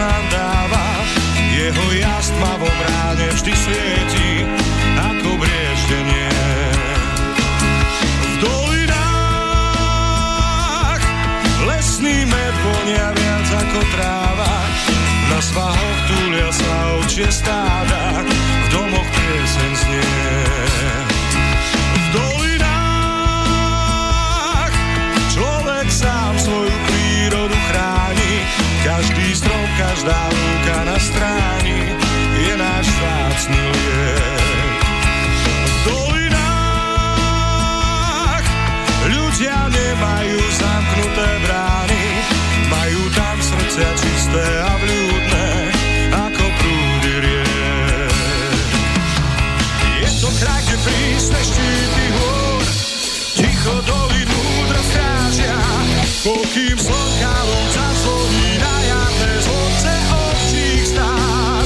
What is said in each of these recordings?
nám dávaš, jeho jasť ma vo mráne vždy svieti ako brieždenie. V dolinách lesný med vonia viac ako tráva, na svahoch túlia sa ovčie stáda, v domoch pieseň znie. V dolinách človek sám svoju prírodu chráni, každý strom, každá lúka na stráni je náš vzácny liek. V dolinách ľudia nemajú zamknuté brány, majú tam srdcia čisté a vľúdne ako prúdy riek. Je to kraj, kde prísne štíty hôr ticho dolinu múdro strážia, pokým slnka lonca zvoní na jarné zvonce ovčích stád.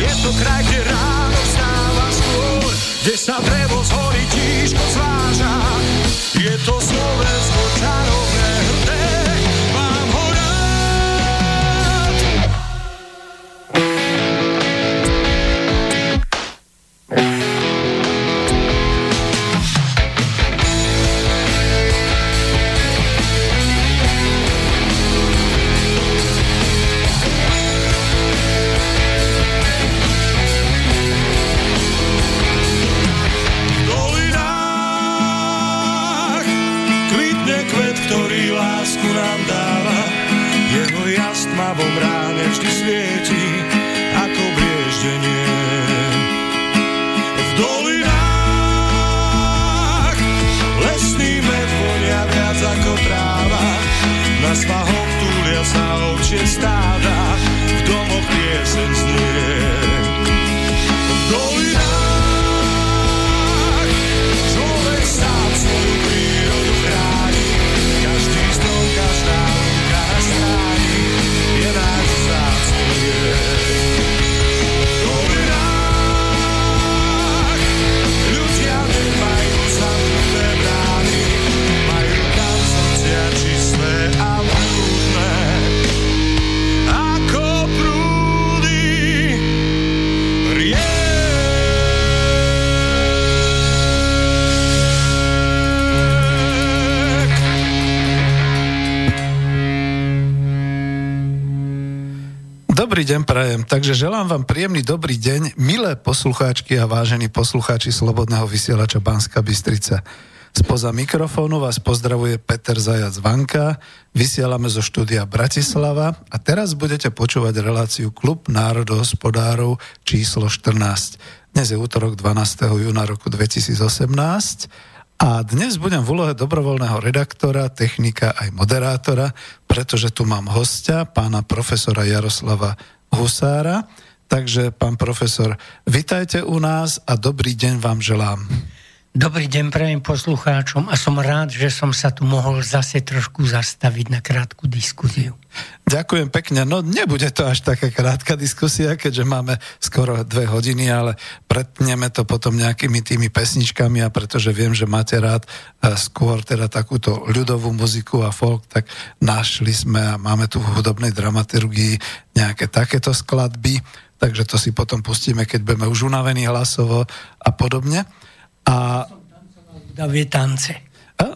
Je to kraj, kde ráno vstáva skôr, kde sa drevo z hory tížko zváža. Je to Slovensko čarovné, hrdé, mám ho rád. Takže želám vám príjemný dobrý deň, milé poslucháčky a vážení poslucháči Slobodného vysielača Banská Bystrica. Spoza mikrofónu vás pozdravuje Peter Zajac-Vanka, vysielame zo štúdia Bratislava a teraz budete počúvať reláciu Klub národohospodárov číslo 14. Dnes je útorok 12. júna roku 2018 a dnes budem v úlohe dobrovoľného redaktora, technika aj moderátora, pretože tu mám hostia, pána profesora Jaroslava Husára. Takže, pán profesor, vitajte u nás a dobrý deň vám želám. Dobrý deň prajem poslucháčom a som rád, že som sa tu mohol zase trošku zastaviť na krátku diskusiu. Ďakujem pekne. No nebude to až taká krátka diskusia, keďže máme skoro 2 hodiny, ale pretneme to potom nejakými tými pesničkami a pretože viem, že máte rád skôr teda takúto ľudovú muziku a folk, tak našli sme a máme tu v hudobnej dramaturgii nejaké takéto skladby, takže to si potom pustíme, keď budeme už unavení hlasovo a podobne. A ľudové tance.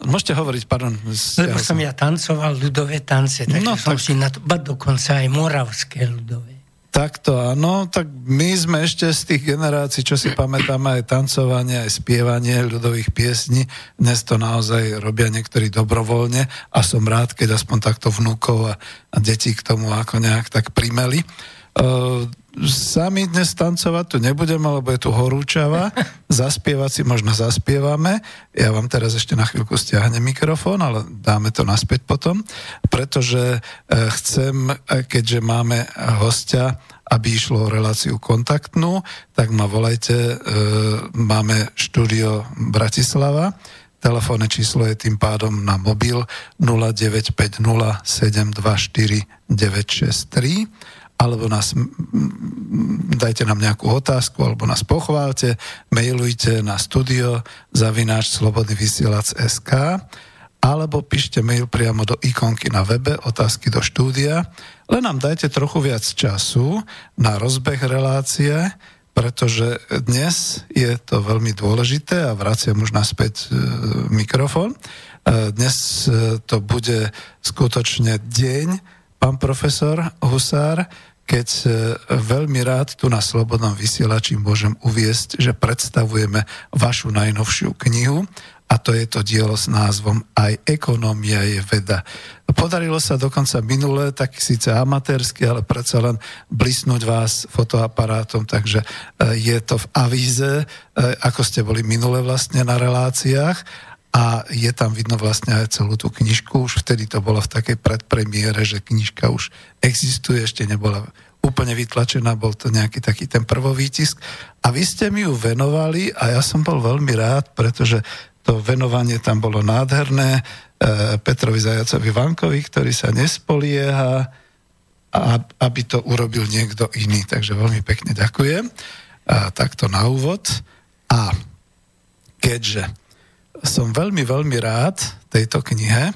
Môžete hovoriť, pardon. Lebo som ja tancoval ľudové tance, takže no, som tak si na to, dokonca aj moravské ľudové. Takto, áno, tak my sme ešte z tých generácií, čo si pamätáme, aj tancovanie, aj spievanie ľudových piesní. Dnes to naozaj robia niektorí dobrovoľne a som rád, keď aspoň takto vnúkov a detí k tomu ako nejak tak primeli. Sami dnes tancovať tu nebudeme, lebo je tu horúčava. Zaspievať si možno zaspievame. Ja vám teraz ešte na chvíľku stiahnem mikrofón, ale dáme to naspäť potom, pretože chcem, keďže máme hostia, aby išlo o reláciu kontaktnú, tak ma volajte. Máme štúdio Bratislava. Telefónne číslo je tým pádom na mobil 0950 724 963, alebo nás, dajte nám nejakú otázku, alebo nás pochválte, mailujte na studio@slobodnyvysielac.sk alebo píšte mail priamo do ikonky na webe Otázky do štúdia. Len nám dajte trochu viac času na rozbeh relácie, pretože dnes je to veľmi dôležité a vraciam už naspäť mikrofón. Dnes to bude skutočne deň, pán profesor Husár, keď veľmi rád tu na Slobodnom vysielači môžem uviesť, že predstavujeme vašu najnovšiu knihu a to je to dielo s názvom Aj ekonomia je veda. Podarilo sa dokonca minule, tak síce amatérsky, ale predsa len blísnuť vás fotoaparátom, takže je to v avíze, ako ste boli minule vlastne na reláciách. A je tam vidno vlastne aj celú tú knižku. Už vtedy to bolo v takej predpremiére, že knižka už existuje, ešte nebola úplne vytlačená, bol to nejaký taký ten prvovýtisk. A vy ste mi ju venovali a ja som bol veľmi rád, pretože to venovanie tam bolo nádherné. Petrovi Zajacovi Vankovi, ktorý sa nespolieha, aby to urobil niekto iný. Takže veľmi pekne ďakujem. A takto na úvod. A keďže som veľmi, veľmi rád tejto knihe.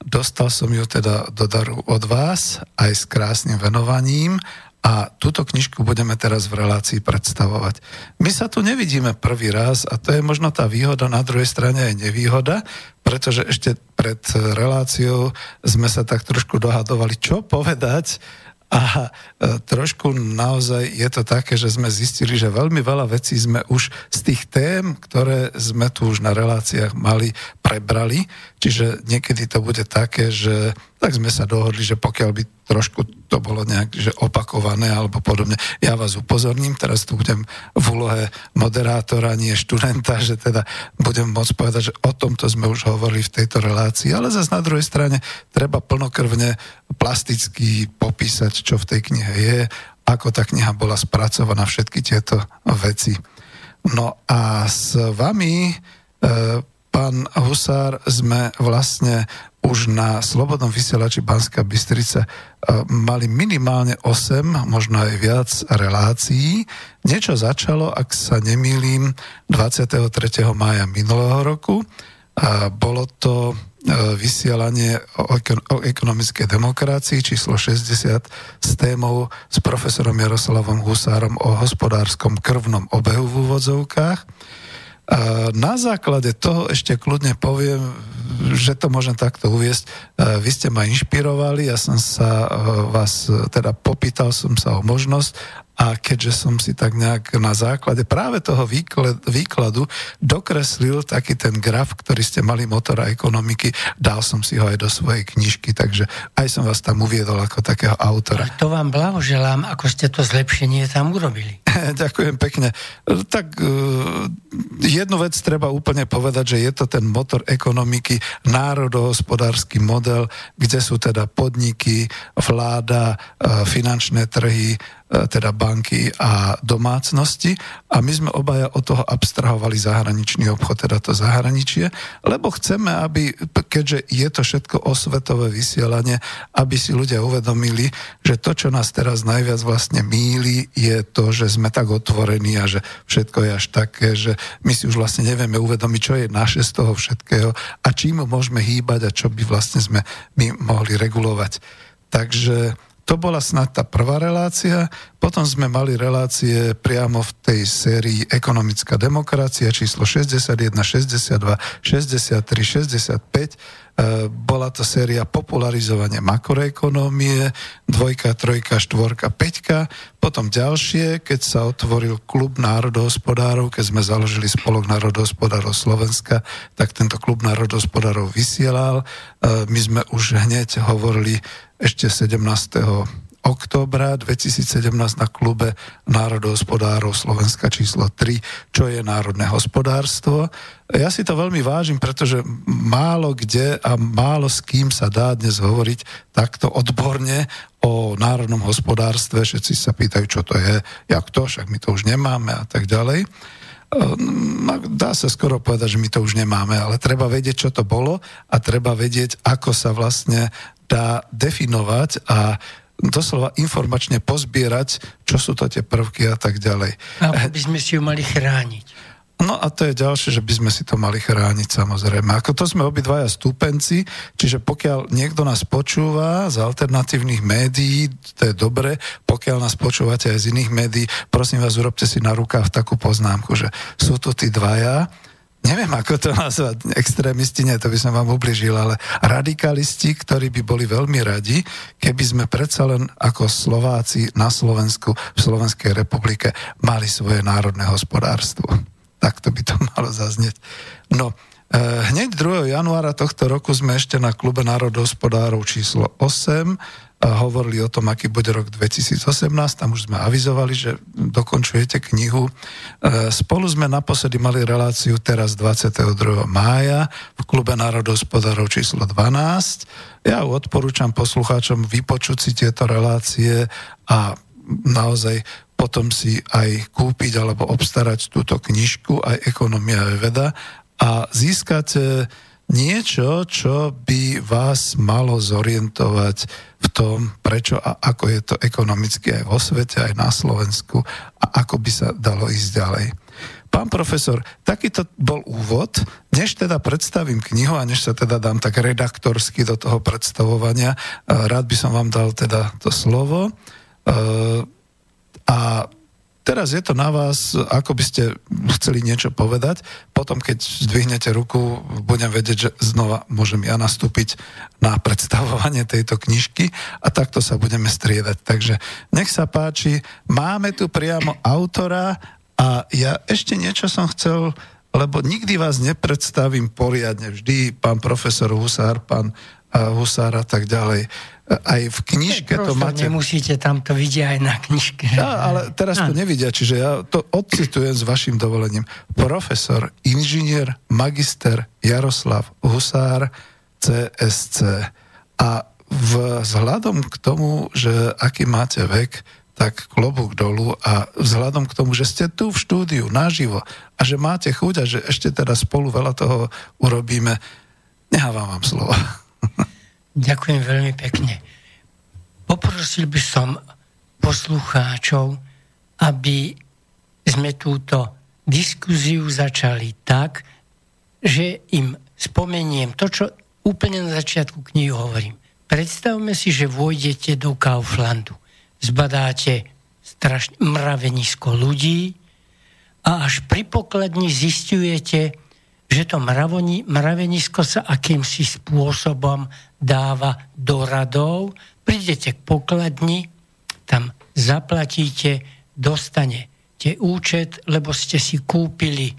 Dostal som ju teda do daru od vás, aj s krásnym venovaním a túto knižku budeme teraz v relácii predstavovať. My sa tu nevidíme prvý raz a to je možno tá výhoda, na druhej strane aj nevýhoda, pretože ešte pred reláciou sme sa tak trošku dohadovali, čo povedať a trošku naozaj je to také, že sme zistili, že veľmi veľa vecí sme už z tých tém, ktoré sme tu už na reláciách mali, prebrali. Čiže niekedy to bude také, že tak sme sa dohodli, že pokiaľ by trošku to bolo nejak že opakované alebo podobne. Ja vás upozorním, teraz tu budem v úlohe moderátora, nie študenta, že teda budem môcť povedať, že o tomto sme už hovorili v tejto relácii, ale zase na druhej strane treba plnokrvne plasticky popísať, čo v tej knihe je, ako tá kniha bola spracovaná, všetky tieto veci. No a s vami, pán Husár, sme vlastne už na Slobodnom vysielači Banská Bystrica mali minimálne 8, možno aj viac relácií. Niečo začalo, ak sa nemýlim, 23. mája minulého roku. Bolo to vysielanie o ekonomickej demokracii číslo 60 s témou s profesorom Jaroslavom Husárom o hospodárskom krvnom obehu v úvodzovkách. Na základe toho ešte kľudne poviem, že to môžem takto uviesť. Vy ste ma inšpirovali, ja som sa vás, teda popýtal som sa o možnosť a keďže som si tak nejak na základe práve toho výkladu dokreslil taký ten graf, ktorý ste mali motora ekonomiky, dal som si ho aj do svojej knižky, takže aj som vás tam uviedol ako takého autora. To vám blahoželám, ako ste to zlepšenie tam urobili. Ďakujem pekne. Tak jednu vec treba úplne povedať, že je to ten motor ekonomiky, národohospodársky model, kde sú teda podniky, vláda, finančné trhy, teda banky a domácnosti a my sme obaja od toho abstrahovali zahraničný obchod, teda to zahraničie, lebo chceme, aby, keďže je to všetko osvetové vysielanie, aby si ľudia uvedomili, že to, čo nás teraz najviac vlastne mýli, je to, že sme tak otvorení a že všetko je až také, že my si už vlastne nevieme uvedomiť, čo je naše z toho všetkého a čím môžeme hýbať a čo by vlastne sme my mohli regulovať. Takže to bola snad tá prvá relácia, potom sme mali relácie priamo v tej sérii Ekonomická demokracia číslo 61, 62, 63, 65. Bola to séria popularizovanie makroekonómie, 2, 3, 4, 5. Potom ďalšie, keď sa otvoril klub národohospodárov, keď sme založili Spolok národohospodárov Slovenska, tak tento klub národohospodárov vysielal. My sme už hneď hovorili ešte 17. októbra 2017 na klube národohospodárov Slovenska číslo 3, čo je národné hospodárstvo. Ja si to veľmi vážim, pretože málo kde a málo s kým sa dá dnes hovoriť takto odborne o národnom hospodárstve. Všetci sa pýtajú, čo to je, jak to, však my to už nemáme a tak ďalej. Dá sa skoro povedať, že my to už nemáme, ale treba vedieť, čo to bolo a treba vedieť, ako sa vlastne dá definovať a doslova informačne pozbierať, čo sú to tie prvky a tak ďalej. Aby sme si ju mali chrániť. No a to je ďalšie, že by sme si to mali chrániť samozrejme. Ako to sme obidvaja stúpenci, čiže pokiaľ niekto nás počúva z alternatívnych médií, to je dobre, pokiaľ nás počúvate aj z iných médií, prosím vás, urobte si na rukách takú poznámku, že sú tu tí dvaja, neviem, ako to nazvať, extrémisti, nie, to by som vám ubližil, ale radikalisti, ktorí by boli veľmi radi, keby sme predsa len ako Slováci na Slovensku, v Slovenskej republike mali svoje národné hospodárstvo. Tak to by to malo zaznieť. No, hneď 2. januára tohto roku sme ešte na Klube národohospodárov číslo 8 hovorili o tom, aký bude rok 2018. Tam už sme avizovali, že dokončujete knihu. Spolu sme naposledy mali reláciu teraz 22. mája v Klube národohospodárov číslo 12. Ja odporúčam poslucháčom vypočuť si tieto relácie a naozaj potom si aj kúpiť alebo obstarať túto knižku, aj ekonomia, aj veda a získať niečo, čo by vás malo zorientovať v tom, prečo a ako je to ekonomicky aj vo svete, aj na Slovensku a ako by sa dalo ísť ďalej. Pán profesor, takýto bol úvod. Než teda predstavím knihu a než sa teda dám tak redaktorsky do toho predstavovania, rád by som vám dal teda to slovo. A teraz je to na vás, ako by ste chceli niečo povedať. Potom, keď zdvihnete ruku, budem vedieť, že znova môžem ja nastúpiť na predstavovanie tejto knižky a takto sa budeme striedať. Takže nech sa páči, máme tu priamo autora a ja ešte niečo som chcel, lebo nikdy vás nepredstavím poriadne. Vždy pán profesor Husár, pán Husár a tak ďalej. Aj v knižke to máte... Nemusíte, tam to vidia aj na knižke. Ja, ale teraz to nevidia, čiže ja to odcitujem s vašim dovolením. Profesor, inžinier, magister Jaroslav Husár, CSC. A vzhľadom k tomu, že aký máte vek, tak klobúk dolu a vzhľadom k tomu, že ste tu v štúdiu naživo a že máte chuť a že ešte teda spolu veľa toho urobíme, nechávam vám slovo. Ďakujem veľmi pekne. Poprosil by som poslucháčov, aby sme túto diskuziu začali tak, že im spomeniem to, čo úplne na začiatku knihy hovorím. Predstavme si, že vôjdete do Kauflandu. Zbadáte strašné mravenisko ľudí a až pri pokladni zisťujete, že to mravenisko sa akýmsi spôsobom dáva do radov, prídete k pokladni, tam zaplatíte, dostanete účet, lebo ste si kúpili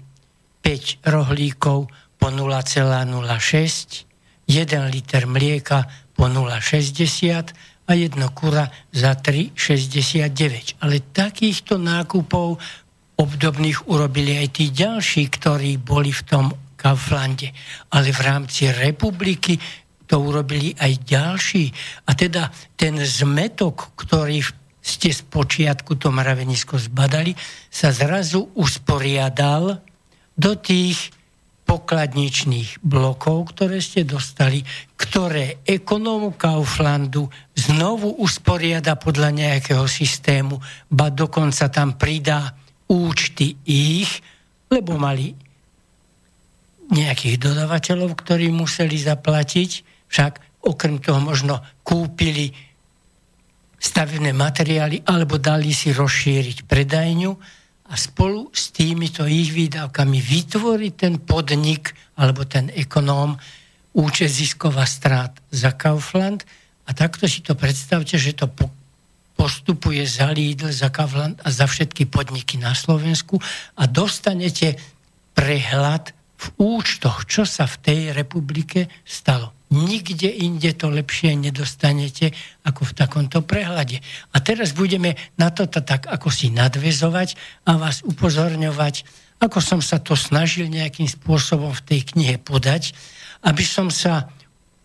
5 rohlíkov po 0,06, 1 liter mlieka po 0,60 a jedno kura za 3,69. Ale takýchto nákupov obdobných urobili aj tí ďalší, ktorí boli v tom Kauflande. Ale v rámci republiky to urobili aj ďalší. A teda ten zmetok, ktorý ste z počiatku to mravenisko zbadali, sa zrazu usporiadal do tých pokladničných blokov, ktoré ste dostali, ktoré ekonóm Kauflandu znovu usporiada podľa nejakého systému, ba dokonca tam pridá účty ich, lebo mali nejakých dodávateľov, ktorí museli zaplatiť, však okrem toho možno kúpili stavebné materiály alebo dali si rozšíriť predajňu a spolu s týmito ich výdavkami vytvorí ten podnik alebo ten ekonóm účet zisková strát za Kaufland a takto si to predstavte, že to postupuje za Lidl, za Kaufland a za všetky podniky na Slovensku a dostanete prehľad v účtoch, čo sa v tej republike stalo. Nikde inde to lepšie nedostanete ako v takomto prehľade. A teraz budeme na to tak ako si nadväzovať a vás upozorňovať, ako som sa to snažil nejakým spôsobom v tej knihe podať, aby som sa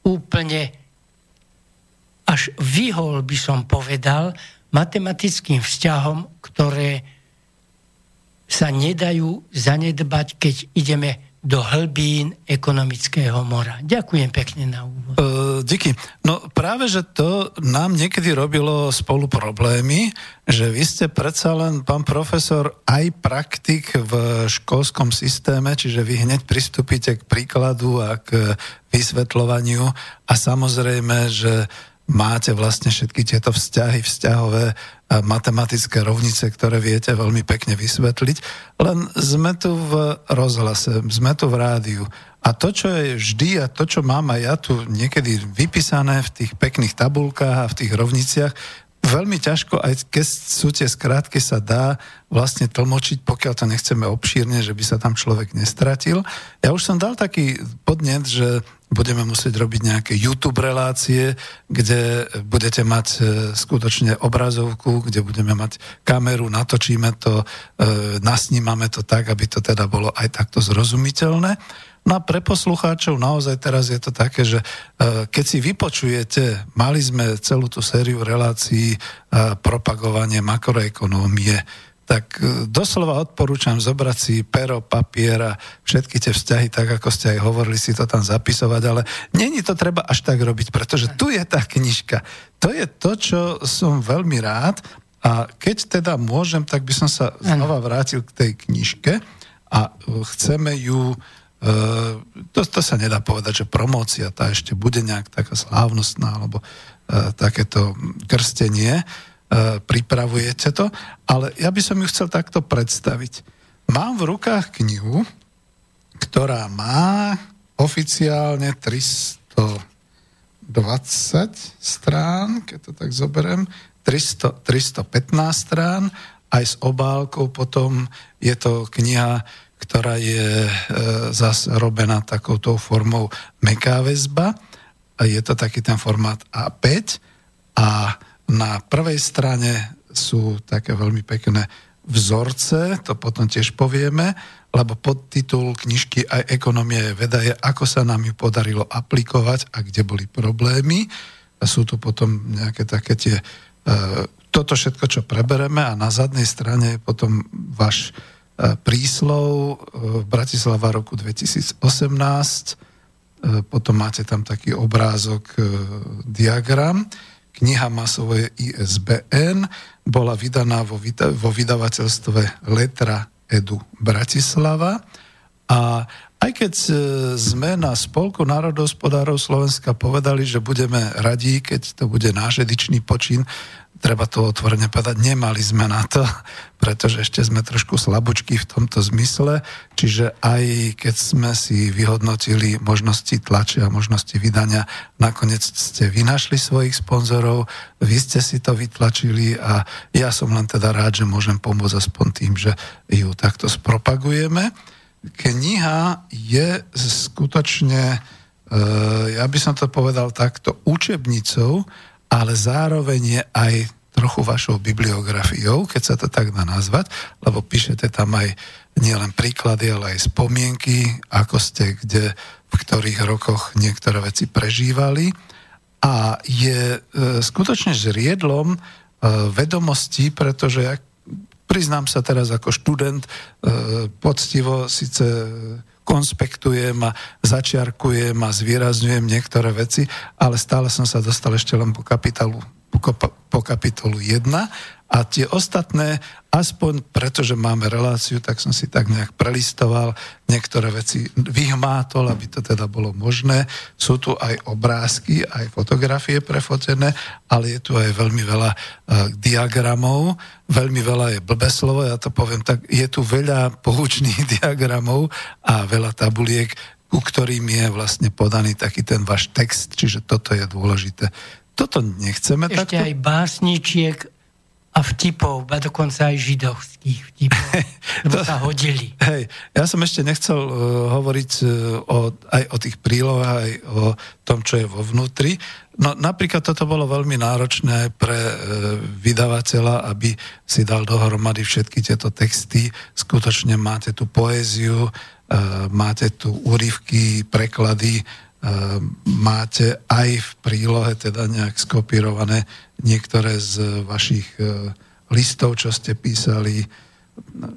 úplne až vyhol, by som povedal, matematickým vzťahom, ktoré sa nedajú zanedbať, keď ideme do hlbín ekonomického mora. Ďakujem pekne na úvod. Díky. No práve, že to nám niekedy robilo spolu problémy, že vy ste predsa len, pán profesor, aj praktik v školskom systéme, čiže vy hneď pristúpite k príkladu a k vysvetľovaniu a samozrejme, že máte vlastne všetky tieto vzťahové matematické rovnice, ktoré viete veľmi pekne vysvetliť. Len sme tu v rozhlase, sme tu v rádiu. A to, čo je vždy a to, čo mám aj ja tu niekedy vypísané v tých pekných tabulkách a v tých rovniciach, veľmi ťažko, aj keď sú tie skrátky, sa dá vlastne tlmočiť, pokiaľ to nechceme obšírne, že by sa tam človek nestratil. Ja už som dal taký podnet, že budeme musieť robiť nejaké YouTube relácie, kde budete mať skutočne obrazovku, kde budeme mať kameru, natočíme to, nasnímame to tak, aby to teda bolo aj takto zrozumiteľné. No a pre poslucháčov naozaj teraz je to také, že keď si vypočujete, mali sme celú tú sériu relácií propagovanie makroekonómie, tak doslova odporúčam zobrať si pero, papiera, všetky tie vzťahy, tak ako ste aj hovorili, si to tam zapisovať, ale není to treba až tak robiť, pretože tu je tá knižka. To je to, čo som veľmi rád a keď teda môžem, tak by som sa znova vrátil k tej knižke a chceme ju, to sa nedá povedať, že promócia, tá ešte bude nejak taká slávnostná, alebo takéto krstenie, pripravujete to, ale ja by som ju chcel takto predstaviť. Mám v rukách knihu, ktorá má oficiálne 320 strán, keď to tak zoberiem, 315 strán, aj s obálkou potom je to kniha, ktorá je zase robená takouto formou mäkká väzba, a je to taký ten formát A5 a na prvej strane sú také veľmi pekné vzorce, to potom tiež povieme, lebo podtitul knižky Aj ekonomia je veda je, ako sa nám ju podarilo aplikovať a kde boli problémy. A sú tu potom nejaké také tie, toto všetko, čo prebereme a na zadnej strane je potom váš príslov Bratislava roku 2018, potom máte tam taký obrázok, diagram. Kniha má svoje ISBN, bola vydaná vo vydavateľstve Letra Edu Bratislava a aj keď sme na Spolku národohospodárov Slovenska povedali, že budeme radi, keď to bude náš edičný počin, treba to otvorene povedať, nemali sme na to, pretože ešte sme trošku slabúčky v tomto zmysle, čiže aj keď sme si vyhodnotili možnosti tlače a možnosti vydania, nakoniec ste vynašli svojich sponzorov, vy ste si to vytlačili a ja som len teda rád, že môžem pomôcť aspoň tým, že ju takto spropagujeme. Kniha je skutočne, ja by som to povedal takto, učebnicou, ale zároveň je aj trochu vašou bibliografiou, keď sa to tak dá nazvať, lebo píšete tam aj nielen príklady, ale aj spomienky, ako ste kde, v ktorých rokoch niektoré veci prežívali. A je skutočne žriedlom vedomostí, pretože ja priznám sa teraz ako študent, poctivo síce konspektujem a začiarkujem a zvýrazňujem niektoré veci, ale stále som sa dostal ešte len po kapitolu 1 a tie ostatné, aspoň pretože máme reláciu, tak som si tak nejak prelistoval, niektoré veci vyhmátol, aby to teda bolo možné. Sú tu aj obrázky, aj fotografie prefotené, ale je tu aj veľmi veľa diagramov, veľmi veľa je blbé slovo, ja to poviem tak, je tu veľa poučných diagramov a veľa tabuliek, ku ktorým je vlastne podaný taký ten váš text, čiže toto je dôležité. Toto nechceme ešte takto. Ešte aj básničiek a vtipov, a dokonca aj židovských vtipov, lebo sa hodili. Hej, ja som ešte nechcel hovoriť aj o tých prílohách, aj o tom, čo je vo vnútri. No napríklad toto bolo veľmi náročné pre vydavateľa, aby si dal dohromady všetky tieto texty. Skutočne máte tu poéziu, máte tu úryvky, preklady, máte aj v prílohe teda nejak skopírované niektoré z vašich listov, čo ste písali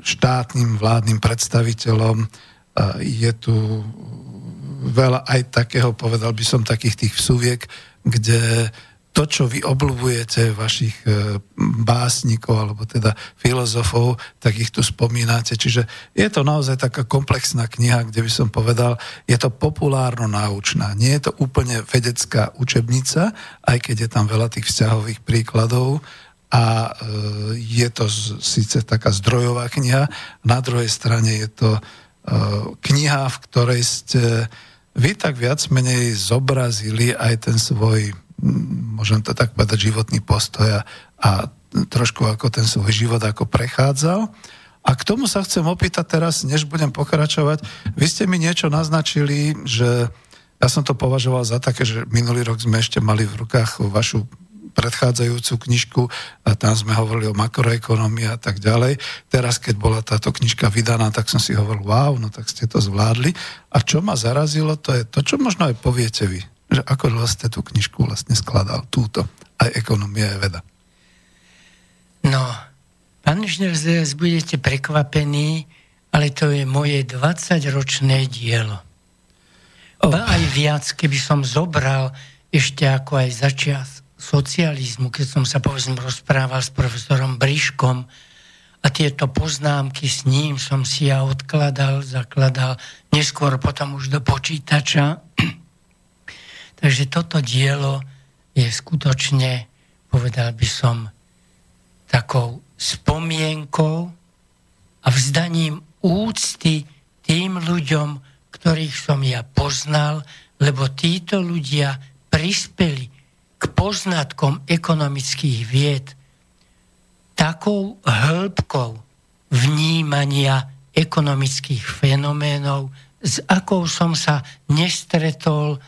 štátnym, vládnym predstaviteľom, Je tu veľa aj takého, povedal by som, takých tých vsúviek, kde to, čo vy obľúbujete vašich básnikov alebo teda filozofov, tak ich tu spomínate. Čiže je to naozaj taká komplexná kniha, kde by som povedal, je to populárno-náučná. Nie je to úplne vedecká učebnica, aj keď je tam veľa tých vzťahových príkladov a je to síce taká zdrojová kniha, na druhej strane je to kniha, v ktorej ste vy tak viac menej zobrazili aj ten svoj, môžem to tak povedať, životný postoj a trošku ako ten svoj život ako prechádzal. A k tomu sa chcem opýtať teraz, než budem pokračovať. Vy ste mi niečo naznačili, že ja som to považoval za také, že minulý rok sme ešte mali v rukách vašu predchádzajúcu knižku a tam sme hovorili o makroekonomii a tak ďalej. Teraz, keď bola táto knižka vydaná, tak som si hovoril, wow, no tak ste to zvládli. A čo ma zarazilo, to je to, čo možno aj poviete vy, že ako dlho ste tú knižku vlastne skladal, túto, aj ekonomia, aj veda. No, pán inžinier, budete prekvapení, ale to je moje 20-ročné dielo. Ba aj viac, keby som zobral ešte ako aj za čas socializmu, keď som sa povedzme rozprával s profesorom Briškom a tieto poznámky s ním som si ja zakladal, neskôr potom už do počítača. Takže toto dielo je skutočne, povedal by som, takou spomienkou a vzdaním úcty tým ľuďom, ktorých som ja poznal, lebo títo ľudia prispeli k poznatkom ekonomických vied takou hĺbkou vnímania ekonomických fenoménov, s akou som sa nestretol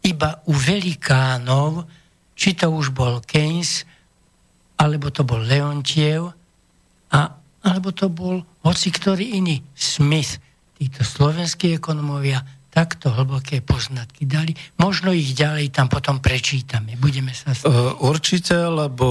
iba u velikánov, či to už bol Keynes, alebo to bol Leontiev, alebo to bol hoci ktorý iný, Smith. Títo slovenskí ekonomovia takto hlboké poznatky dali. Možno ich ďalej tam potom prečítame. Budeme sa snažiť. Určite, lebo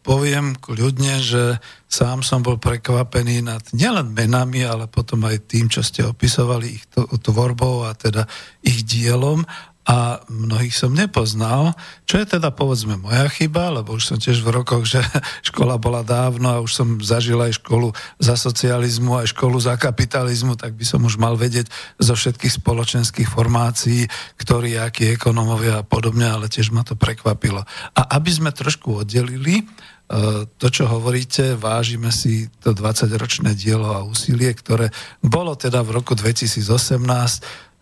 poviem kľudne, že sám som bol prekvapený nad nielen menami, ale potom aj tým, čo ste opisovali ich tvorbou a teda ich dielom. A mnohých som nepoznal, čo je teda povedzme moja chyba, lebo už som tiež v rokoch, že škola bola dávno a už som zažil aj školu za socializmu, aj školu za kapitalizmu, tak by som už mal vedieť zo všetkých spoločenských formácií, ktorí, akí ekonomovia a podobne, ale tiež ma to prekvapilo. A aby sme trošku oddelili to, čo hovoríte, vážime si to 20-ročné dielo a úsilie, ktoré bolo teda v roku 2018,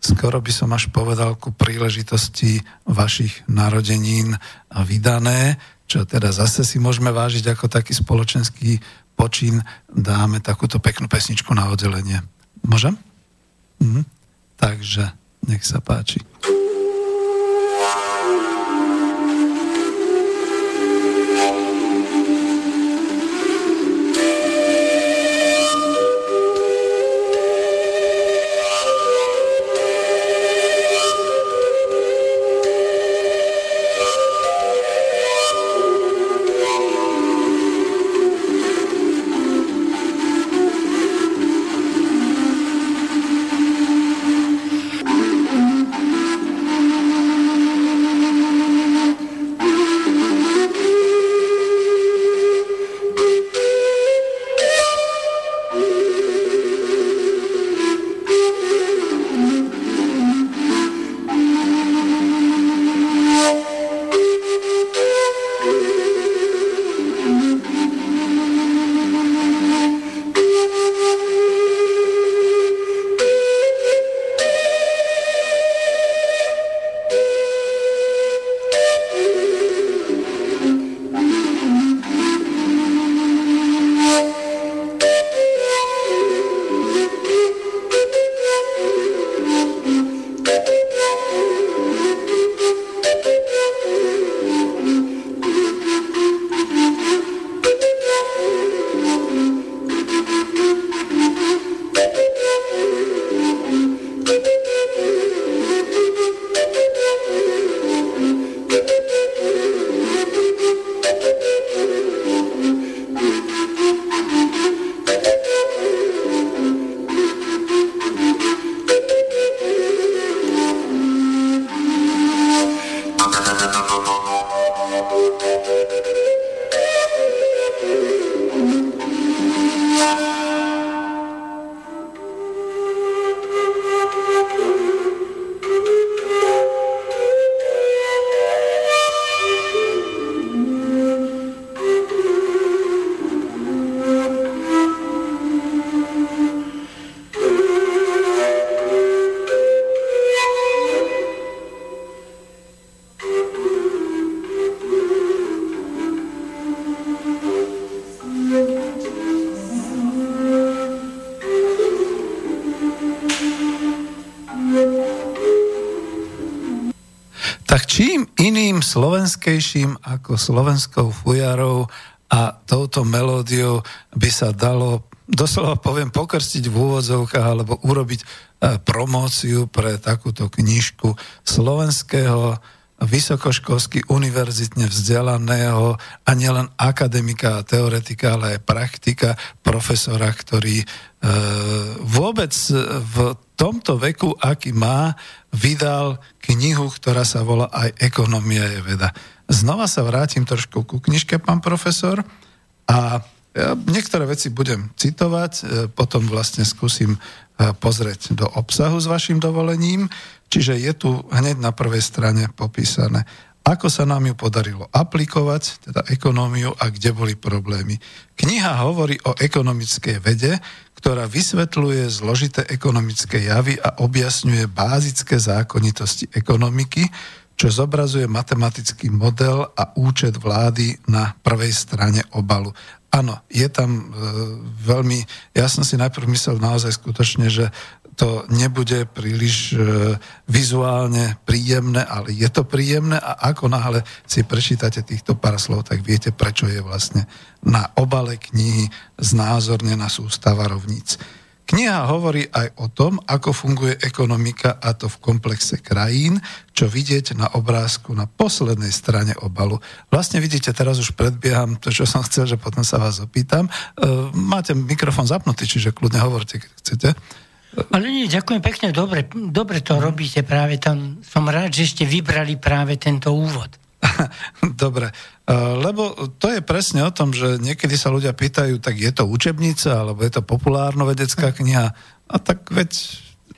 skoro by som až povedal ku príležitosti vašich narodenín a vydané, čo teda zase si môžeme vážiť ako taký spoločenský počin. Dáme takúto peknú pesničku na oddelenie. Môžem? Takže nech sa páči. slovenskejším ako slovenskou fujarou a touto melódiou by sa dalo, doslova poviem, pokrstiť v úvodzovkách alebo urobiť promóciu pre takúto knižku slovenského vysokoškolsky univerzitne vzdelaného a nielen akademika a teoretika, ale aj praktika, profesora, ktorý vôbec v tomto veku, aký má, vydal knihu, ktorá sa volá Aj ekonomia je veda. Znova sa vrátim trošku ku knižke, pán profesor, a ja niektoré veci budem citovať, potom vlastne skúsim pozrieť do obsahu s vašim dovolením. Čiže je tu hneď na prvej strane popísané, ako sa nám ju podarilo aplikovať, teda ekonómiu, a kde boli problémy. Kniha hovorí o ekonomickej vede, ktorá vysvetľuje zložité ekonomické javy a objasňuje bázické zákonitosti ekonomiky, čo zobrazuje matematický model a účet vlády na prvej strane obalu. Áno, je tam veľmi... Ja som si najprv myslel naozaj skutočne, že to nebude príliš vizuálne príjemné, ale je to príjemné a ako náhle si prečítate týchto pár slov, tak viete, prečo je vlastne na obale knihy znázornená sústava rovníc. Kniha hovorí aj o tom, ako funguje ekonomika, a to v komplexe krajín, čo vidieť na obrázku na poslednej strane obalu. Vlastne vidíte, teraz už predbieham to, čo som chcel, že potom sa vás opýtam. Máte mikrofón zapnutý, čiže kľudne hovorte, keď chcete. Ale nie, ďakujem pekne, dobre to robíte práve tam. Som rád, že ste vybrali práve tento úvod. Dobre, lebo to je presne o tom, že niekedy sa ľudia pýtajú, tak je to učebnica, alebo je to populárnovedecká kniha. A tak veď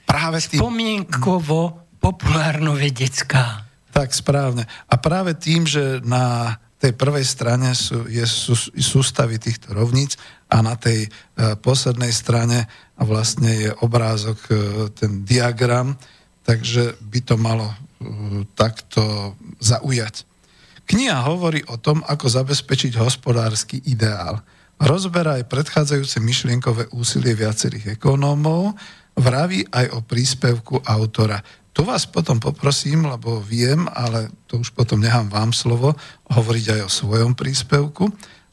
práve tým... Spomienkovo populárnovedecká. Tak, správne. A práve tým, že na tej prvej strane sú sústavy týchto rovníc a na tej poslednej strane vlastne je obrázok, ten diagram, takže by to malo takto zaujať. Kniha hovorí o tom, ako zabezpečiť hospodársky ideál. Rozberá aj predchádzajúce myšlienkové úsilie viacerých ekonómov, vraví aj o príspevku autora. Tu vás potom poprosím, lebo viem, ale to už potom nechám vám slovo, hovoriť aj o svojom príspevku.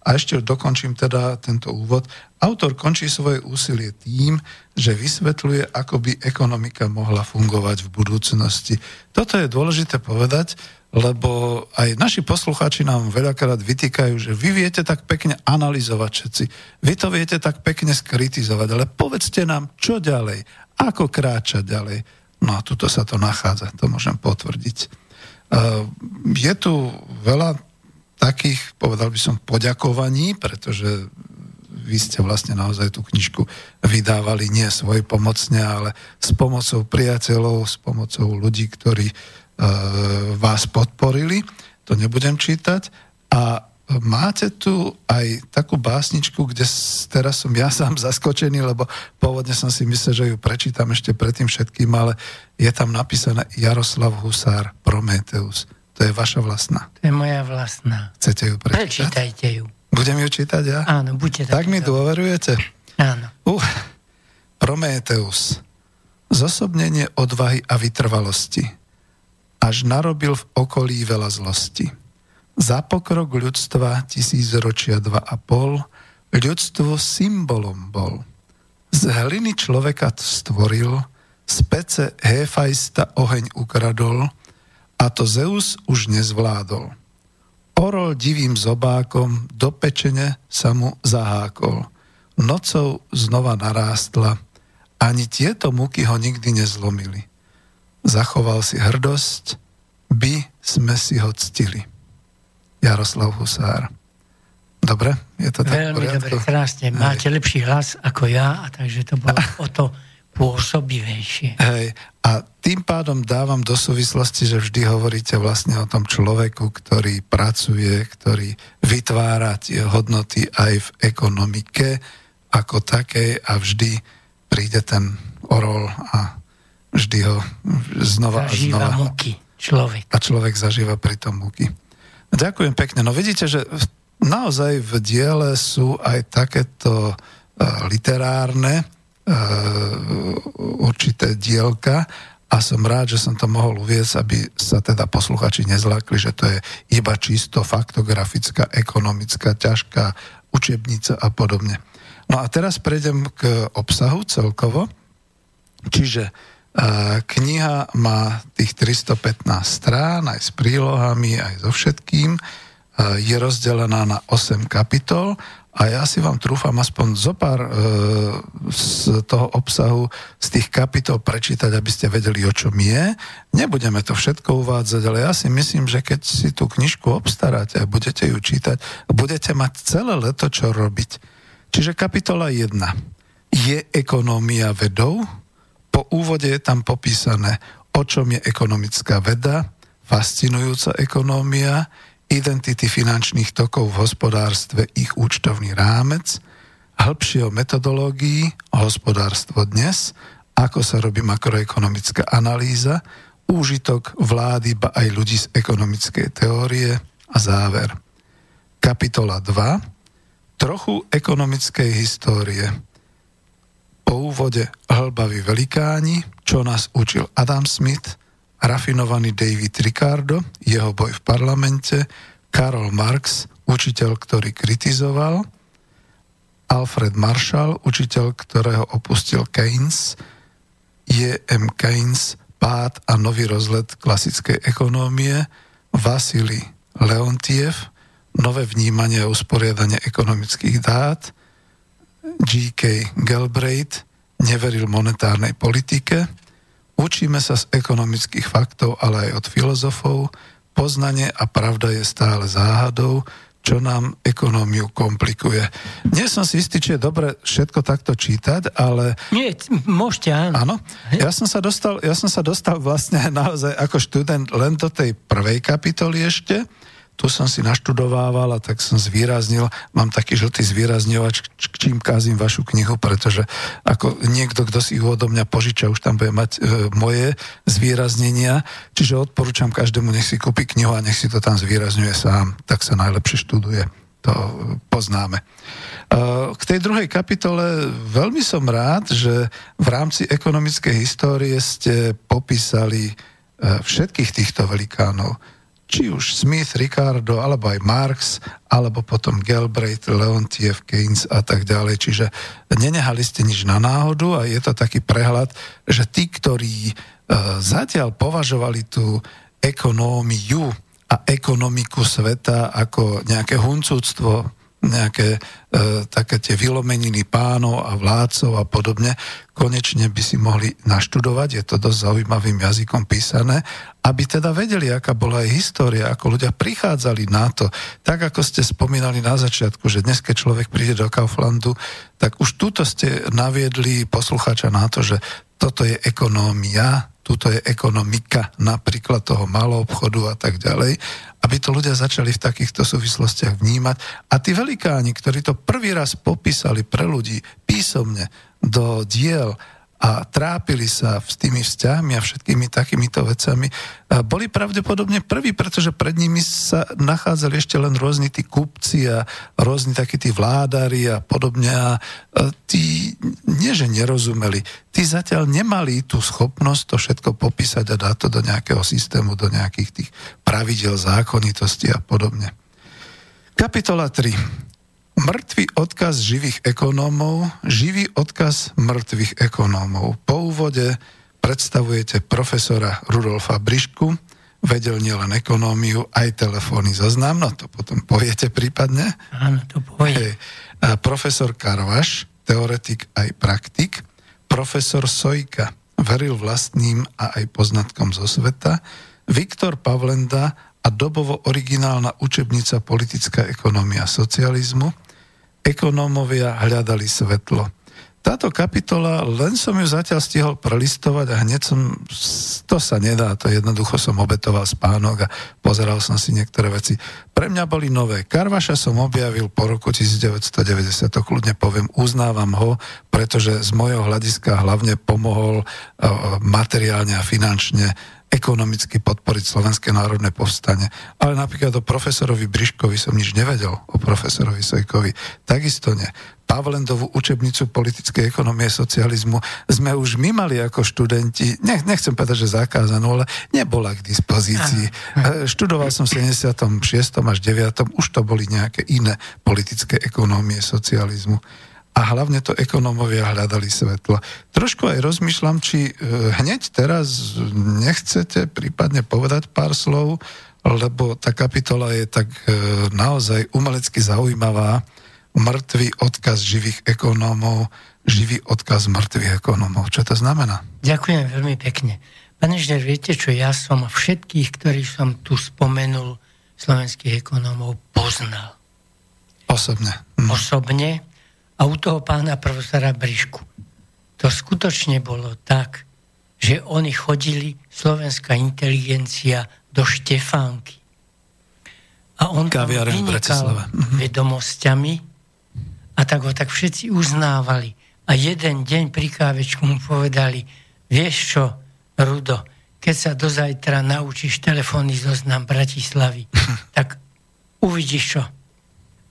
A ešte dokončím teda tento úvod. Autor končí svoje úsilie tým, že vysvetľuje, ako by ekonomika mohla fungovať v budúcnosti. Toto je dôležité povedať, lebo aj naši poslucháči nám veľakrát vytýkajú, že vy viete tak pekne analyzovať všetci, vy to viete tak pekne skritizovať, ale povedzte nám, čo ďalej, ako kráčať ďalej. No a tuto sa to nachádza, to môžem potvrdiť. Je tu veľa takých, povedal by som, poďakovaní, pretože vy ste vlastne naozaj tú knižku vydávali nie svoj pomocne, ale s pomocou priateľov, s pomocou ľudí, ktorí vás podporili. To nebudem čítať. A máte tu aj takú básničku, kde teraz som ja sám zaskočený, lebo pôvodne som si myslel, že ju prečítam ešte predtým všetkým, ale je tam napísané Jaroslav Husár, Prometeus. To je vaša vlastná. To je moja vlastná. Chcete ju prečítať? Prečítajte ju. Budem ju čítať ja? Áno, buďte tak. Tak mi dôverujete? Áno. Prometeus. Zosobnenie odvahy a vytrvalosti. Až narobil v okolí veľa zlosti. Za pokrok ľudstva 1000 ročia 2,5 ľudstvo symbolom bol. Z hliny človeka stvoril, z pece Héfajsta oheň ukradol, a to Zeus už nezvládol. Orol divým zobákom do pečene sa mu zahákol. Nocou znova narástla, ani tieto múky ho nikdy nezlomili. Zachoval si hrdosť, by sme si ho ctili. Jaroslav Husár. Dobre? Je to tak veľmi dobre, krásne. Máte lepší hlas ako ja, a takže to bolo o to pôsobivejšie. Hej. A tým pádom dávam do súvislosti, že vždy hovoríte vlastne o tom človeku, ktorý pracuje, ktorý vytvára tie hodnoty aj v ekonomike ako takej, a vždy príde ten orol a vždy ho znova zažíva a znova. Múky človek. A človek zažíva pritom múky. Ďakujem pekne. No vidíte, že naozaj v diele sú aj takéto literárne určité dielka, a a som rád, že som to mohol uviesť, aby sa teda posluchači nezlákli, že to je iba čisto faktografická, ekonomická, ťažká učebnica a podobne. No a teraz prejdem k obsahu celkovo. Čiže kniha má tých 315 strán, aj s prílohami, aj so všetkým. Je rozdelená na 8 kapitol a ja si vám trúfam aspoň zopár z toho obsahu, z tých kapitol prečítať, aby ste vedeli, o čom je. Nebudeme to všetko uvádzať, ale ja si myslím, že keď si tú knižku obstaráte a budete ju čítať, budete mať celé leto, čo robiť. Čiže kapitola 1 je ekonómia vedov. Po úvode je tam popísané, o čom je ekonomická veda, fascinujúca ekonómia, identity finančných tokov v hospodárstve, ich účtovný rámec, hĺbšie o metodológii, hospodárstvo dnes, ako sa robí makroekonomická analýza, úžitok vlády, ba aj ľudí z ekonomickej teórie a záver. Kapitola 2 trochu ekonomickej histórie. Po úvode hlbaví velikáni, čo nás učil Adam Smith, rafinovaný David Ricardo, jeho boj v parlamente, Karol Marx, učiteľ, ktorý kritizoval, Alfred Marshall, učiteľ, ktorého opustil Keynes, J.M. Keynes, pád a nový rozlet klasickej ekonómie, Vasilij Leontiev, nové vnímanie a usporiadanie ekonomických dát, G.K. Galbraith, neveril monetárnej politike, učíme sa z ekonomických faktov, ale aj od filozofov, poznanie a pravda je stále záhadou, čo nám ekonómiu komplikuje. Nie som si istý, či je dobre všetko takto čítať, ale... Nie, môžete, áno. Áno. Ja som sa dostal vlastne naozaj ako študent len do tej prvej kapitoly ešte. Tu som si naštudovával a tak som zvýraznil, mám taký žltý zvýrazňovač, čím kázim vašu knihu, pretože ako niekto, kto si ju odo mňa požiča, už tam bude mať moje zvýraznenia, čiže odporúčam každému, nech si kúpi knihu a nech si to tam zvýrazňuje sám, tak sa najlepšie študuje, to poznáme. K tej druhej kapitole veľmi som rád, že v rámci ekonomickej histórie ste popísali všetkých týchto velikánov, či už Smith, Ricardo, alebo aj Marx, alebo potom Galbraith, Leontiev, Keynes a tak ďalej. Čiže nenehali ste nič na náhodu a je to taký prehľad, že tí, ktorí zatiaľ považovali tú ekonómiu a ekonomiku sveta ako nejaké huncúctvo, nejaké také tie vylomeniny pánov a vládcov a podobne, konečne by si mohli naštudovať, je to dosť zaujímavým jazykom písané, aby teda vedeli, aká bola aj história, ako ľudia prichádzali na to. Tak, ako ste spomínali na začiatku, že dnes, keď človek príde do Kauflandu, tak už tuto ste naviedli poslucháča na to, že toto je ekonómia, tuto je ekonomika napríklad toho malého obchodu a tak ďalej, aby to ľudia začali v takýchto súvislostiach vnímať. A tí velikáni, ktorí to prvý raz popísali pre ľudí písomne, do diel a trápili sa s tými vzťahmi a všetkými takýmito vecami, boli pravdepodobne prví, pretože pred nimi sa nachádzali ešte len rôzni tí kupci a rôzni takí tí vládari a podobne a tí nie, že nerozumeli, tí zatiaľ nemali tú schopnosť to všetko popísať a dať to do nejakého systému, do nejakých tých pravidel, zákonitostí a podobne. Kapitola 3. Mŕtvý odkaz živých ekonómov, živý odkaz mŕtvych ekonómov. Po úvode predstavujete profesora Rudolfa Brišku, vedel nielen ekonómiu, aj telefónny zoznam, no to potom poviete prípadne. Áno, to povie. Profesor Karvaš, teoretik aj praktik, profesor Sojka, veril vlastným a aj poznatkom zo sveta, Viktor Pavlenda a dobovo originálna učebnica politická ekonómia socializmu, ekonómovia hľadali svetlo. Táto kapitola, len som ju zatiaľ stihol prelistovať a hneď som... To sa nedá, to jednoducho som obetoval spánok a pozeral som si niektoré veci. Pre mňa boli nové. Karvaša som objavil po roku 1990, to kľudne poviem, uznávam ho, pretože z mojho hľadiska hlavne pomohol materiálne a finančne ekonomicky podporiť Slovenské národné povstanie. Ale napríklad o profesorovi Briškovi som nič nevedel, o profesorovi Sojkovi takisto nie. Pavlendovú učebnicu politickej ekonomie socializmu sme už my mali ako študenti, nechcem povedať, že zakázanú, ale nebola k dispozícii. Študoval som v 76. až 9. už to boli nejaké iné politické ekonomie socializmu. A hlavne to ekonómovia hľadali svetlo. Trošku aj rozmýšľam, či hneď teraz nechcete prípadne povedať pár slov, lebo tá kapitola je tak naozaj umelecky zaujímavá. Mŕtvý odkaz živých ekonómov, živý odkaz mŕtvych ekonómov. Čo to znamená? Ďakujem veľmi pekne. Pane Žder, viete čo, ja som všetkých, ktorých som tu spomenul, slovenských ekonómov, poznal. Osobne. Osobne. A u toho pána profesora Brišku to skutočne bolo tak, že oni chodili, slovenská inteligencia, do Štefánky. A on tam vynikal vedomosťami a tak ho tak všetci uznávali. A jeden deň pri kávečku mu povedali, vieš čo, Rudo, keď sa do zajtra naučíš telefónny zoznam Bratislavy, tak uvidíš čo.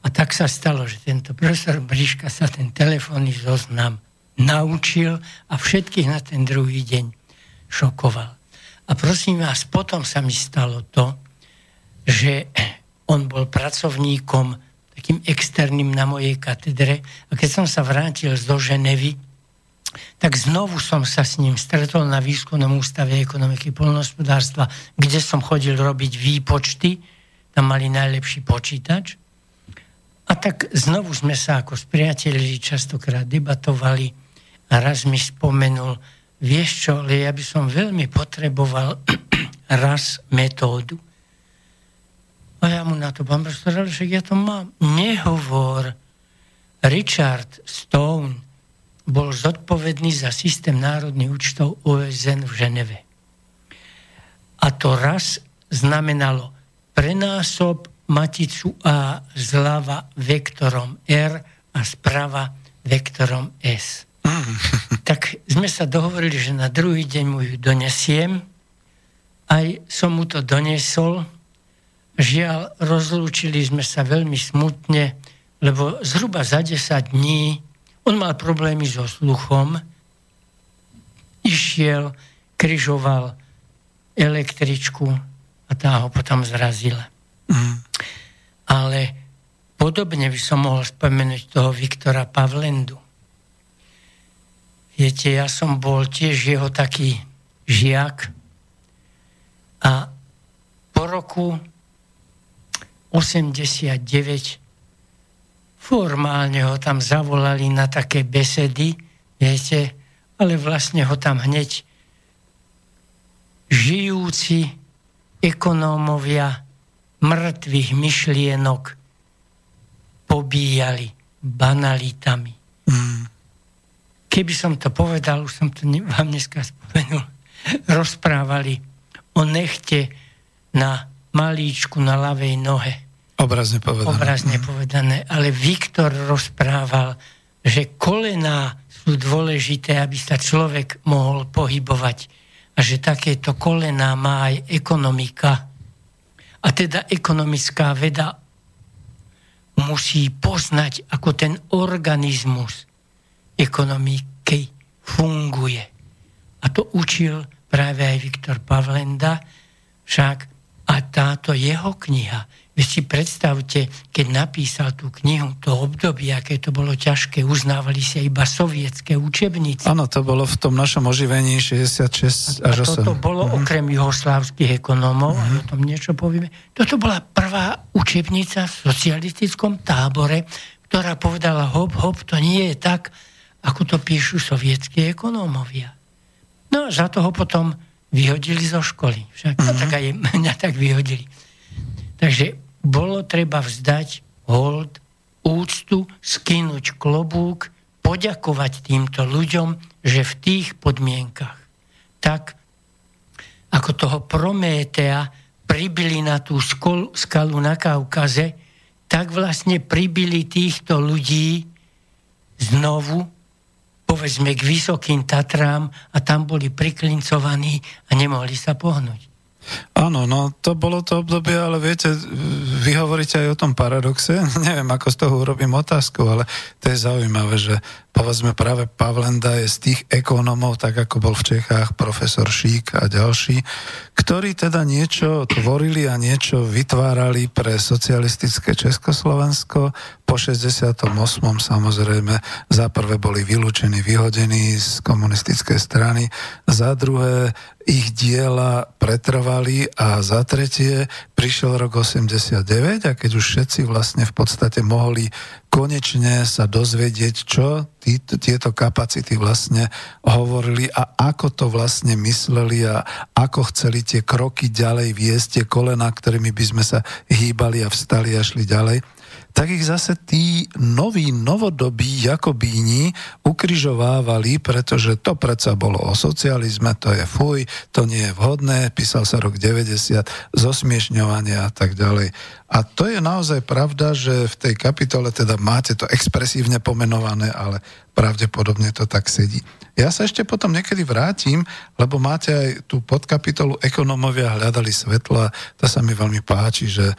A tak sa stalo, že tento profesor Briška sa ten telefónny zoznam naučil a všetkých na ten druhý deň šokoval. A prosím vás, potom sa mi stalo to, že on bol pracovníkom takým externým na mojej katedre a keď som sa vrátil zo Ženevy, tak znovu som sa s ním stretol na Výskumnom ústave ekonomiky a poľnohospodárstva, kde som chodil robiť výpočty, tam mali najlepší počítač. A tak znovu sme sa ako spriatelili, častokrát debatovali a raz mi spomenul, vieš čo, ale ja by som veľmi potreboval raz metódu. A ja mu na to, pán profesor, že ja to mám. Nehovor. Richard Stone bol zodpovedný za systém národných účtov OSN v Ženeve. A to raz znamenalo prenásob maticu A zľava vektorom R a zprava vektorom S. Tak sme sa dohovorili, že na druhý deň mu ju donesiem. Aj som mu to donesol. Žiaľ, rozlúčili sme sa veľmi smutne, lebo zhruba za 10 dní on mal problémy so sluchom. Išiel, križoval električku a tá ho potom zrazila. Ale podobne by som mohol spomenúť toho Viktora Pavlendu. Viete, ja som bol tiež jeho taký žiak a po roku 89 formálne ho tam zavolali na také besedy, viete, ale vlastne ho tam hneď žijúci ekonómovia mŕtvych myšlienok pobíjali banalitami. Keby som to povedal, už som to vám dneska spomenul, rozprávali o nechte na malíčku na ľavej nohe. Obrazne povedané. Obrazne povedané. Ale Viktor rozprával, že kolená sú dôležité, aby sa človek mohol pohybovať. A že takéto kolená má aj ekonomika. A teda ekonomická veda musí poznať, ako ten organizmus ekonomiky funguje. A to učil práve aj Viktor Pavlenda, však a táto jeho kniha. Veď si predstavte, keď napísal tú knihu, to obdobie, aké to bolo ťažké, uznávali sa iba sovietské učebnice. Áno, to bolo v tom našom oživení 66 až 8. Toto bolo okrem juhoslávskych ekonómov, a o tom niečo povieme. Toto bola prvá učebnica v socialistickom tábore, ktorá povedala, hop, hop, to nie je tak, ako to píšu sovietskí ekonómovia. No a za toho potom vyhodili zo školy. Však tak aj mňa tak vyhodili. Takže bolo treba vzdať hold, úctu, skinúť klobúk, poďakovať týmto ľuďom, že v tých podmienkach, tak ako toho Prométea pribili na tú skalu na Kaukaze, tak vlastne pribili týchto ľudí znovu, povedzme, k Vysokým Tatrám a tam boli priklincovaní a nemohli sa pohnúť. A Áno, no to bolo to obdobie, ale viete, vy hovoríte aj o tom paradoxe, neviem, ako z toho urobím otázku, ale to je zaujímavé, že povedzme práve Pavlenda je z tých ekonómov, tak ako bol v Čechách profesor Šík a ďalší, ktorí teda niečo tvorili a niečo vytvárali pre socialistické Československo. Po 68. samozrejme za prvé boli vylúčení, vyhodení z komunistickej strany, za druhé ich diela pretrvali a za tretie prišiel rok 89 a keď už všetci vlastne v podstate mohli konečne sa dozvedieť, čo tieto kapacity vlastne hovorili a ako to vlastne mysleli a ako chceli tie kroky ďalej viesť, tie kolena, ktorými by sme sa hýbali a vstali a šli ďalej, tak ich zase tí noví, novodobí jakobíni ukrižovávali, pretože to predsa bolo o socializme, to je fuj, to nie je vhodné, písal sa rok 90, zosmiešňovania a tak ďalej. A to je naozaj pravda, že v tej kapitole teda máte to expresívne pomenované, ale pravdepodobne to tak sedí. Ja sa ešte potom niekedy vrátim, lebo máte aj tú podkapitolu Ekonomovia hľadali svetla, to sa mi veľmi páči, že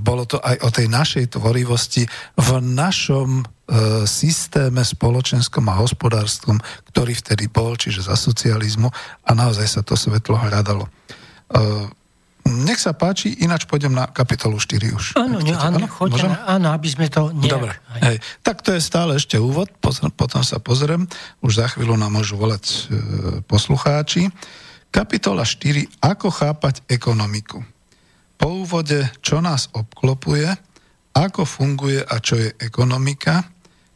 bolo to aj o tej našej tvorivosti v našom systéme spoločenskom a hospodárskom, ktorý vtedy bol, čiže za socializmu a naozaj sa to svetlo hľadalo. Nech sa páči, ináč pôjdem na kapitolu 4 už. Áno, aby sme to nejak... Dobre, hej. Tak to je stále ešte úvod, potom sa pozriem, už za chvíľu nám môžu volať poslucháči. Kapitola 4, ako chápať ekonomiku. Po úvode, čo nás obklopuje, ako funguje a čo je ekonomika,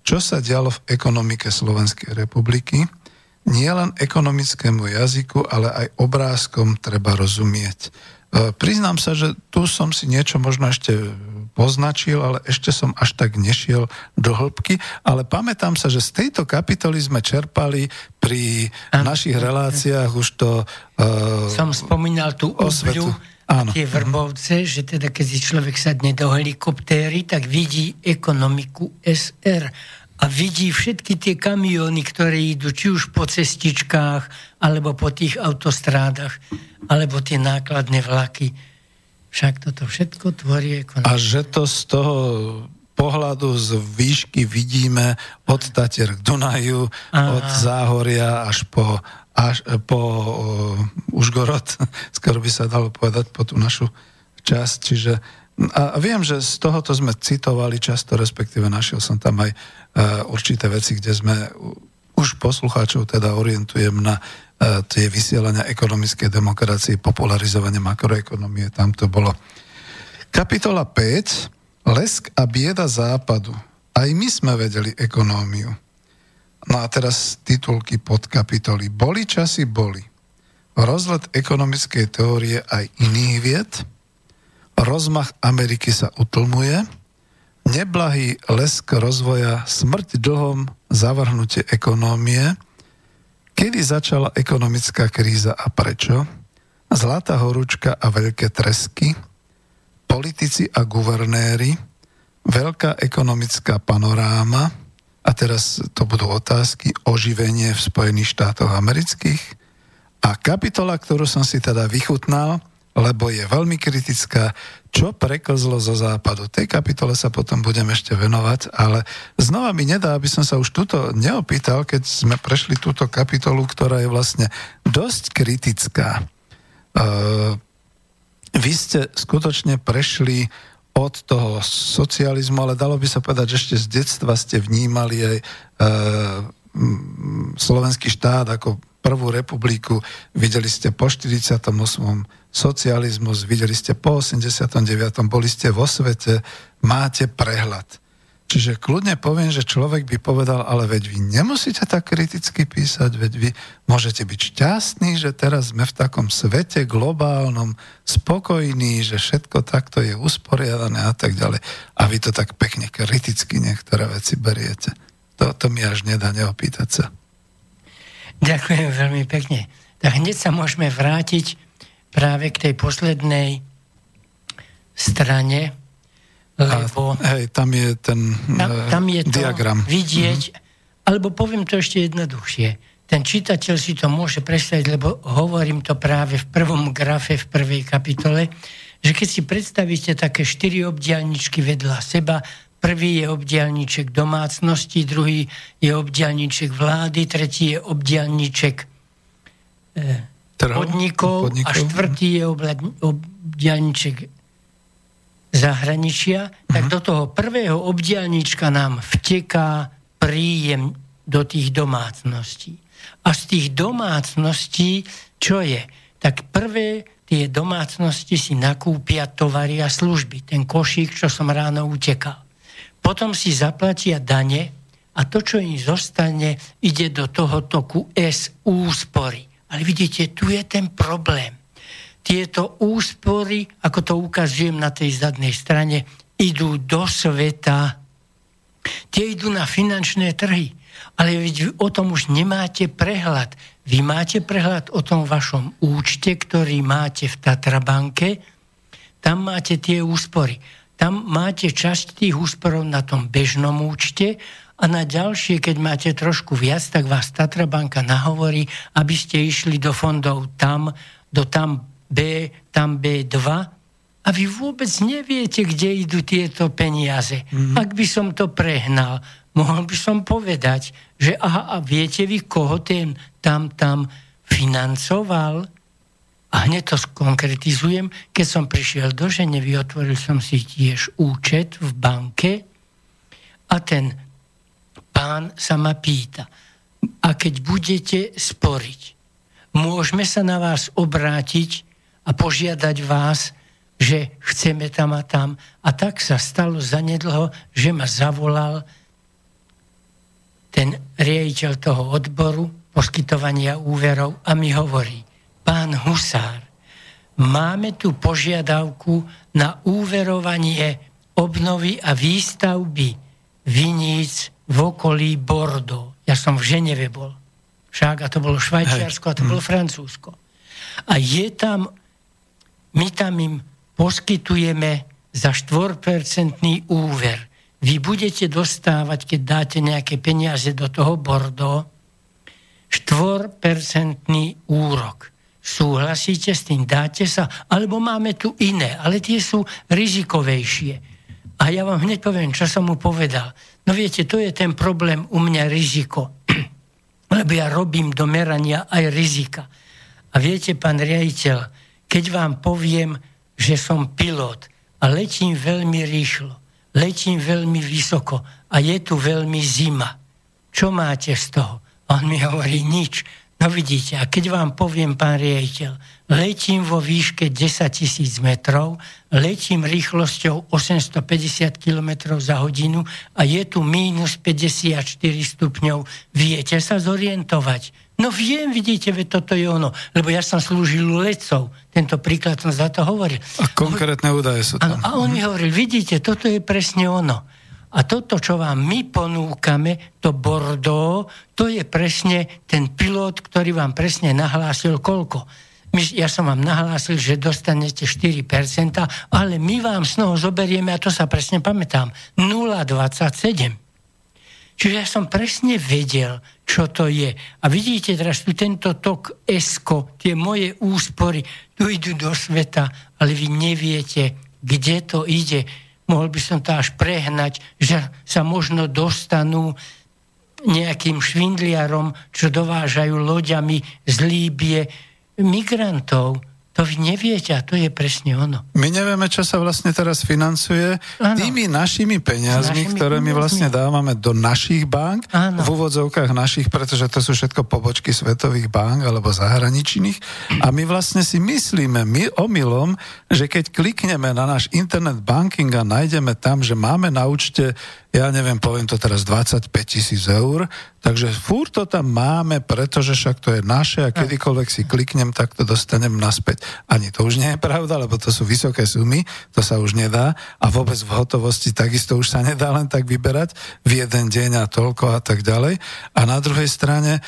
čo sa dialo v ekonomike Slovenskej republiky, nielen ekonomickému jazyku, ale aj obrázkom treba rozumieť. Priznám sa, že tu som si niečo možno ešte poznačil, ale ešte som až tak nešiel do hĺbky, ale pamätám sa, že z tejto kapitoly sme čerpali pri našich reláciách už to... Som spomínal tú obľu a tie vrbovce, že teda keď si človek sadne do helikoptéry, tak vidí ekonomiku SR a vidí všetky tie kamióny, ktoré idú či už po cestičkách, alebo po tých autostrádach, alebo tie nákladné vlaky. Však toto všetko tvorí ekonomiku. A že to z toho pohľadu z výšky vidíme od Tatier k Dunaju, od Záhoria až po Užgorod, skoro by sa dalo povedať po tú našu časť. Čiže, a viem, že z tohoto sme citovali často, respektíve našiel som tam aj určité veci, kde sme... Už poslucháčov teda orientujem na tie vysielania ekonomickej demokracie, popularizovanie makroekonomie, tam to bolo. Kapitola 5, lesk a bieda západu. Aj my sme vedeli ekonómiu. No a teraz titulky pod kapitoly. Boli časy, boli. Rozlet ekonomickej teórie aj iných vied. Rozmach Ameriky sa utlmuje. Neblahý lesk rozvoja, smrť dlhom, zavrhnutie ekonómie. Kedy začala ekonomická kríza a prečo? Zlatá horúčka a veľké tresky. Politici a guvernéri. Veľká ekonomická panoráma. A teraz to budú otázky. Oživenie v Spojených štátoch amerických. A kapitola, ktorú som si teda vychutnal, lebo je veľmi kritická, čo preklzlo zo západu. Tej kapitole sa potom budem ešte venovať, ale znova mi nedá, aby som sa už tuto neopýtal, keď sme prešli túto kapitolu, ktorá je vlastne dosť kritická. Vy ste skutočne prešli od toho socializmu, ale dalo by sa povedať, že ešte z detstva ste vnímali aj slovenský štát ako prvú republiku, videli ste po 48. socializmus, videli ste po 89. boli ste vo svete, máte prehľad. Čiže kľudne poviem, že človek by povedal, ale veď vy nemusíte tak kriticky písať, veď vy môžete byť šťastní, že teraz sme v takom svete globálnom, spokojní, že všetko takto je usporiadané a tak ďalej. A vy to tak pekne kriticky niektoré veci beriete. To mi až nedá neopýtať sa. Ďakujem veľmi pekne. Tak hneď sa môžeme vrátiť práve k tej poslednej strane, lebo... tam je ten diagram. Tam je to vidieť, alebo poviem to ešte jednoduchšie. ten čitateľ si to môže predstaviť, lebo hovorím to práve v prvom grafe, v prvej kapitole, že keď si predstavíte také 4 obdialničky vedľa seba, prvý je obdialniček domácnosti, druhý je obdialniček vlády, tretí je obdialniček podnikov a štvrtý je obdialniček zahraničia, tak do toho prvého obdialnička nám vteká príjem do tých domácností. A z tých domácností, čo je? Tak prvé tie domácnosti si nakúpia tovary a služby. Ten košík, čo som ráno utekal. Potom si zaplatia dane a to, čo im zostane, ide do toho toku S úspory. Ale vidíte, tu je ten problém. Tieto úspory, ako to ukazujem na tej zadnej strane, idú do sveta. Tie idú na finančné trhy. Ale vy o tom už nemáte prehľad. Vy máte prehľad o tom vašom účte, ktorý máte v Tatrabanke. Tam máte tie úspory. Tam máte časť tých úsporov na tom bežnom účte a na ďalšie, keď máte trošku viac, tak vás Tatrabanka nahovorí, aby ste išli do fondov tam, do tam B, tam B2 a vy vôbec neviete, kde idú tieto peniaze. Ak by som to prehnal, mohol by som povedať, že aha, a viete vy, koho ten tam financoval? A hneď to skonkretizujem. Keď som prišiel do Ženevy, otvoril som si tiež účet v banke a ten pán sa ma pýta, a keď budete sporiť, môžeme sa na vás obrátiť a požiadať vás, že chceme tam a tam. A tak sa stalo zanedlho, že ma zavolal ten riaditeľ toho odboru poskytovania úverov a mi hovorí: pán Husár, máme tu požiadavku na úverovanie obnovy a výstavby viníc v okolí Bordeaux. Ja som v Ženeve bol. Však, a to bolo Švajčiarsko, a to bolo Francúzsko. A je tam, my tam im poskytujeme za 4% úver. Vy budete dostávať, keď dáte nejaké peniaze do toho Bordeaux, 4% úrok. Súhlasíte s tým, dáte sa, alebo máme tu iné, ale tie sú rizikovejšie. A ja vám hneď poviem, čo som mu povedal. No viete, to je ten problém u mňa, riziko. Lebo ja robím do merania aj rizika. A viete, pán riaditeľ, keď vám poviem, že som pilot a letím veľmi rýchlo, letím veľmi vysoko a je tu veľmi zima. Čo máte z toho? On mi hovorí: nič. No vidíte, a keď vám poviem, pán riaditeľ, letím vo výške 10 000 metrov, letím rýchlosťou 850 km za hodinu a je tu mínus 54 stupňov. Viete sa zorientovať? No viem, vidíte, toto je ono. Lebo ja som slúžil u letcov. Tento príklad som za to hovoril. A konkrétne údaje sú tam. A on mi hovoril: vidíte, toto je presne ono. A toto, čo vám my ponúkame, to Bordeaux, to je presne ten pilot, ktorý vám presne nahlásil koľko. Ja som vám nahlásil, že dostanete 4%, ale my vám z toho zoberieme, a to sa presne pamätám, 0,27. Čiže ja som presne vedel, čo to je. A vidíte teraz tu tento tok ESCO, tie moje úspory, tu idú do sveta, ale vy neviete, kde to ide. Mohol by som to až prehnať, že sa možno dostanú nejakým švindliarom, čo dovážajú loďami z Líbie migrantov. To vy neviete, a to je presne ono. My nevieme, čo sa vlastne teraz financuje tými našimi peniazmi, ktoré my vlastne dávame do našich bank, v úvodzovkách našich, pretože to sú všetko pobočky svetových bank alebo zahraničných. A my vlastne si myslíme, my omylom, že keď klikneme na náš internet banking a nájdeme tam, že máme na účte, ja neviem, poviem to teraz, 25 000 eur, takže furt to tam máme, pretože však to je naše a kedykoľvek si kliknem, tak to dostanem naspäť. Ani to už nie je pravda, lebo to sú vysoké sumy, to sa už nedá a vôbec v hotovosti takisto už sa nedá len tak vyberať v jeden deň a toľko a tak ďalej. A na druhej strane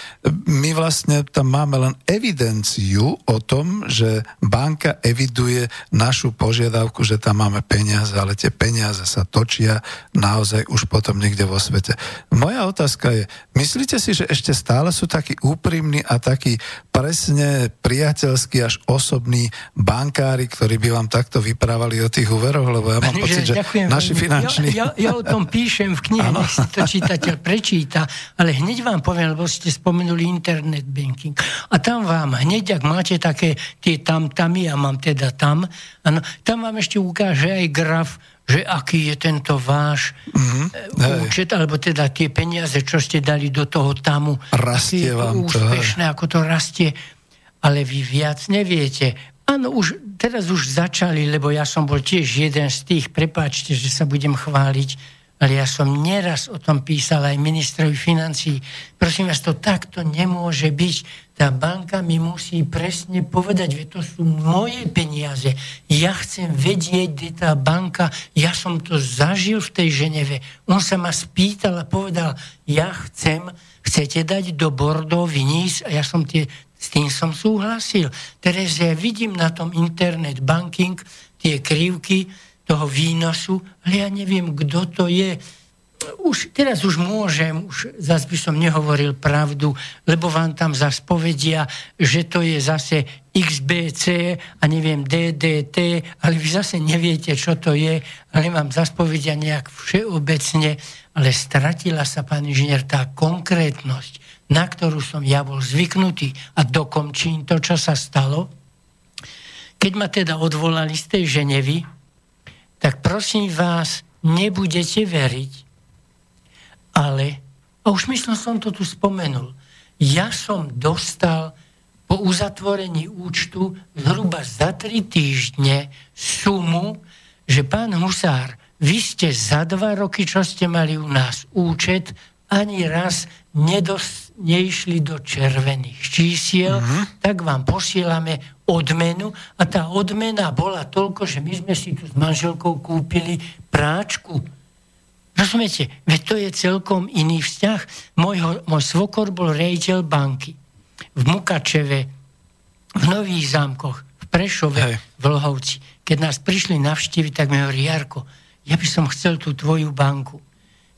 my vlastne tam máme len evidenciu o tom, že banka eviduje našu požiadavku, že tam máme peniaze, ale tie peniaze sa točia naozaj už potom nikde vo svete. Moja otázka je, myslíte si, že ešte stále sú takí úprimní a takí presne priateľskí až osobní bankári, ktorí by vám takto vyprávali o tých úveroch, lebo ja mám pocit, že naši finanční... Ja o tom píšem v knihe, nech si to čítateľ prečíta, ale hneď vám poviem, lebo ste spomenuli internet banking. A tam vám hneď, ak máte také tie tamtamy, ja mám teda tam, ano, tam vám ešte ukáže aj graf, že aký je tento váš účet, alebo teda tie peniaze, čo ste dali do toho tamu. Rastie vám to. Úspešné, ako to rastie. Ale vy viac neviete. Áno, už, teraz už začali, lebo ja som bol tiež jeden z tých, prepáčte, že sa budem chváliť, ale ja som nieraz o tom písal aj ministrovi financií. Prosím vás, to takto nemôže byť. Tá banka mi musí presne povedať, že to sú moje peniaze. Ja chcem vedieť, kde tá banka, ja som to zažil v tej Ženeve. On sa ma spýtal a povedal, ja chcete dať do Bordeaux, Vinís, a ja som s tým som súhlasil. Teraz ja vidím na tom internet banking tie krivky, toho výnosu, ale ja neviem, kto to je. Teraz môžem, zase by som nehovoril pravdu, lebo vám tam zase povedia, že to je zase XBC a neviem DDT, ale vy zase neviete, čo to je, ale vám zase povedia nejak všeobecne, ale stratila sa, pán inžinier, tá konkrétnosť, na ktorú som ja bol zvyknutý a dokončím to, čo sa stalo. Keď ma teda odvolali z tej Ženevy, tak prosím vás, nebudete veriť, ale, a už myslím, som to tu spomenul, ja som dostal po uzatvorení účtu zhruba za 3 týždne sumu, že pán Husár, vy ste za 2 roky, čo ste mali u nás účet, ani raz neišli do červených čísiel, tak vám posílame odmenu a tá odmena bola toľko, že my sme si tu s manželkou kúpili práčku. Rozumiete? Veď to je celkom iný vzťah. Môj svokor bol riaditeľ banky v Mukačeve, v Nových Zámkoch, v Prešove, v Lhovci. Keď nás prišli navštíviť, tak mi hovorí, Jarko, ja by som chcel tú tvoju banku.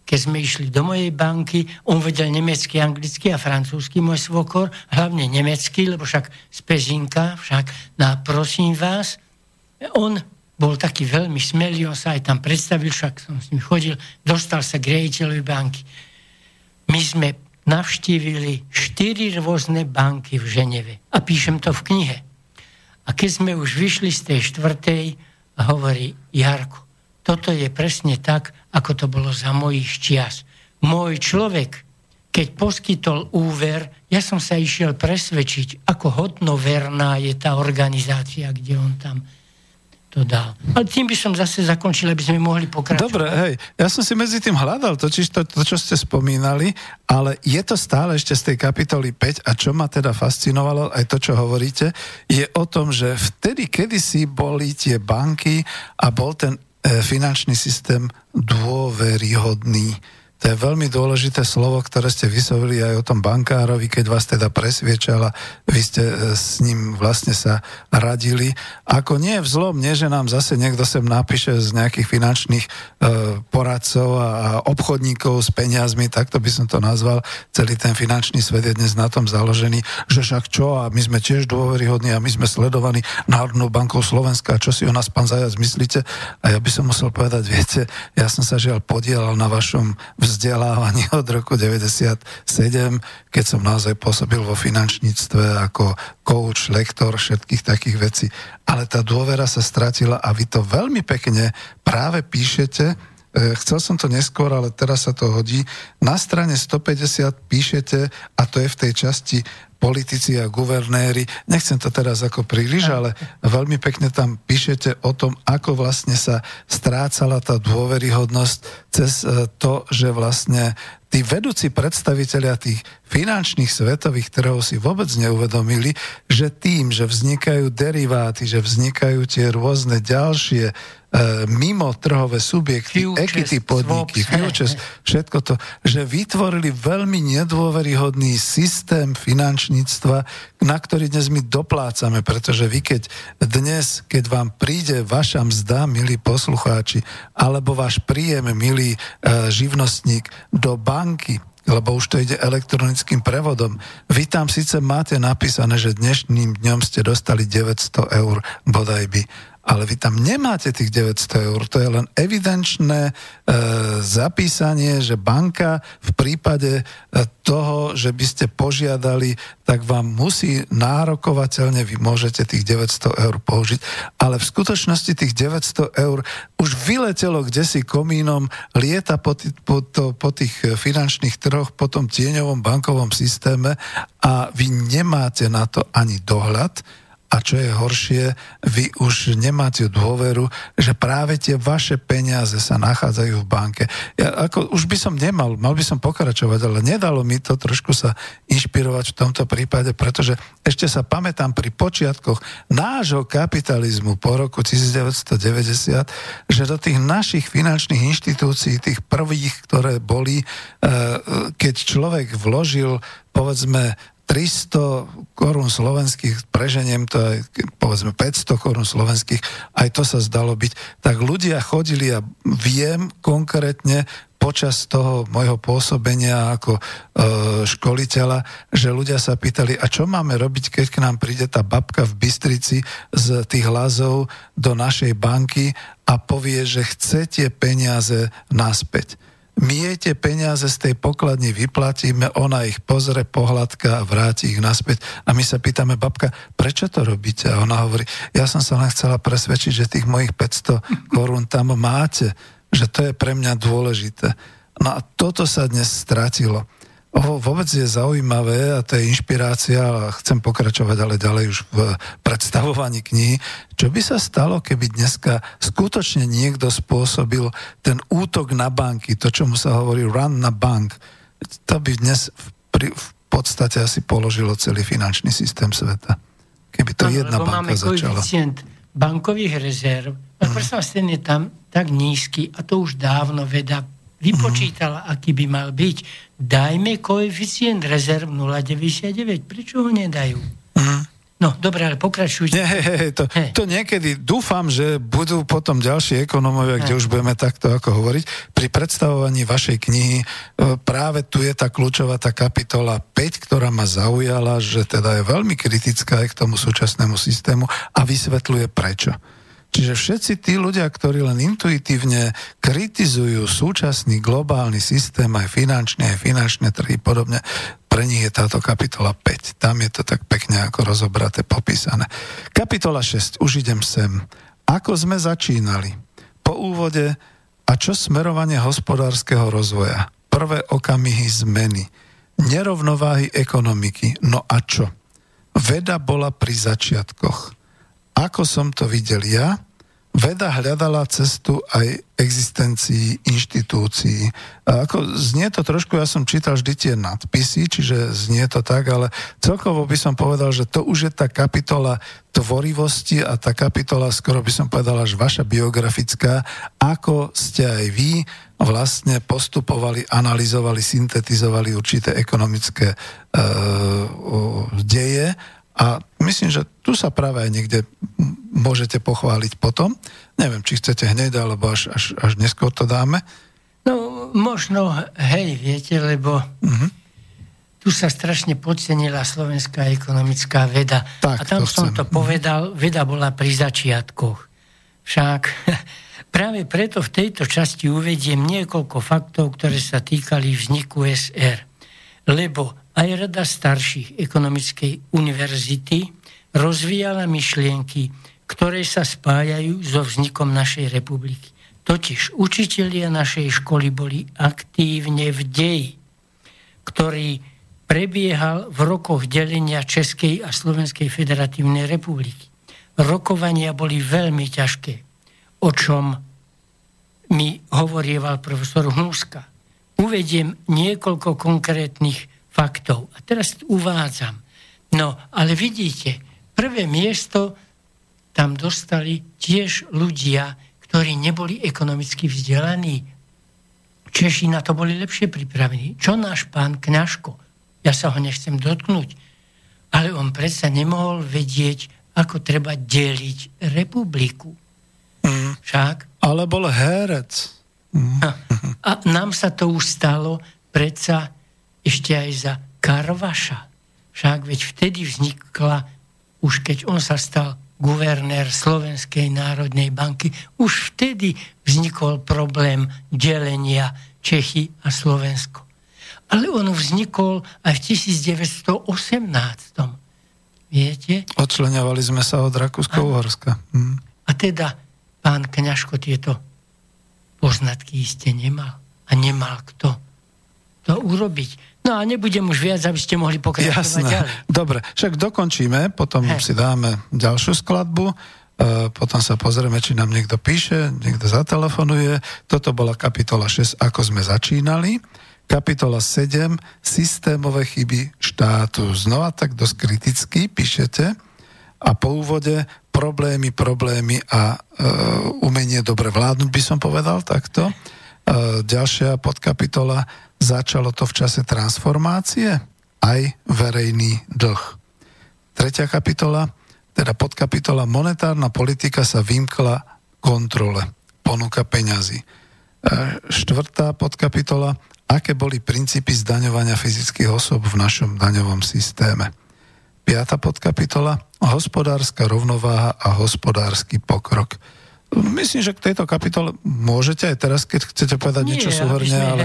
Keď sme išli do mojej banky, on vedel nemecky, anglicky a francúzsky, môj svokor, hlavne nemecky, lebo však z Pezinka, však, no prosím vás, on bol taký veľmi smelý, on sa aj tam predstavil, však som s ním chodil, dostal sa k riaditeľovi banky. My sme navštívili 4 rôzne banky v Ženeve a píšem to v knihe. A keď sme už vyšli z tej 4. a hovorí, Jarko, toto je presne tak, ako to bolo za mojich čias. Môj človek, keď poskytol úver, ja som sa išiel presvedčiť, ako hodnoverná je tá organizácia, kde on tam to dal. Ale tým by som zase zakončil, aby sme mohli pokračovať. Dobre, hej, ja som si medzi tým hľadal to, čo ste spomínali, ale je to stále ešte z tej kapitoly 5 a čo ma teda fascinovalo, aj to, čo hovoríte, je o tom, že vtedy kedysi boli tie banky a bol ten finančný systém dôveryhodný. To je veľmi dôležité slovo, ktoré ste vyslovili aj o tom bankárovi, keď vás teda presviečala, vy ste s ním vlastne sa radili. Ako nie je vzlom, nie že nám zase niekto sem napíše z nejakých finančných poradcov a obchodníkov s peniazmi, takto by som to nazval, celý ten finančný svet je dnes na tom založený, že však čo, a my sme tiež dôveryhodní a my sme sledovaní Národnou bankou Slovenska, čo si o nás, pán Zajac, myslíte? A ja by som musel povedať, viete, ja som sa žiaľ podielal na vašom vzdelávaní od roku 97, keď som naozaj pôsobil vo finančníctve ako coach, lektor, všetkých takých vecí. Ale tá dôvera sa stratila a vy to veľmi pekne práve píšete, chcel som to neskôr, ale teraz sa to hodí, na strane 150 píšete, a to je v tej časti politici a guvernéri, nechcem to teraz ako príliš, ale veľmi pekne tam píšete o tom, ako vlastne sa strácala tá dôveryhodnosť cez to, že vlastne tí vedúci predstavitelia tých finančných svetových trhov si vôbec neuvedomili, že tým, že vznikajú deriváty, že vznikajú tie rôzne ďalšie mimo trhové subjekty, futures, equity podniky, futures, všetko to, že vytvorili veľmi nedôveryhodný systém finančníctva, na ktorý dnes my doplácame, pretože vy keď vám príde vaša mzda, milí poslucháči, alebo váš príjem, milý živnostník, do banky, lebo už to ide elektronickým prevodom. Vy tam síce máte napísané, že dnešným dňom ste dostali 900 eur, bodaj by. Ale vy tam nemáte tých 900 eur. To je len evidenčné zapísanie, že banka v prípade toho, že by ste požiadali, tak vám musí nárokovateľne, vy môžete tých 900 eur použiť. Ale v skutočnosti tých 900 eur už vyletelo kdesi komínom, lieta po tých finančných trhoch, po tom tieňovom bankovom systéme a vy nemáte na to ani dohľad. A čo je horšie, vy už nemáte dôveru, že práve tie vaše peniaze sa nachádzajú v banke. Ja už by som nemal, mal by som pokračovať, ale nedalo mi to trošku sa inšpirovať v tomto prípade, pretože ešte sa pamätám pri počiatkoch nášho kapitalizmu po roku 1990, že do tých našich finančných inštitúcií, tých prvých, ktoré boli, keď človek vložil, povedzme, 300 korún slovenských, preženiem to aj, povedzme, 500 korún slovenských, aj to sa zdalo byť, tak ľudia chodili a viem konkrétne počas toho môjho pôsobenia ako školiteľa, že ľudia sa pýtali, a čo máme robiť, keď k nám príde tá babka v Bystrici z tých Lazov do našej banky a povie, že chce tie peniaze naspäť. My tie peniaze z tej pokladni vyplatíme, ona ich pozrie, pohľadka a vráti ich naspäť. A my sa pýtame, babka, prečo to robíte? A ona hovorí, ja som sa len chcela presvedčiť, že tých mojich 500 korún tam máte, že to je pre mňa dôležité. No a toto sa dnes stratilo. Vôbec je zaujímavé a to je inšpirácia a chcem pokračovať ale ďalej už v predstavovaní knihy. Čo by sa stalo, keby dneska skutočne niekto spôsobil ten útok na banky, to čomu sa hovorí run na bank, to by dnes v podstate asi položilo celý finančný systém sveta. Keby to jedna banka začala. Koeficient bankových rezerv, predstav je tam tak nízky a to už dávno veda vypočítala, aký by mal byť. Dajme koeficient rezerv 0,99. Prečo ho nedajú? No, dobré, ale pokračujte. To niekedy dúfam, že budú potom ďalšie ekonomovia, kde už budeme takto ako hovoriť. Pri predstavovaní vašej knihy práve tu je tá kľúčová tá kapitola 5, ktorá ma zaujala, že teda je veľmi kritická aj k tomu súčasnému systému a vysvetľuje prečo. Čiže všetci tí ľudia, ktorí len intuitívne kritizujú súčasný globálny systém, aj finančné trhy podobne, pre nich je táto kapitola 5. Tam je to tak pekne ako rozobraté, popísané. Kapitola 6. Už idem sem. Ako sme začínali? Po úvode a čo smerovanie hospodárskeho rozvoja? Prvé okamihy zmeny. Nerovnováhy ekonomiky. No a čo? Veda bola pri začiatkoch. Ako som to videl ja, veda hľadala cestu aj existencii inštitúcií. Ako znie to trošku, ja som čítal vždy tie nadpisy, čiže znie to tak, ale celkovo by som povedal, že to už je tá kapitola tvorivosti a tá kapitola, skoro by som povedal, až vaša biografická, ako ste aj vy vlastne postupovali, analyzovali, syntetizovali určité ekonomické deje. A myslím, že tu sa práve aj niekde môžete pochváliť potom. Neviem, či chcete hneď, alebo až neskôr to dáme. No, možno, hej, viete, lebo tu sa strašne podcenila slovenská ekonomická veda. Tak, a tam som to povedal, veda bola pri začiatkoch. Však práve preto v tejto časti uvediem niekoľko faktov, ktoré sa týkali vzniku SR. Lebo aj Rada starších ekonomickej univerzity rozvíjala myšlienky, ktoré sa spájajú so vznikom našej republiky. Totiž učitelia našej školy boli aktívne v deji, ktorý prebiehal v rokoch delenia Českej a Slovenskej federatívnej republiky. Rokovania boli veľmi ťažké, o čom mi hovorieval profesor Hnuska. Uvediem niekoľko konkrétnych faktov. A teraz uvádzam. No, ale vidíte, prvé miesto tam dostali tiež ľudia, ktorí neboli ekonomicky vzdelaní. Češi na to boli lepšie pripravení. Čo náš pán Kňažko? Ja sa ho nechcem dotknúť. Ale on predsa nemohol vedieť, ako treba deliť republiku. Však? Ale bol herec. A nám sa to už stalo predsa ešte aj za Karvaša. Však veď vtedy vznikla, už keď on sa stal guvernér Slovenskej národnej banky, už vtedy vznikol problém delenia Čechy a Slovensko. Ale on vznikol aj v 1918. Viete? Odčleňovali sme sa od Rakúsko-Uhorska. A teda pán Kňažko tieto poznatky iste nemal. A nemal kto to urobiť. No a nebudem už viac, aby ste mohli pokračovať ďalej. Dobre, však dokončíme, potom si dáme ďalšiu skladbu, potom sa pozrieme, či nám niekto píše, niekto zatelefonuje. Toto bola kapitola 6, ako sme začínali. Kapitola 7, systémové chyby štátu. Znova tak dosť kriticky píšete a po úvode problémy a umenie dobre vládnuť, by som povedal takto. Ďalšia podkapitola, začalo to v čase transformácie, aj verejný dlh. Tretia kapitola, teda podkapitola, monetárna politika sa vymkla kontrole, ponuka peňazí. Štvrtá podkapitola, aké boli princípy zdaňovania fyzických osôb v našom daňovom systéme. Piata podkapitola, hospodárska rovnováha a hospodársky pokrok. Myslím, že k tejto kapitole môžete aj teraz, keď chcete povedať niečo súhrne, ale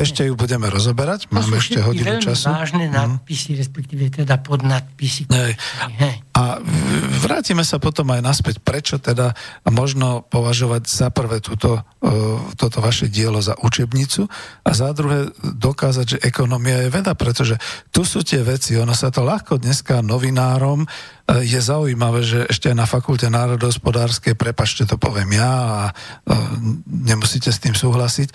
ešte ju budeme rozoberať. Máme ešte hodinu času. To sú vážne nadpisy, respektíve teda podnadpisy. A vrátime sa potom aj naspäť, prečo teda možno považovať za prvé toto vaše dielo za učebnicu a za druhé dokázať, že ekonomia je veda, pretože tu sú tie veci, ono sa to ľahko dneska novinárom je zaujímavé, že ešte na Fakulte národohospodárskej, prepáčte, to poviem ja a nemusíte s tým súhlasiť,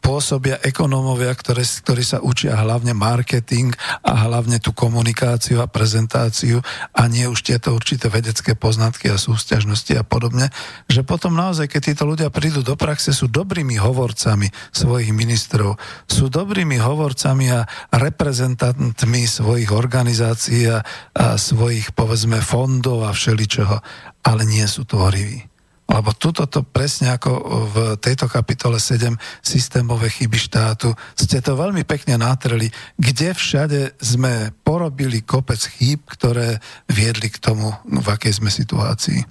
pôsobia ekonómovia, ktorí sa učia hlavne marketing a hlavne tú komunikáciu a prezentáciu a nie už tieto určité vedecké poznatky a súťažnosti a podobne, že potom naozaj, keď títo ľudia prídu do praxe, sú dobrými hovorcami svojich ministrov, sú dobrými hovorcami a reprezentantmi svojich organizácií a svojich, povedzme, fondov a všeličoho, ale nie sú tvoriví. Lebo tuto to presne ako v tejto kapitole 7 systémové chyby štátu ste to veľmi pekne natreli, kde všade sme porobili kopec chýb, ktoré viedli k tomu, v akej sme situácii.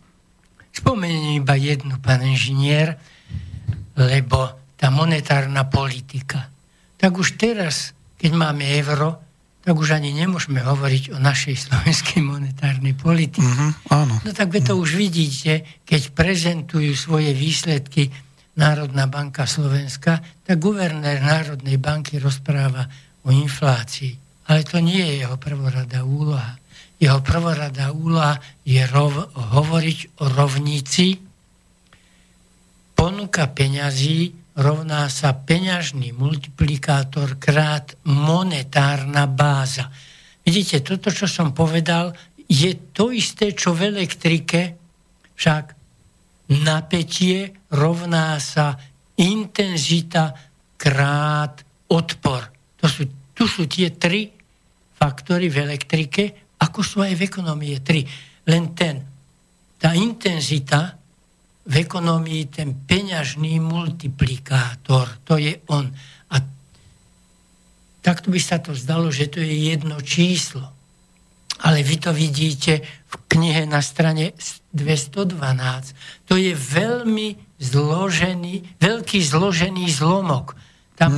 Spomeniem iba jednu, pán inžinier, lebo tá monetárna politika. Tak už teraz, keď máme euro, tak už ani nemôžeme hovoriť o našej slovenskej monetárnej politike. Áno. No tak to už vidíte, keď prezentujú svoje výsledky Národná banka Slovenska, tak guvernér Národnej banky rozpráva o inflácii. Ale to nie je jeho prvoradá úloha. Jeho prvoradá úloha je hovoriť o rovnici. Ponuka peňazí rovná sa peňažný multiplikátor krát monetárna báza. Vidíte, toto, čo som povedal, je to isté, čo v elektrike, však napätie rovná sa intenzita krát odpor. Tu sú tie tri faktory v elektrike, ako sú aj v ekonomii tri. Len tá intenzita v ekonomii, ten peňažný multiplikátor, to je on. A takto by sa to zdalo, že to je jedno číslo. Ale vy to vidíte v knihe na strane 212. To je veľmi zložený, veľký zložený zlomok. Tam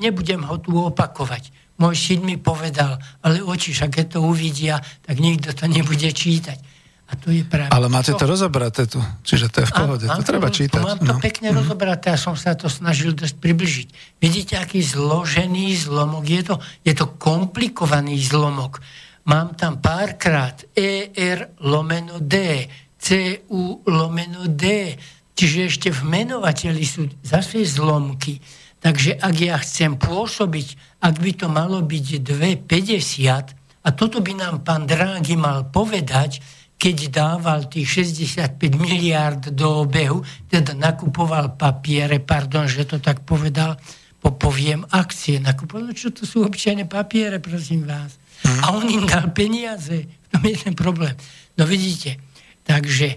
nebudem ho tu opakovať. Môj syn mi povedal, ale oči, však keď to uvidia, tak nikto to nebude čítať. A to je práve ale máte to rozobraté tu, čiže to je v pohode, to treba čítať. Mám to pekne rozobraté a som sa to snažil dosť približiť. Vidíte, aký zložený zlomok je to? Je to komplikovaný zlomok. Mám tam párkrát ER/D, CU/D, čiže ešte v menovateli sú zase zlomky. Takže ak ja chcem pôsobiť, ak by to malo byť 2,50, a toto by nám pán Draghi mal povedať, keď dával tých 65 miliárd do obehu, teda nakupoval papiere, pardon, že to tak povedal, poviem akcie, nakupoval, čo to sú obyčajné papiere, prosím vás. A on im dal peniaze. V tom je ten problém. No vidíte, takže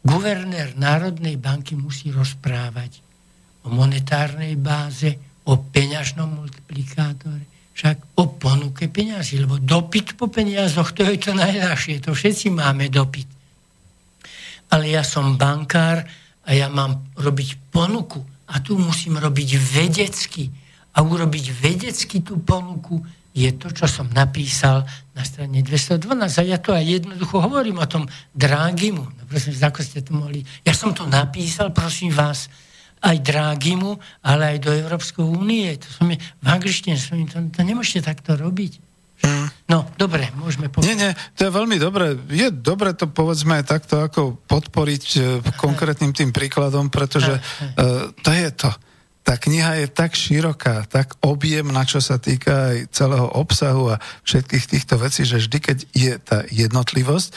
guvernér Národnej banky musí rozprávať o monetárnej báze, o peňažnom multiplikátore, však o ponuke peňazí, lebo dopyt po peniazoch, to je to najľahšie, to všetci máme dopyt. Ale ja som bankár a ja mám robiť ponuku a tu musím robiť vedecky a urobiť vedecky tú ponuku je to, čo som napísal na strane 212. A ja to aj jednoducho hovorím o tom Draghimu. No prosím, ako ste to mohli... Ja som to napísal, prosím vás, aj Draghimu, ale aj do Európskej únie. To som je v angličtine, to nemôžete takto robiť. No, dobre, môžeme povedať. Nie, to je veľmi dobre. Je dobre to, povedzme, takto ako podporiť konkrétnym tým príkladom, pretože to je to. Tá kniha je tak široká, tak objemná, čo sa týka aj celého obsahu a všetkých týchto vecí, že vždy, keď je tá jednotlivosť,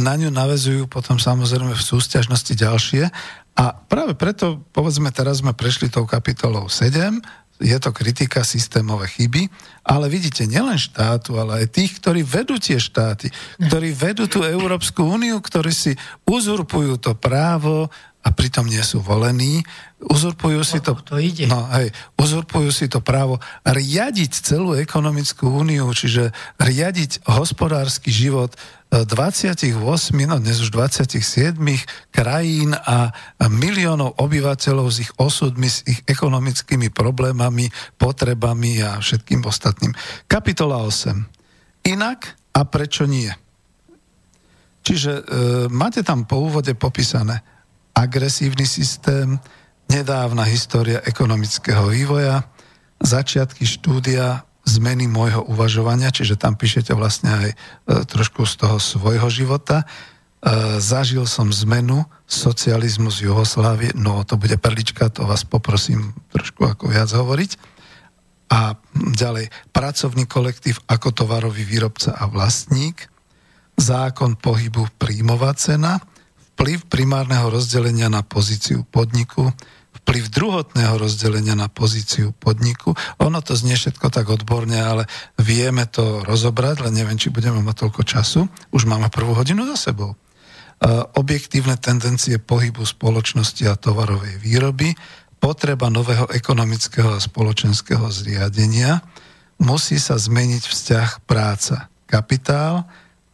na ňu navezujú potom samozrejme v súťažnosti ďalšie. A práve preto, povedzme, teraz sme prešli tou kapitolou 7, je to kritika systémové chyby, ale vidíte, nielen štátu, ale aj tých, ktorí vedú tie štáty, ktorí vedú tú Európsku úniu, ktorí si uzurpujú to právo, a pritom nie sú volení, uzurpujú si to právo riadiť celú ekonomickú úniu, čiže riadiť hospodársky život 28, no dnes už 27 krajín a miliónov obyvateľov s ich osudmi, s ich ekonomickými problémami, potrebami a všetkým ostatným. Kapitola 8. Inak a prečo nie? Čiže máte tam po úvode popísané agresívny systém, nedávna história ekonomického vývoja, začiatky štúdia, zmeny môjho uvažovania, čiže tam píšete vlastne aj trošku z toho svojho života. Zažil som zmenu socializmu z Juhoslávie, no to bude perlička, to vás poprosím trošku ako viac hovoriť. A ďalej, pracovný kolektív ako tovarový výrobca a vlastník, zákon pohybu príjmová cena, vplyv primárneho rozdelenia na pozíciu podniku, vplyv druhotného rozdelenia na pozíciu podniku. Ono to znie všetko tak odborne, ale vieme to rozobrať, len neviem, či budeme mať toľko času. Už máme 1. hodinu za sebou. Objektívne tendencie pohybu spoločnosti a tovarovej výroby, potreba nového ekonomického a spoločenského zriadenia, musí sa zmeniť vzťah práca, kapitál,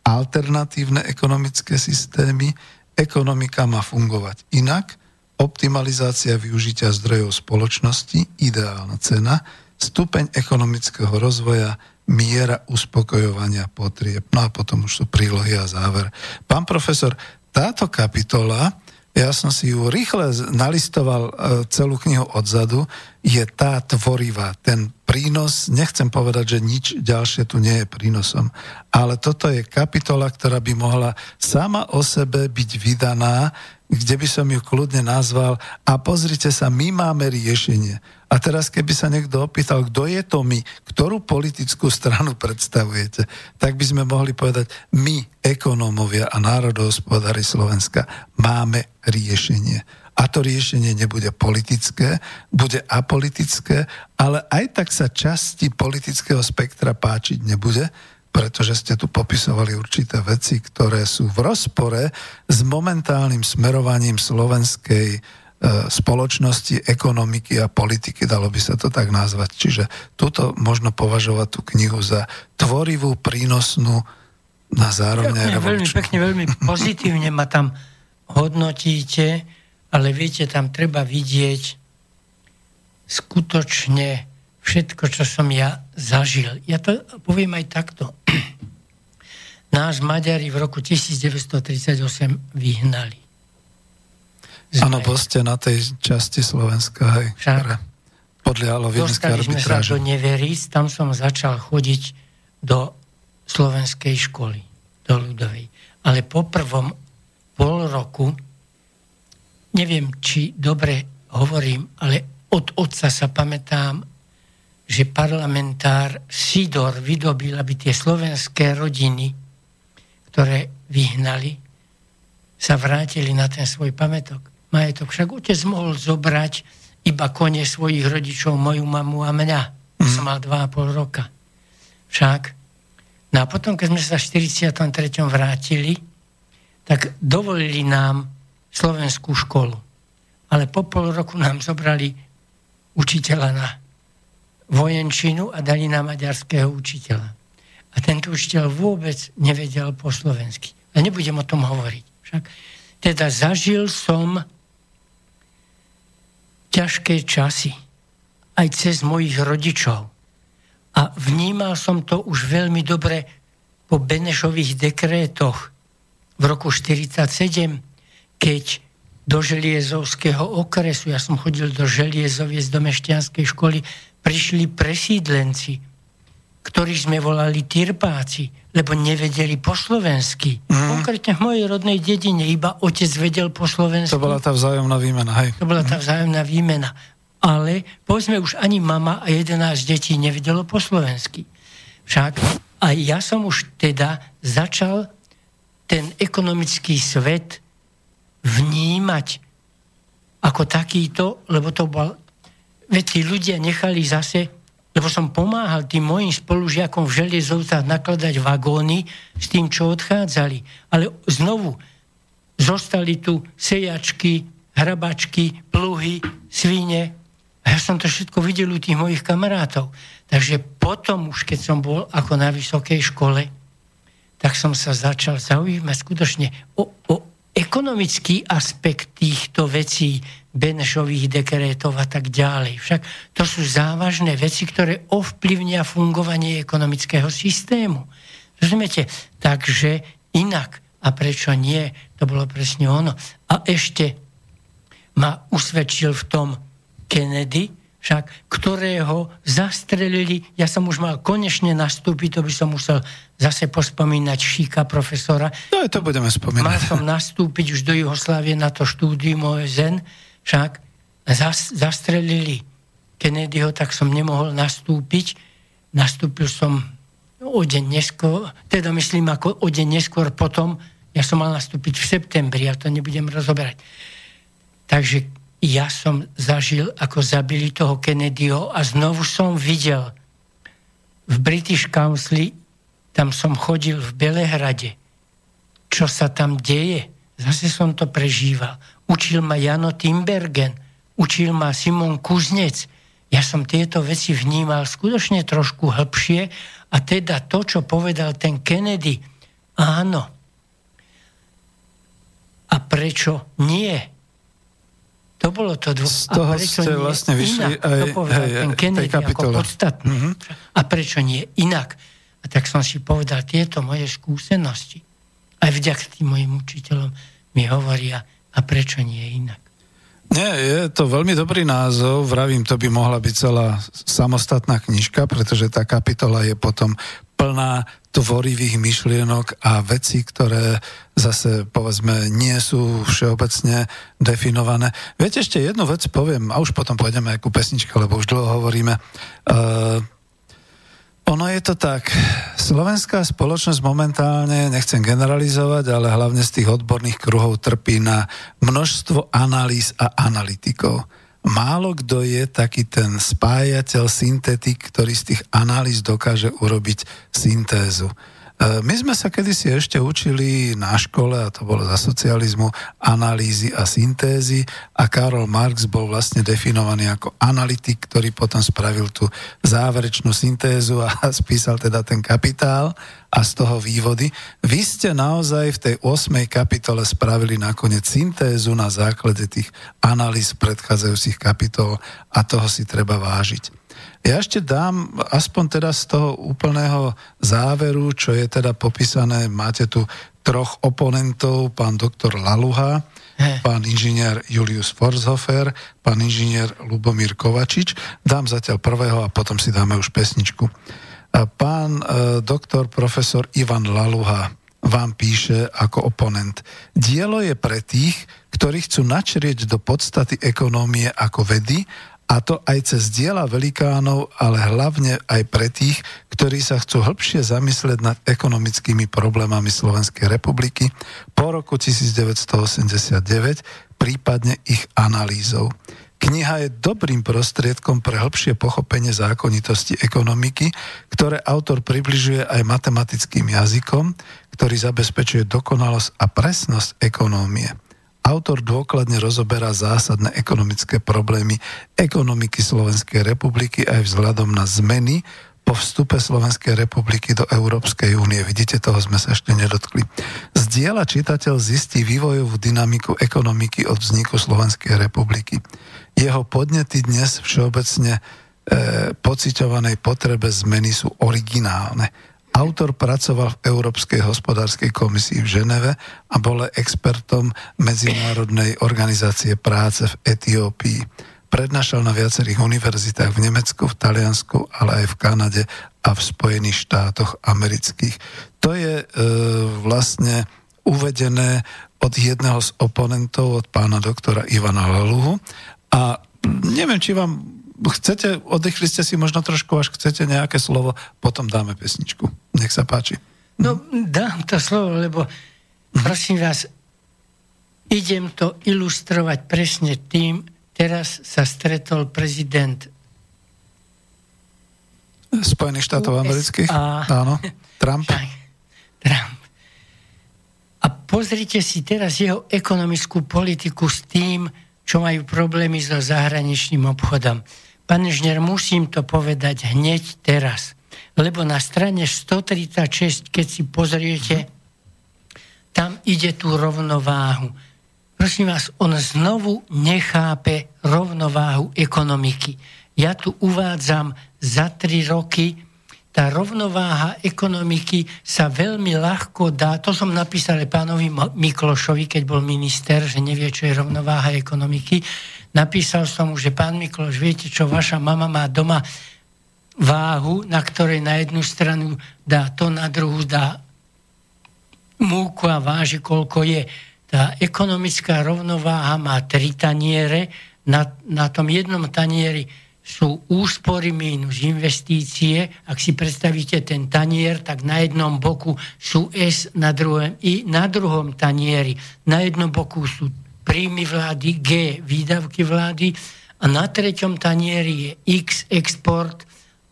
alternatívne ekonomické systémy, ekonomika má fungovať inak, optimalizácia využitia zdrojov spoločnosti, ideálna cena, stupeň ekonomického rozvoja, miera uspokojovania potrieb. No a potom už sú prílohy a záver. Pán profesor, táto kapitola, ja som si ju rýchle nalistoval celú knihu odzadu, je tá tvorivá, ten prínos, nechcem povedať, že nič ďalšie tu nie je prínosom, ale toto je kapitola, ktorá by mohla sama o sebe byť vydaná, kde by som ju kľudne nazval a pozrite sa, my máme riešenie. A teraz, keby sa niekto opýtal, kto je to my, ktorú politickú stranu predstavujete, tak by sme mohli povedať, my, ekonómovia a národohospodári Slovenska, máme riešenie. A to riešenie nebude politické, bude apolitické, ale aj tak sa časti politického spektra páčiť nebude, pretože ste tu popisovali určité veci, ktoré sú v rozpore s momentálnym smerovaním slovenskej spoločnosti, ekonomiky a politiky, dalo by sa to tak nazvať. Čiže tuto možno považovať tú knihu za tvorivú, prínosnú na zároveň aj revolučnú. Veľmi pekne, veľmi pozitívne ma tam hodnotíte, ale viete, tam treba vidieť skutočne všetko, čo som ja zažil. Ja to poviem aj takto. Nás Maďari v roku 1938 vyhnali. Áno, bol ste na tej časti Slovenska, hej, ktorá podliehalo viedenskej arbitráži. Dostali sme sa do neveríc, tam som začal chodiť do slovenskej školy, do ľudovej. Ale po prvom pol roku, neviem, či dobre hovorím, ale Od otca sa pamätám, že parlamentár Sidor vydobil, aby tie slovenské rodiny, ktoré vyhnali, sa vrátili na ten svoj majetok. Však otec mohol zobrať iba kone svojich rodičov, moju mamu a mňa. Som mal 2,5 roka. Však. No a potom, keď sme sa v 43. vrátili, tak dovolili nám slovenskú školu. Ale po 0,5 roku nám zobrali učiteľa na vojenčinu a dali nám maďarského učiteľa. A tento učiteľ vôbec nevedel po slovensky. A nebudem o tom hovoriť. Však. Teda zažil som ťažké časy, aj cez mojich rodičov. A vnímal som to už veľmi dobre po Benešových dekrétoch v roku 1947, keď do Želiezovského okresu, ja som chodil do Želiezoviec, do mešťanskej školy, prišli presídlenci, ktorých sme volali Tirpáci, lebo nevedeli po slovensky. Konkrétne v mojej rodnej dedine iba otec vedel po slovensky. To bola tá vzájomná výmena, hej. To bola tá vzájomná výmena. Ale povedzme, už ani mama a 11 detí nevedelo po slovensky. Však a ja som už teda začal ten ekonomický svet vnímať ako takýto, lebo to bol... Veď tí ľudia nechali zase... Lebo som pomáhal tým mojim spolužiakom v Želiezovcách nakladať vagóny s tým, čo odchádzali. Ale znovu zostali tu sejačky, hrabačky, pluhy, svine. A ja som to všetko videl u tých mojich kamarátov. Takže potom už, keď som bol ako na vysokej škole, tak som sa začal zaujímať skutočne o ekonomický aspekt týchto vecí, Benešových dekrétov a tak ďalej. Však to sú závažné veci, ktoré ovplyvnia fungovanie ekonomického systému. Rozumiete? Takže inak. A prečo nie? To bolo presne ono. A ešte ma usvedčil v tom Kennedy, však, ktorého zastrelili, ja som už mal konečne nastúpiť, to by som musel zase pospomínať Šíka, profesora. No to budeme spomínať. Mal som nastúpiť už do Juhoslávie na to štúdium OSN, však zastrelili Kennedyho, tak som nemohol nastúpiť. Nastúpil som o deň neskôr, teda myslím ako o deň neskôr potom, ja som mal nastúpiť v septembri, ja to nebudem rozoberať. Takže ja som zažil, ako zabili toho Kennedyho a znovu som videl v British Council, tam som chodil v Belehrade, čo sa tam deje. Zase som to prežíval. Učil ma Jano Timbergen, učil ma Simon Kuznec. Ja som tieto veci vnímal skutočne trošku hlbšie a teda to, čo povedal ten Kennedy, áno. A prečo nie? To bolo to Z toho ste vlastne vyšli aj to povedal ten Kennedy ako podstatný. A prečo nie inak? A tak som si povedal tieto moje skúsenosti. Aj vďaka tým mojim učiteľom mi hovoria, a prečo nie inak? Nie, je to veľmi dobrý názov, vravím, to by mohla byť celá samostatná knižka, pretože tá kapitola je potom plná tvorivých myšlienok a vecí, ktoré zase, povedzme, nie sú všeobecne definované. Viete, ešte jednu vec poviem, a už potom pôjdeme aj ku pesničke, lebo už dlho hovoríme. Ono je to tak, slovenská spoločnosť momentálne, nechcem generalizovať, ale hlavne z tých odborných kruhov trpí na množstvo analýz a analytikov. Málo kto je taký ten spájateľ, syntetik, ktorý z tých analýz dokáže urobiť syntézu. My sme sa kedysi ešte učili na škole, a to bolo za socializmu, analýzy a syntézy a Karol Marx bol vlastne definovaný ako analytik, ktorý potom spravil tú záverečnú syntézu a spísal teda ten Kapitál a z toho vývody. Vy ste naozaj v tej 8. kapitole spravili nakoniec syntézu na základe tých analýz predchádzajúcich kapitol a toho si treba vážiť. Ja ešte dám aspoň teda z toho úplného záveru, čo je teda popísané, máte tu 3 oponentov, pán doktor Laluha, pán inžinier Julius Forshofer, pán inžinier Lubomír Kovačič. Dám zatiaľ prvého a potom si dáme už pesničku. Pán doktor profesor Ivan Laluha vám píše ako oponent. Dielo je pre tých, ktorí chcú načrieť do podstaty ekonómie ako vedy A to aj cez diela velikánov, ale hlavne aj pre tých, ktorí sa chcú hĺbšie zamyslieť nad ekonomickými problémami Slovenskej republiky po roku 1989, prípadne ich analýzou. Kniha je dobrým prostriedkom pre hĺbšie pochopenie zákonitosti ekonomiky, ktoré autor približuje aj matematickým jazykom, ktorý zabezpečuje dokonalosť a presnosť ekonómie. Autor dôkladne rozoberá zásadné ekonomické problémy ekonomiky Slovenskej republiky aj vzhľadom na zmeny po vstupe Slovenskej republiky do Európskej únie. Vidíte, toho sme sa ešte nedotkli. Z diela čitateľ zistí vývojovú dynamiku ekonomiky od vzniku Slovenskej republiky. Jeho podnety dnes všeobecne pociťovanej potrebe zmeny sú originálne. Autor pracoval v Európskej hospodárskej komisii v Ženeve a bol expertom Medzinárodnej organizácie práce v Etiópii. Prednášal na viacerých univerzitách v Nemecku, v Taliansku, ale aj v Kanade a v Spojených štátoch amerických. To je vlastne uvedené od jedného z oponentov, od pána doktora Ivana Laluhu. A neviem, či vám chcete, oddychli ste si možno trošku, až chcete nejaké slovo, potom dáme pesničku. Nech sa páči. No, dám to slovo, lebo prosím vás, idem to ilustrovať presne tým, teraz sa stretol prezident Spojených štátov amerických, áno, Trump. Trump. A pozrite si teraz jeho ekonomickú politiku s tým, čo majú problémy so zahraničným obchodom. Pán inžinier, musím to povedať hneď teraz, lebo na strane 136, keď si pozriete, tam ide tú rovnováhu. Prosím vás, on znovu nechápe rovnováhu ekonomiky. Ja tu uvádzam za 3 roky, tá rovnováha ekonomiky sa veľmi ľahko dá, to som napísal pánovi Miklošovi, keď bol minister, že nevie, čo je rovnováha ekonomiky. Napísal som mu, že pán Mikloš, viete čo, vaša mama má doma váhu, na ktorej na jednu stranu dá to, na druhú dá múku a váži, koľko je. Tá ekonomická rovnováha má 3 taniere, na tom jednom tanieri sú úspory mínus investície. Ak si predstavíte ten tanier, tak na jednom boku sú S, na druhom tanieri. Na jednom boku sú príjmy vlády, G, výdavky vlády a na 3. tanieri je X, export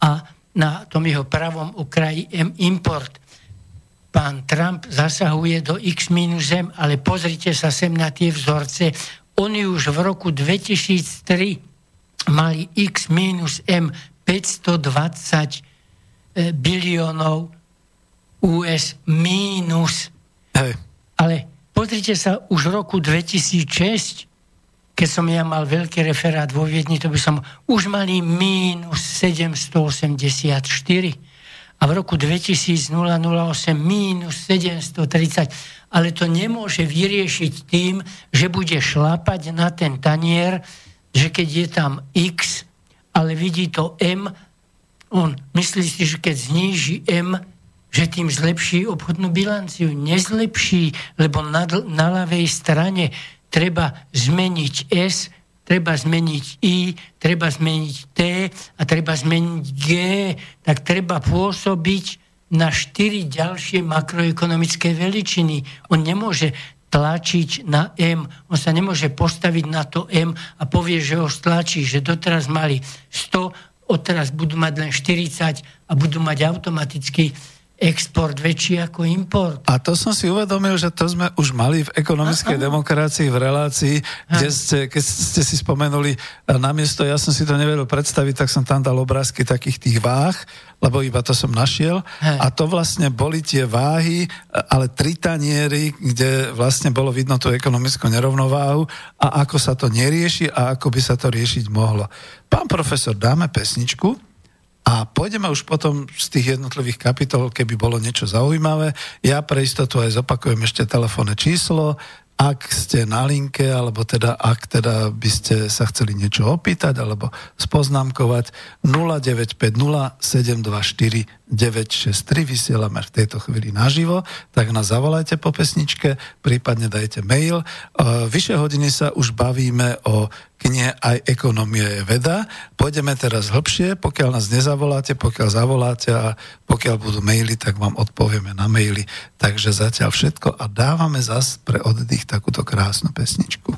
a na tom jeho pravom okraji M, import. Pán Trump zasahuje do X minus M, ale pozrite sa sem na tie vzorce. Oni už v roku 2003 mali X minus M 520 biliónov US mínus. Hej. Ale pozrite sa, už v roku 2006, keď som ja mal veľký referát vo Viedni, to by som už mali mínus 784 a v roku 2008 mínus 730. Ale to nemôže vyriešiť tým, že bude šlapať na ten tanier, že keď je tam X, ale vidí to M, on myslí si, že keď zníži M, že tým zlepší obchodnú bilanciu. Nezlepší, lebo na ľavej strane treba zmeniť S, treba zmeniť I, treba zmeniť T a treba zmeniť G. Tak treba pôsobiť na 4 ďalšie makroekonomické veličiny. On nemôže tlačiť na M. On sa nemôže postaviť na to M a povie, že ho stlačí, že doteraz mali 100, odteraz budú mať len 40 a budú mať automaticky export väčší ako import. A to som si uvedomil, že to sme už mali v ekonomickej demokracii, v relácii, kde keď ste si spomenuli namiesto, ja som si to nevedel predstaviť, tak som tam dal obrázky takých tých váh, lebo iba to som našiel. A to vlastne boli tie váhy, ale 3 taniery, kde vlastne bolo vidno tú ekonomickú nerovnováhu a ako sa to nerieši a ako by sa to riešiť mohlo. Pán profesor, dáme pesničku. A pôjdeme už potom z tých jednotlivých kapitol, keby bolo niečo zaujímavé. Ja pre istotu aj zopakujem ešte telefónne číslo, ak ste na linke, alebo teda ak teda by ste sa chceli niečo opýtať, alebo spoznámkovať 0950 724 963, vysielame v tejto chvíli naživo, tak nás zavolajte po pesničke, prípadne dajte mail. Vyššie hodiny sa už bavíme o knihe Aj ekonomia je veda. Pôjdeme teraz hlbšie, pokiaľ nás nezavoláte, pokiaľ zavoláte a pokiaľ budú maily, tak vám odpovieme na maily. Takže zatiaľ všetko a dávame zas pre oddych takúto krásnu pesničku.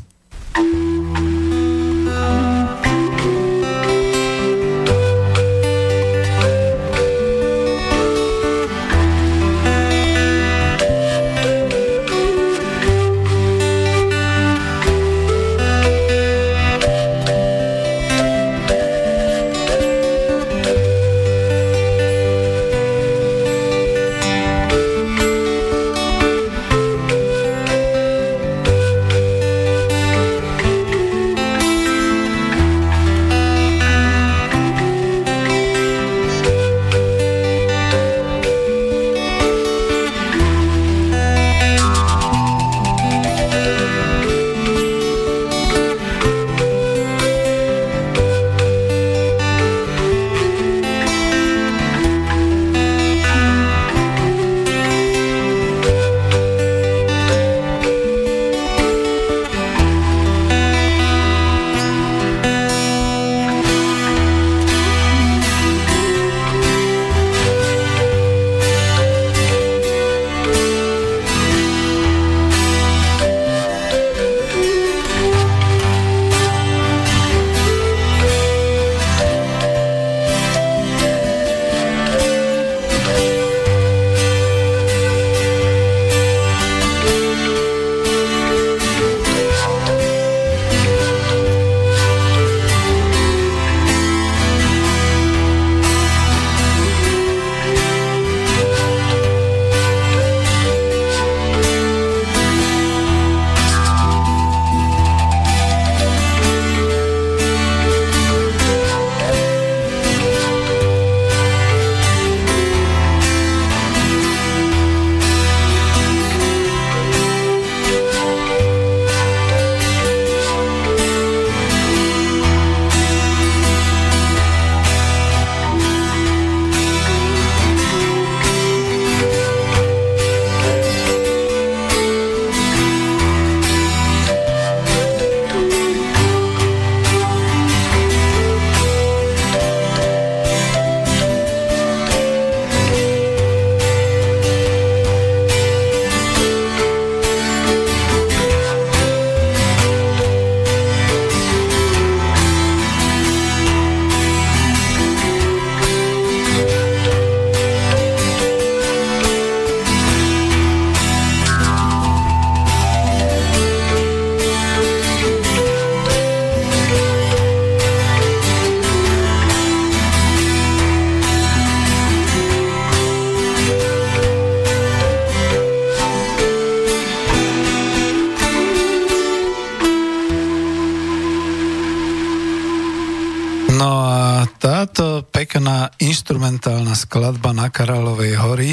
Instrumentálna skladba Na Kráľovej hory,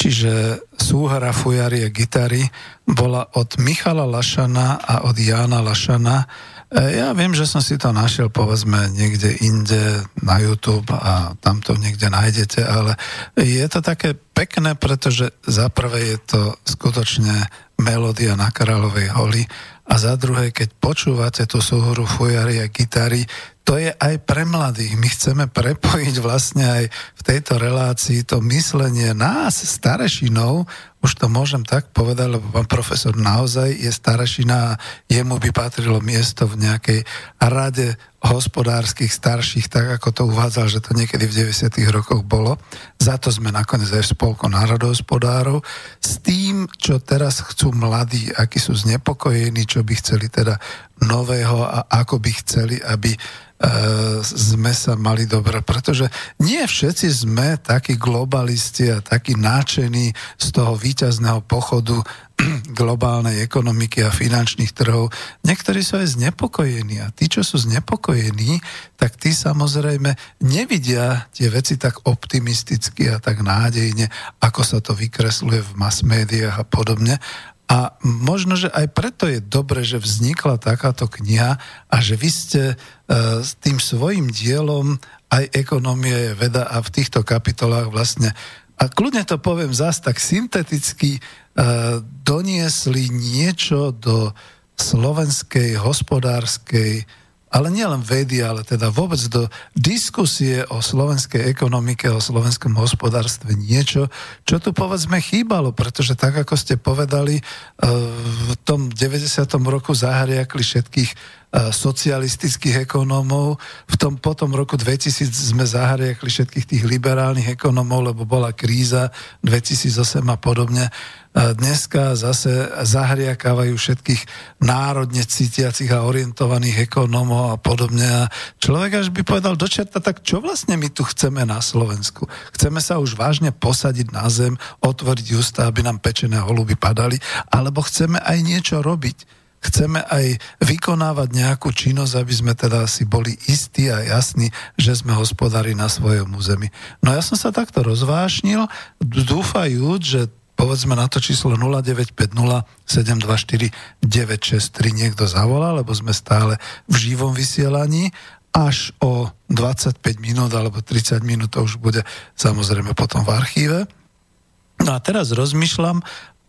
čiže súhra fujarie gitary, bola od Michala Lašana a od Jána Lašana. Ja viem, že som si to našiel, povedzme, niekde inde na YouTube a tam to niekde nájdete, ale je to také pekné, pretože za prvé je to skutočne melódia Na Kráľovej holi a za druhé, keď počúvate tú súhru fujarie gitary, to je aj pre mladých. My chceme prepojiť vlastne aj v tejto relácii to myslenie nás, starešinov, už to môžem tak povedať, lebo pán profesor naozaj je starešina a jemu by patrilo miesto v nejakej rade hospodárskych starších, tak ako to uvádzal, že to niekedy v 90. rokoch bolo. Za to sme nakoniec aj v Spolku národohospodárov. S tým, čo teraz chcú mladí, akí sú znepokojení, čo by chceli teda nového a ako by chceli, aby sme sa mali dobre, pretože nie všetci sme takí globalisti a takí náčení z toho víťazného pochodu globálnej ekonomiky a finančných trhov. Niektorí sú aj znepokojení a tí, čo sú znepokojení, tak tí samozrejme nevidia tie veci tak optimisticky a tak nádejne, ako sa to vykresluje v mass médiách a podobne. A možno, že aj preto je dobre, že vznikla takáto kniha a že vy ste s tým svojím dielom aj ekonomie, veda a v týchto kapitolách vlastne, a kľudne to poviem zás tak synteticky, doniesli niečo do slovenskej, hospodárskej, ale nielen vedy, ale teda vôbec do diskusie o slovenskej ekonomike, o slovenskom hospodárstve niečo, čo tu povedzme chýbalo, pretože tak, ako ste povedali, v tom 90. roku zahriakli všetkých socialistických ekonómov, v tom potom roku 2000 sme zahriakli všetkých tých liberálnych ekonómov, lebo bola kríza 2008 a podobne. Dneska zase zahriakávajú všetkých národne cítiacich a orientovaných ekonómov a podobne. A človek až by povedal do čerta, tak čo vlastne my tu chceme na Slovensku? Chceme sa už vážne posadiť na zem, otvoriť ústa, aby nám pečené holuby padali, alebo chceme aj niečo robiť? Chceme aj vykonávať nejakú činnosť, aby sme teda si boli istí a jasní, že sme hospodári na svojom území. No ja som sa takto rozvášnil, dúfajúc, že povedzme na to číslo 0950 724 963 niekto zavolá, lebo sme stále v živom vysielaní. Až o 25 minút alebo 30 minút to už bude samozrejme potom v archíve. No a teraz rozmýšľam,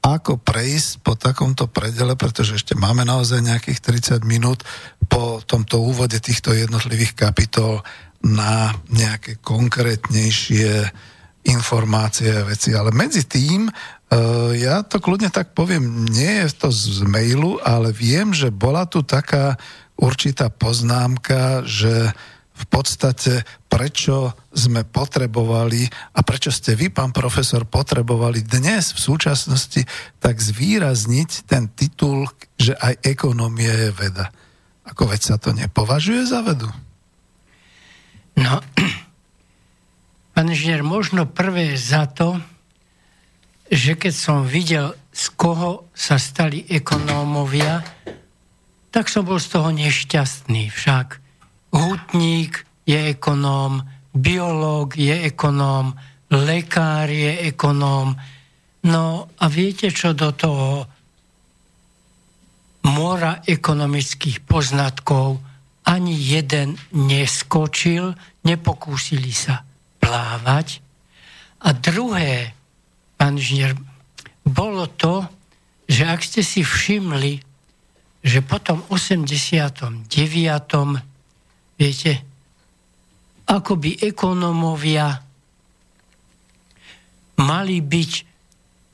ako prejsť po takomto predele, pretože ešte máme naozaj nejakých 30 minút po tomto úvode týchto jednotlivých kapitol na nejaké konkrétnejšie informácie a veci. Ale medzi tým, ja to kľudne tak poviem, nie je to z mailu, ale viem, že bola tu taká určitá poznámka, že v podstate, prečo sme potrebovali a prečo ste vy, pán profesor, potrebovali dnes v súčasnosti tak zvýrazniť ten titul, že aj ekonomia je veda. Ako veď sa to nepovažuje za vedu? No, pán inžinier, možno prvé za to, že keď som videl, z koho sa stali ekonómovia, tak som bol z toho nešťastný však. Hutník je ekonóm, biológ je ekonóm, lekár je ekonóm. No a viete, čo do toho mora ekonomických poznatkov ani jeden neskočil, nepokúsili sa plávať. A druhé, pán inžinier, bolo to, že ak ste si všimli, že potom 89. viete, akoby ekonómovia mali byť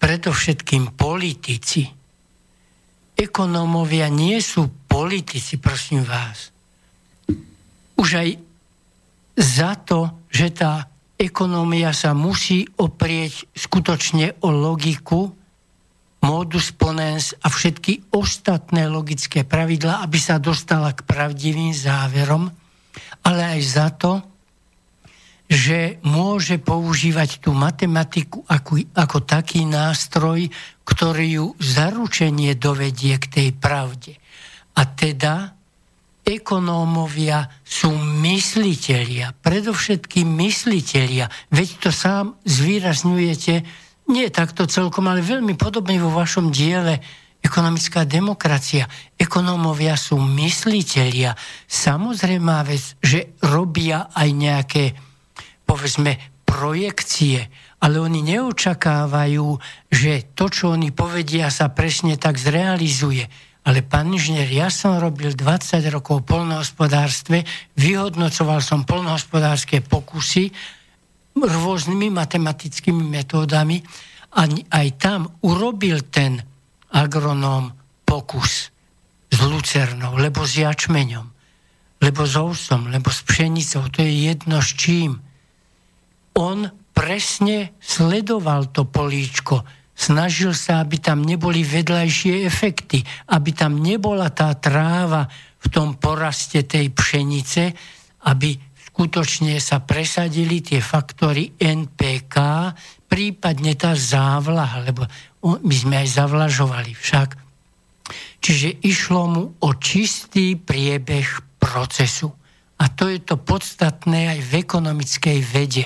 predovšetkým politici. Ekonómovia nie sú politici, prosím vás. Už aj za to, že tá ekonomia sa musí oprieť skutočne o logiku, modus ponens a všetky ostatné logické pravidlá, aby sa dostala k pravdivým záverom, ale aj za to, že môže používať tú matematiku ako taký nástroj, ktorý ju zaručenie dovedie k tej pravde. A teda ekonómovia sú myslitelia, predovšetkým myslitelia, veď to sám zvýrazňujete, nie takto celkom, ale veľmi podobne vo vašom diele Ekonomická demokracia. Ekonómovia sú myslitelia. Samozrejmá vec, že robia aj nejaké, povedzme, projekcie, ale oni neočakávajú, že to, čo oni povedia, sa presne tak zrealizuje. Ale pán inžinier, ja som robil 20 rokov v poľnohospodárstve, vyhodnocoval som poľnohospodárske pokusy rôznymi matematickými metódami a aj tam urobil ten agronóm pokus s lucernou, lebo s jačmeňom, lebo s ovsom, lebo s pšenicou, to je jedno s čím. On presne sledoval to políčko, snažil sa, aby tam neboli vedľajšie efekty, aby tam nebola tá tráva v tom poraste tej pšenice, aby skutočne sa presadili tie faktory NPK, prípadne tá závlaha, lebo my sme aj zavlažovali však. Čiže išlo mu o čistý priebeh procesu. A to je to podstatné aj v ekonomickej vede.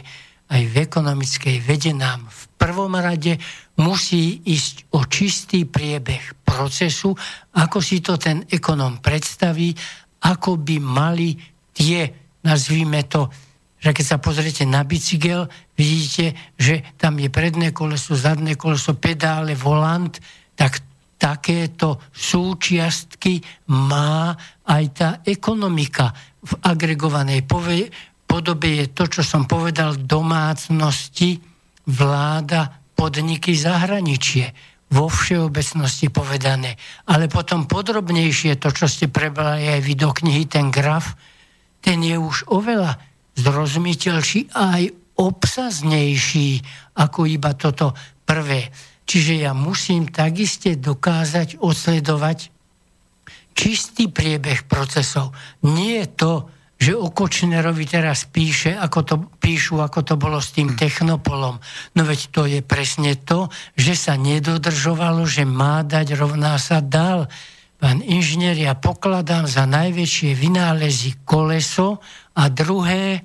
aj v ekonomickej vede nám v prvom rade musí ísť o čistý priebeh procesu, ako si to ten ekonom predstaví, ako by mali tie, nazvíme to, že keď sa pozriete na bicykel, vidíte, že tam je predné koleso, zadné koleso, pedále, volant, tak takéto súčiastky má aj tá ekonomika. V agregovanej podobe je to, čo som povedal, domácnosti, vláda, podniky, zahraničie. Vo všeobecnosti povedané. Ale potom podrobnejšie to, čo ste prebrali aj vy do knihy, ten graf, ten je už oveľa zrozumiteľší a aj obsaznejší ako iba toto prvé. Čiže ja musím takiste dokázať odsledovať čistý priebeh procesov. Nie je to, že o Kočnerovi teraz píšu, ako to bolo s tým Technopolom. No veď to je presne to, že sa nedodržovalo, že má dať, rovná sa dal. Pán inžinier, ja pokladám za najväčšie vynálezy koleso a druhé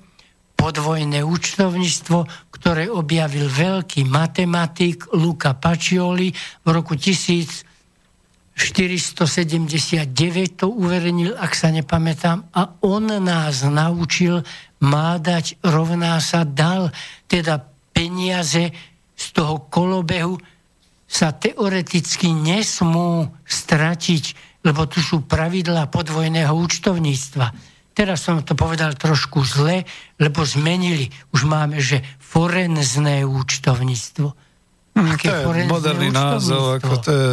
podvojné účtovníctvo, ktoré objavil veľký matematik Luca Pacioli v roku 1479 to uverejnil, ak sa nepamätám, a on nás naučil, má dať, rovná sa dal, teda peniaze z toho kolobehu sa teoreticky nesmú stratiť, lebo tu sú pravidlá podvojného účtovníctva. Teraz som to povedal trošku zle, lebo zmenili. Už máme, že forenzné účtovníctvo. Aké to je forenzné moderný názov, ako to je...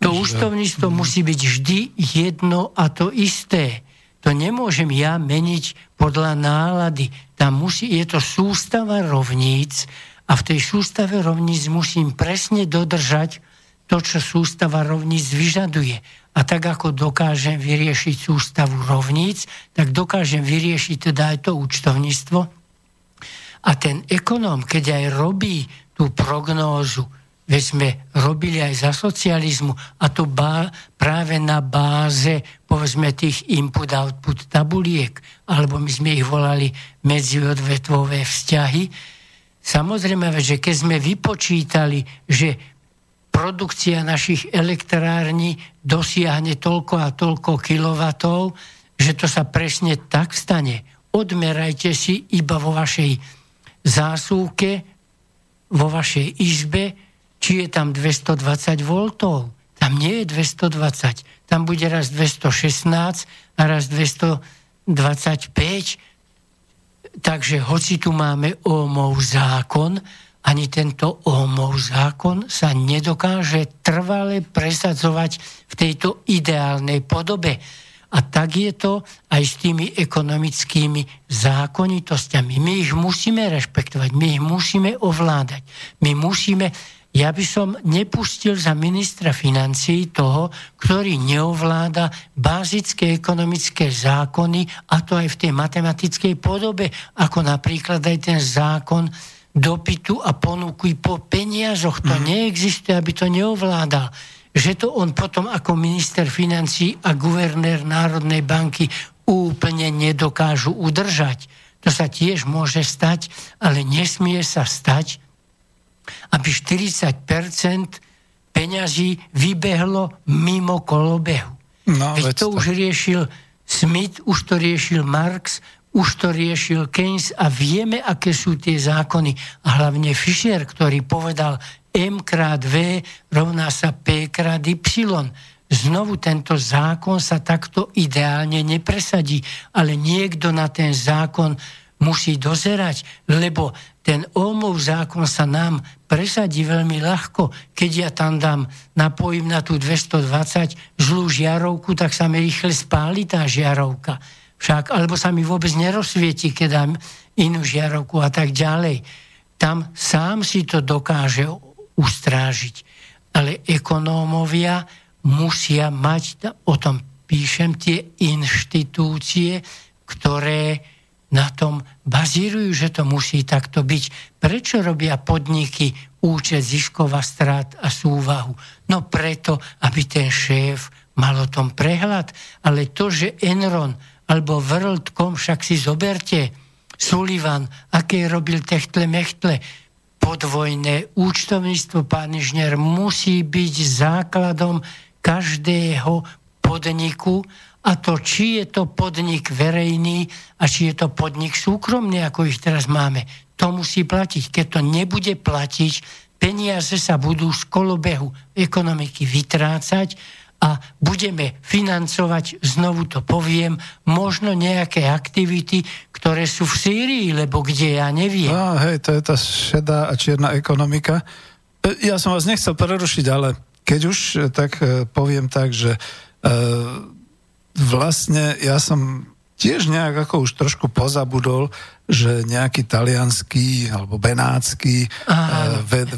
To účtovníctvo musí byť vždy jedno a to isté. To nemôžem ja meniť podľa nálady. Je to sústava rovníc a v tej sústave rovníc musím presne dodržať to, čo sústava rovníc vyžaduje. A tak ako dokážem vyriešiť sústavu rovníc, tak dokážem vyriešiť teda aj to účtovníctvo. A ten ekonóm, keď aj robí tú prognózu, veď sme robili aj za socializmu a to práve na báze, povedzme, tých input-output tabuliek, alebo my sme ich volali medziodvetvové vzťahy. Samozrejme, že keď sme vypočítali, že produkcia našich elektrární dosiahne toľko a toľko kilovatov, že to sa presne tak stane. Odmerajte si iba vo vašej zásuvke, vo vašej izbe, či je tam 220 voltov. Tam nie je 220. Tam bude raz 216 a raz 225. Takže hoci tu máme Ohmov zákon, ani tento Ohmov zákon sa nedokáže trvale presadzovať v tejto ideálnej podobe. A tak je to aj s tými ekonomickými zákonitosťami. My ich musíme rešpektovať, my ich musíme ovládať. Ja by som nepustil za ministra financií toho, ktorý neovláda bázické ekonomické zákony, a to aj v tej matematickej podobe, ako napríklad aj ten zákon dopytu a ponuky po peniazoch. To neexistuje, aby to neovládal. Že to on potom ako minister financií a guvernér Národnej banky úplne nedokážu udržať. To sa tiež môže stať, ale nesmie sa stať, aby 40% peňazí vybehlo mimo kolobehu. No, veď to už riešil Smith, už to riešil Marx, už to riešil Keynes a vieme, aké sú tie zákony. A hlavne Fischer, ktorý povedal M×V = P×Y. Znovu tento zákon sa takto ideálne nepresadí, ale niekto na ten zákon musí dozerať, lebo ten Ohmov zákon sa nám presadí veľmi ľahko. Keď ja tam napojím na tú 220 zlú žiarovku, tak sa mi rýchle spáli tá žiarovka. Však, alebo sa mi vôbec nerozsvieti, keď dám inú žiarovku a tak ďalej. Tam sám si to dokáže ustrážiť. Ale ekonómovia musia mať, o tom píšem, tie inštitúcie, ktoré na tom bazírujú, že to musí takto byť. Prečo robia podniky účet, ziskova, strát a súvahu? No preto, aby ten šéf mal o tom prehľad. Ale to, že Enron alebo WorldCom, však si zoberte, Sullivan, aké robil techtle-mechtle. Podvojné účtovníctvo, pán inžinier, musí byť základom každého podniku, a to, či je to podnik verejný a či je to podnik súkromný, ako ich teraz máme. To musí platiť. Keď to nebude platiť, peniaze sa budú z kolobehu ekonomiky vytrácať a budeme financovať, znovu to poviem, možno nejaké aktivity, ktoré sú v Sýrii, lebo kde, ja neviem. No, hej, to je tá šedá a čierna ekonomika. Ja som vás nechcel prerušiť, ale keď už, tak poviem tak, že vlastne ja som tiež nejak ako už trošku pozabudol, že nejaký talianský alebo benátsky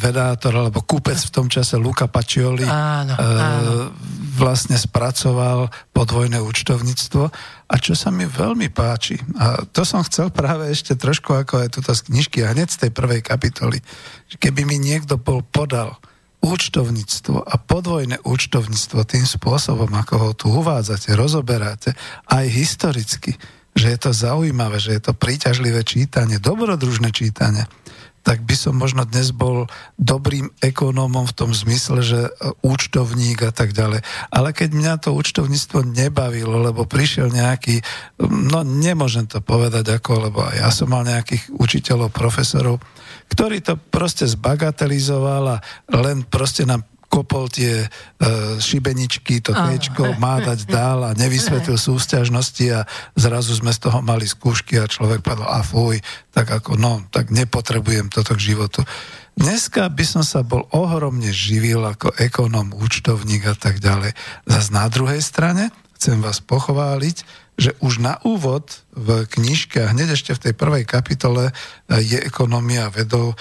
vedátor alebo kúpec v tom čase Luca Pacioli vlastne spracoval podvojné účtovníctvo. A čo sa mi veľmi páči, a to som chcel práve ešte trošku ako aj tuto z knižky a hneď z tej prvej kapitoly, keby mi niekto podal účtovníctvo a podvojné účtovníctvo tým spôsobom, ako ho tu uvádzate, rozoberáte, aj historicky, že je to zaujímavé, že je to príťažlivé čítanie, dobrodružné čítanie, tak by som možno dnes bol dobrým ekonómom v tom zmysle, že účtovník a tak ďalej. Ale keď mňa to účtovníctvo nebavilo, lebo prišiel nejaký, no nemôžem to povedať ako, lebo ja som mal nejakých učiteľov, profesorov, ktorí to proste zbagatelizoval a len proste nám kopol tie šibeničky, to tečko má dať dál a nevysvetlil súťažnosti a zrazu sme z toho mali skúšky a človek padol, a fuj, tak ako, no, tak nepotrebujem toto k životu. Dneska by som sa bol ohromne živil ako ekonóm, účtovník a tak ďalej. Zas na druhej strane chcem vás pochváliť, že už na úvod v knižke, hneď ešte v tej prvej kapitole je ekonomia vedov.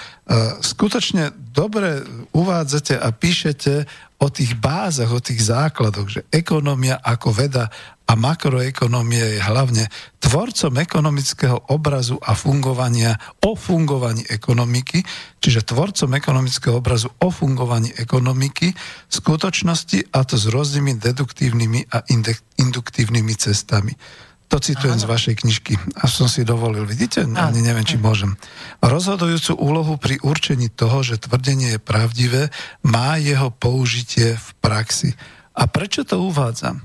Skutočne dobre uvádzate a píšete o tých bázach, o tých základoch, že ekonomia ako veda a makroekonomia je hlavne tvorcom ekonomického obrazu a fungovania o fungovaní ekonomiky, čiže tvorcom ekonomického obrazu o fungovaní ekonomiky v skutočnosti, a to s rôznymi deduktívnymi a induktívnymi cestami. To citujem z vašej knižky a som si dovolil. Vidíte? Ani neviem, či môžem. Rozhodujúcu úlohu pri určení toho, že tvrdenie je pravdivé, má jeho použitie v praxi. A prečo to uvádzam?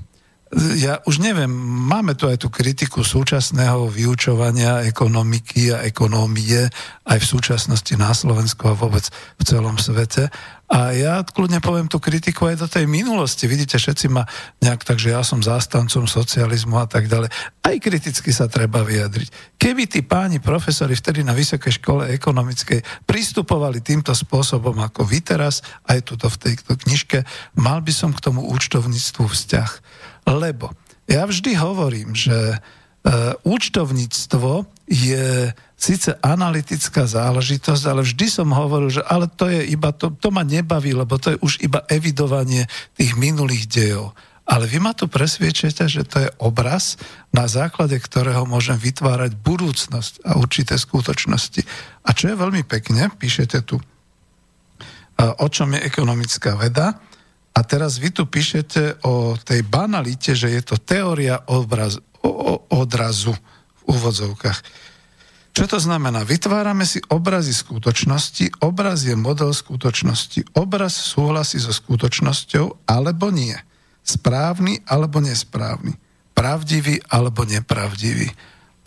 Ja už neviem, máme tu aj tú kritiku súčasného vyučovania ekonomiky a ekonómie aj v súčasnosti na Slovensku a vôbec v celom svete. A ja kľudne poviem tú kritiku aj do tej minulosti. Vidíte, všetci ma nejak tak, že ja som zástancom socializmu a tak ďalej. Aj kriticky sa treba vyjadriť. Keby tí páni profesori vtedy na Vysokej škole ekonomickej pristupovali týmto spôsobom ako vy teraz, aj tuto v tejto knižke, mal by som k tomu účtovníctvu vzťah. Lebo ja vždy hovorím, že účtovníctvo je síce analytická záležitosť, ale vždy som hovoril, že ale to je iba, to ma nebaví, lebo to je už iba evidovanie tých minulých dejov. Ale vy ma tu presviečate, že to je obraz, na základe ktorého môžem vytvárať budúcnosť a určité skutočnosti. A čo je veľmi pekne, píšete tu, o čom je ekonomická veda. A teraz vy tu píšete o tej banalite, že je to teória odrazu v úvodzovkách. Čo to znamená? Vytvárame si obrazy skutočnosti, obraz je model skutočnosti, obraz súhlasí so skutočnosťou alebo nie. Správny alebo nesprávny. Pravdivý alebo nepravdivý.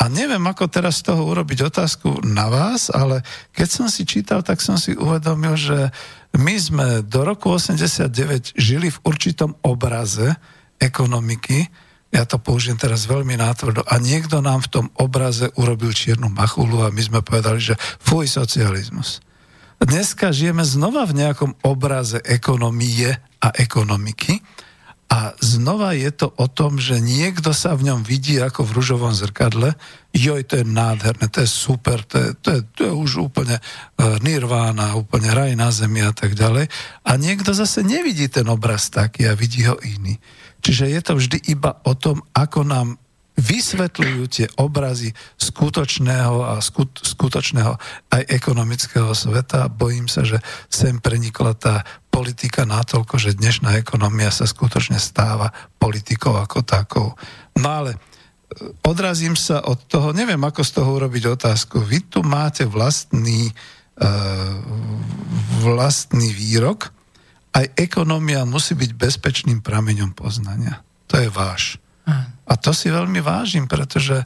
A neviem, ako teraz z toho urobiť otázku na vás, ale keď som si čítal, tak som si uvedomil, že my sme do roku 89 žili v určitom obraze ekonomiky, ja to použijem teraz veľmi nátvrdo, a niekto nám v tom obraze urobil čiernu machulu a my sme povedali, že fuj socializmus. Dneska žijeme znova v nejakom obraze ekonomie a ekonomiky a znova je to o tom, že niekto sa v ňom vidí ako v ružovom zrkadle. Joj, to je nádherné, to je super, to je už úplne nirvána, úplne raj na zemi a tak ďalej. A niekto zase nevidí ten obraz taký a vidí ho iný. Čiže je to vždy iba o tom, ako nám vysvetľujú tie obrazy skutočného a skutočného aj ekonomického sveta. Bojím sa, že sem prenikla tá politika natoľko, že dnešná ekonomia sa skutočne stáva politikou ako takou. No ale odrazím sa od toho, neviem, ako z toho urobiť otázku. Vy tu máte vlastný výrok, aj ekonomia musí byť bezpečným prameňom poznania. To je váš. A to si veľmi vážim, pretože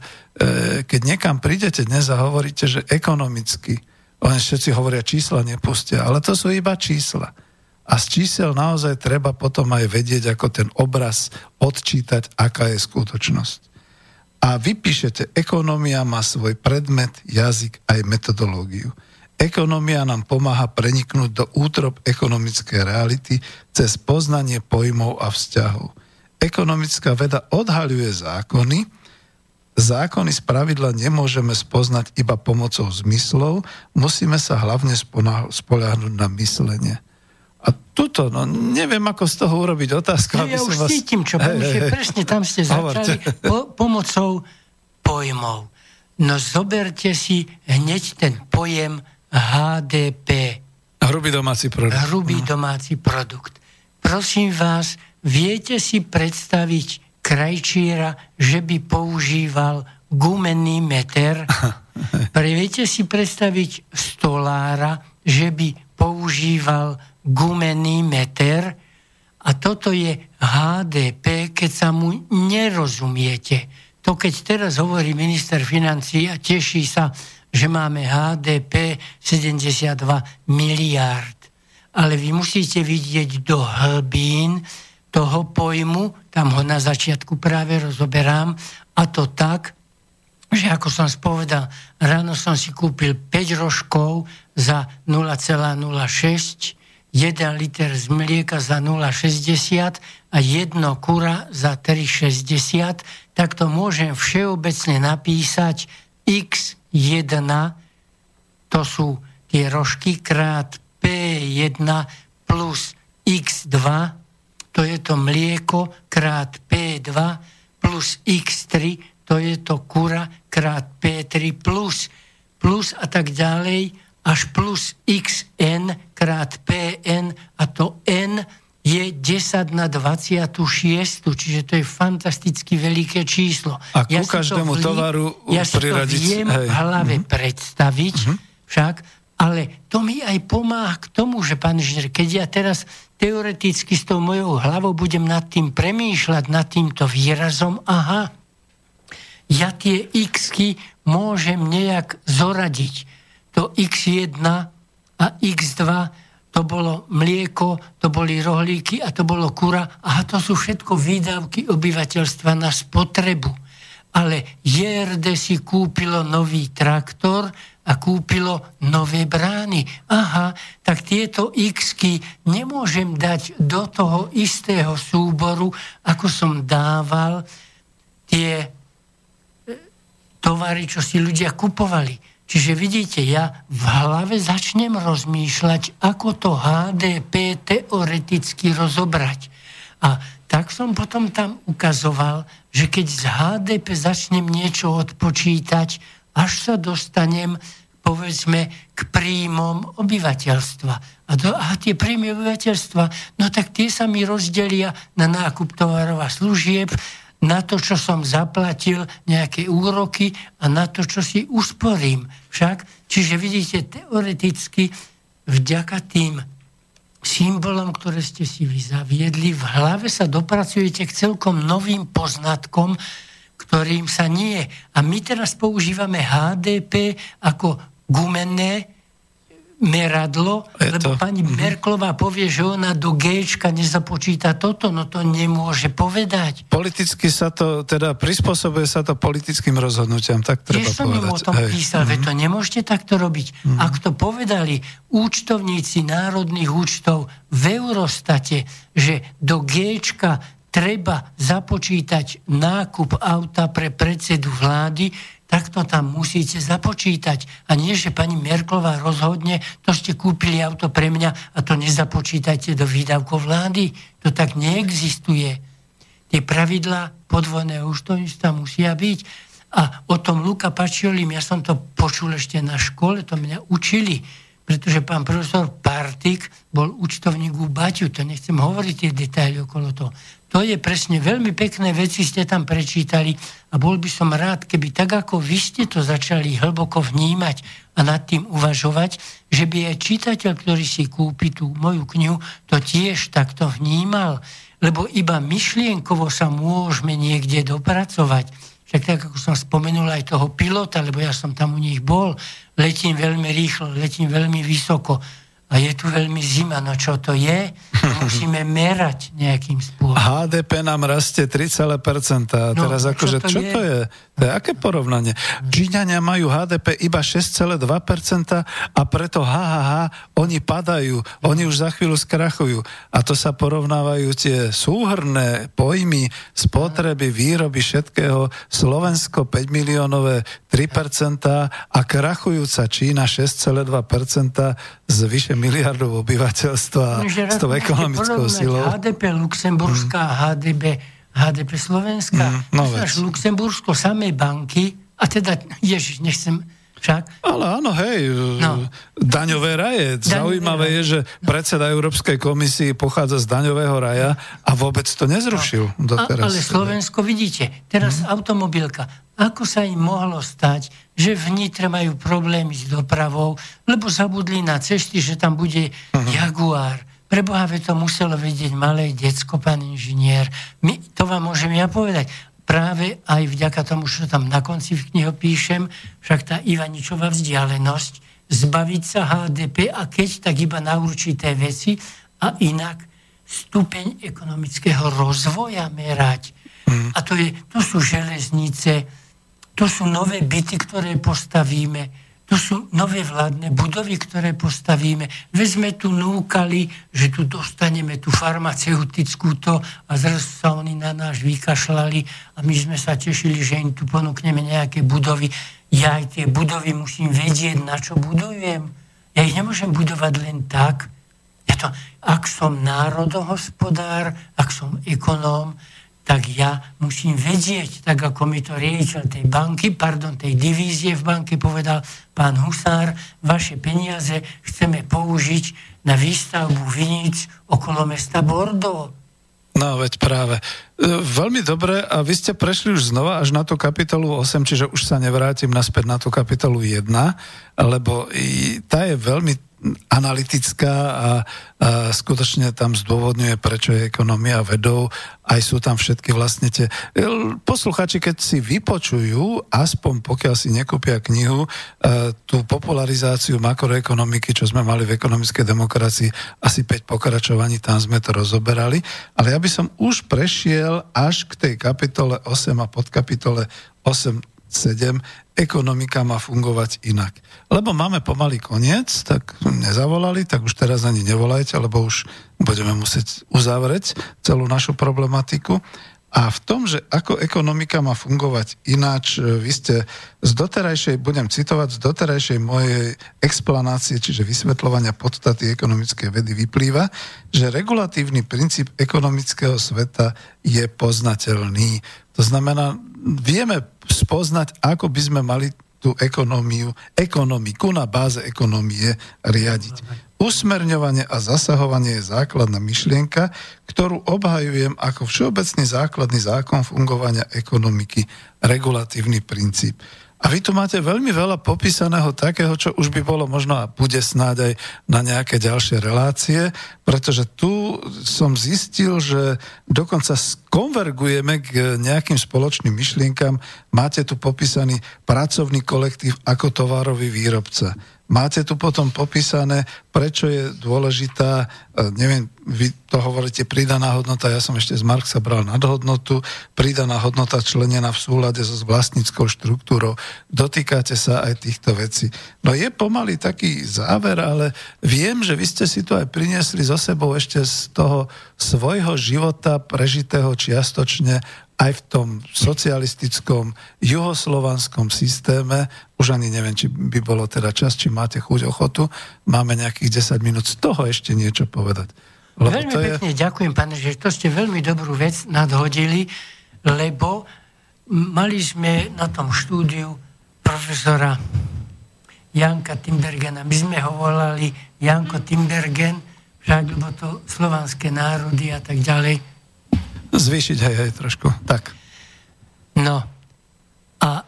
keď niekam prídete dnes a hovoríte, že ekonomicky, oni všetci hovoria, čísla nepustia, ale to sú iba čísla. A z čísel naozaj treba potom aj vedieť, ako ten obraz odčítať, aká je skutočnosť. A vy píšete, ekonomia má svoj predmet, jazyk aj metodológiu. Ekonomia nám pomáha preniknúť do útrob ekonomickej reality cez poznanie pojmov a vzťahov. Ekonomická veda odhaľuje zákony. Zákony spravidla nemôžeme spoznať iba pomocou zmyslov, musíme sa hlavne spoľahnúť na myslenie. A tuto, neviem, ako z toho urobiť otázku. Ja už cítim, čo pomyslíte, presne tam ste začali, pomocou pojmov. No zoberte si hneď ten pojem HDP. Hrubý domáci produkt. Prosím vás, viete si predstaviť krajčíra, že by používal gumený meter? Viete si predstaviť stolára, že by používal gumený meter? A toto je HDP, keď sa mu nerozumiete. To keď teraz hovorí minister financií a teší sa, že máme HDP 72 miliárd. Ale vy musíte vidieť do hlbín toho pojmu, tam ho na začiatku práve rozoberám, a to tak, že ako som spovedal, ráno som si kúpil 5 rožkov za 0,06, 1 liter z mlieka za 0,60 a 1 kura za 3,60, tak to môžem všeobecne napísať x1, to sú tie rožky, krát p1 plus x2, to je to mlieko, krát P2 plus X3, to je to kura, krát P3 plus a tak ďalej, až plus XN krát PN, a to N je 10^26, čiže to je fantasticky veľké číslo. A ku každému tovaru priradiť. Ja si to viem v hlave predstaviť, však, ale to mi aj pomáha k tomu, že pán inžinier, keď ja teraz teoreticky s tou mojou hlavou budem nad tým premýšľať, nad týmto výrazom, aha, ja tie x-ky môžem nejak zoradiť. To x1 a x2, to bolo mlieko, to boli rohlíky a to bolo kura. Aha, to sú všetko výdavky obyvateľstva na spotrebu. Ale JRD si kúpilo nový traktor a kúpilo nové brány. Aha, tak tieto x-ky nemôžem dať do toho istého súboru, ako som dával tie tovary, čo si ľudia kupovali. Čiže vidíte, ja v hlave začnem rozmýšľať, ako to HDP teoreticky rozobrať. A tak som potom tam ukazoval, že keď z HDP začnem niečo odpočítať, až sa dostanem, povedzme, k príjmom obyvateľstva. A tie príjmy obyvateľstva, no tak tie sa mi rozdelia na nákup tovarov a služieb, na to, čo som zaplatil, nejaké úroky a na to, čo si usporím. Však, čiže vidíte, teoreticky vďaka tým symbolom, ktoré ste si vy zaviedli, v hlave sa dopracujete k celkom novým poznatkom, ktorým sa nie. A my teraz používame HDP ako gumenné meradlo, lebo pani Merklová povie, že ona do G-čka nezapočíta toto, no to nemôže povedať. Politicky sa to, teda prispôsobuje sa to politickým rozhodnutiam, tak treba povedať. Tiež som im o tom písal, veď to nemôžete takto robiť. Ak to povedali účtovníci národných účtov v Eurostate, že do G-čka treba započítať nákup auta pre predsedu vlády, tak to tam musíte započítať. A nie, že pani Merklová rozhodne, to ste kúpili auto pre mňa a to nezapočítajte do výdavkov vlády. To tak neexistuje. Tie pravidlá podvojného účtovníctva musia byť. A o tom Luka Pačiolim, ja som to počul ešte na škole, to mňa učili, pretože pán profesor Partik bol účtovník u Baťu, to nechcem hovoriť tie detaily okolo toho. To To je presne, veľmi pekné veci ste tam prečítali a bol by som rád, keby tak, ako vy ste to začali hlboko vnímať a nad tým uvažovať, že by aj čitateľ, ktorý si kúpi tú moju knihu, to tiež takto vnímal, lebo iba myšlienkovo sa môžeme niekde dopracovať. Však tak, ako som spomenul aj toho pilota, lebo ja som tam u nich bol, letím veľmi rýchlo, letím veľmi vysoko, a je tu veľmi zima, no čo to je? Musíme merať nejakým spôsobom. HDP nám rastie 3,1%. A teraz no, akože, čo to je? To je aké porovnanie? Číňania majú HDP iba 6,2% a preto oni padajú, oni už za chvíľu skrachujú. A to sa porovnávajú tie súhrné pojmy, spotreby, výroby, všetkého. Slovensko 5 miliónové 3% a krachujúca Čína 6,2% z vyše miliardov obyvateľstva s tou ekonomickou silou. HDP Luxemburská, HDP Slovenská. No Luxembursko, samé banky, a teda, ježiš, nechcem však. Ale áno, hej, no. Daňové raje. Zaujímavé je, že predseda Európskej komisie pochádza z daňového raja a vôbec to nezrušil doteraz. Ale Slovensko, vidíte, teraz automobilka. Ako sa im mohlo stať, že v Nitre majú problémy s dopravou, lebo zabudli na cesty, že tam bude Jaguar. Preboha, to muselo vedieť malé decko, pán inžinier. To vám môžem ja povedať. Práve aj vďaka tomu, čo tam na konci v knihe píšem, však tá Ivaničová vzdialenosť, zbaviť sa HDP a keď, tak iba na určité veci a inak stupeň ekonomického rozvoja merať. A to sú železnice, to sú nové byty, ktoré postavíme, to sú nové vládne budovy, ktoré postavíme. Veď sme tu núkali, že tu dostaneme tú farmaceutickú to a zrazu sa oni na nás vykašľali a my sme sa tešili, že im tu ponúkneme nejaké budovy. Ja aj tie budovy musím vedieť, na čo budujem. Ja ich nemôžem budovať len tak. Ak som národohospodár, ak som ekonóm, tak ja musím vedieť, tak ako mi to riaditeľ tej banky, tej divízie v banke povedal, pán Husár, vaše peniaze chceme použiť na výstavbu viníc okolo mesta Bordeaux. No, veď práve. Veľmi dobre, a vy ste prešli už znova až na tú kapitolu 8, čiže už sa nevrátim naspäť na tú kapitolu 1, lebo tá je veľmi analytická a skutočne tam zdôvodňuje, prečo je ekonomia vedou, aj sú tam všetky vlastne tie... Poslucháči, keď si vypočujú, aspoň pokiaľ si nekúpia knihu, tú popularizáciu makroekonomiky, čo sme mali v ekonomickej demokracii, asi 5 pokračovaní, tam sme to rozoberali, ale ja by som už prešiel až k tej kapitole 8 a podkapitole 8.7, ekonomika má fungovať inak. Lebo máme pomaly koniec, tak nezavolali, tak už teraz ani nevolajte, lebo už budeme musieť uzavrieť celú našu problematiku. A v tom, že ako ekonomika má fungovať ináč, vy ste z doterajšej, budem citovať, z doterajšej mojej explanácie, čiže vysvetľovania podstaty ekonomickej vedy vyplýva, že regulatívny princíp ekonomického sveta je poznateľný. To znamená, vieme spoznať, ako by sme mali tú ekonomiku na báze ekonomie riadiť. Usmerňovanie a zasahovanie je základná myšlienka, ktorú obhajujem ako všeobecný základný zákon fungovania ekonomiky, regulatívny princíp. A vy tu máte veľmi veľa popísaného takého, čo už by bolo možno a bude snáď aj na nejaké ďalšie relácie, pretože tu som zistil, že dokonca konvergujeme k nejakým spoločným myšlienkam. Máte tu popísaný pracovný kolektív ako tovarový výrobca. Máte tu potom popísané, prečo je dôležitá, neviem, vy to hovoríte, pridaná hodnota, ja som ešte z Marxa bral nadhodnotu, pridaná hodnota členená v súlade so vlastníckou štruktúrou. Dotýkate sa aj týchto vecí. No je pomaly taký záver, ale viem, že vy ste si to aj priniesli so sebou ešte z toho svojho života prežitého čiastočne aj v tom socialistickom juhoslovanskom systéme. Už ani neviem, či by bolo teda čas, či máte chuť, ochotu. Máme nejakých 10 minút z toho ešte niečo povedať. Lebo veľmi pekne ďakujem, pane, že to ste veľmi dobrú vec nadhodili, lebo mali sme na tom štúdiu profesora Janka Timbergena. My sme ho volali Janko Timbergen, však, lebo to slovanské národy a tak ďalej. Zvýšiť, hej, trošku. Tak. No. A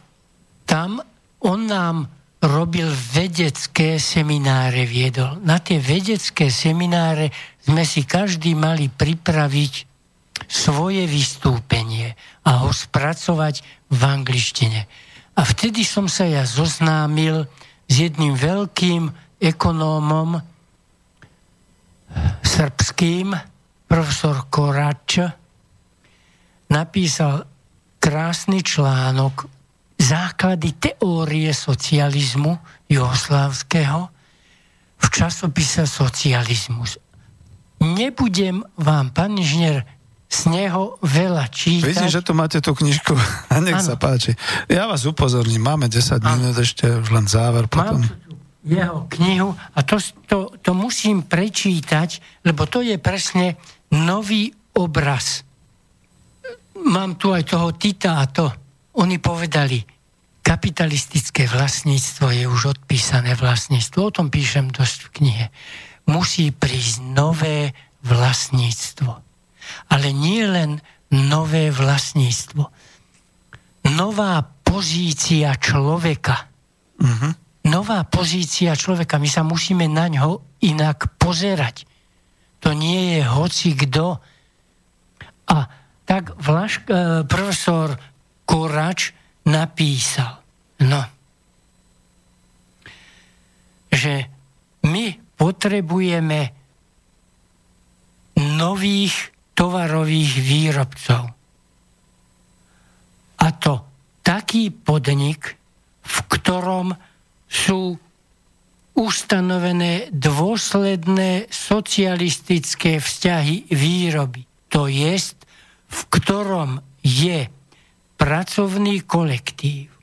tam on nám robil vedecké semináre, viedol. Na tie vedecké semináre sme si každý mali pripraviť svoje vystúpenie a ho spracovať v angličtine. A vtedy som sa ja zoznámil s jedným veľkým ekonómom srbským, profesor Korač, napísal krásny článok Základy teórie socializmu juhoslávskeho v časopise Socializmus. Nebudem vám, pán inžinier, z neho veľa čítať. Vidím, že tu máte tú knižku. A nech sa páči. Ja vás upozorním, máme 10 minút ešte, už len záver potom. Mám jeho knihu a to musím prečítať, lebo to je presne nový obraz. Mám tu aj toho Tita a to. Oni povedali, kapitalistické vlastníctvo je už odpísané vlastníctvo. O tom píšem dosť v knihe. Musí prísť nové vlastníctvo. Ale nie len nové vlastníctvo. Nová pozícia človeka. Uh-huh. Nová pozícia človeka. My sa musíme na ňo inak pozerať. To nie je hocikdo. A tak profesor Korač napísal, že my potrebujeme nových tovarových výrobcov. A to taký podnik, v ktorom sú ustanovené dôsledné socialistické vzťahy výroby. To jest, v ktorom je pracovný kolektív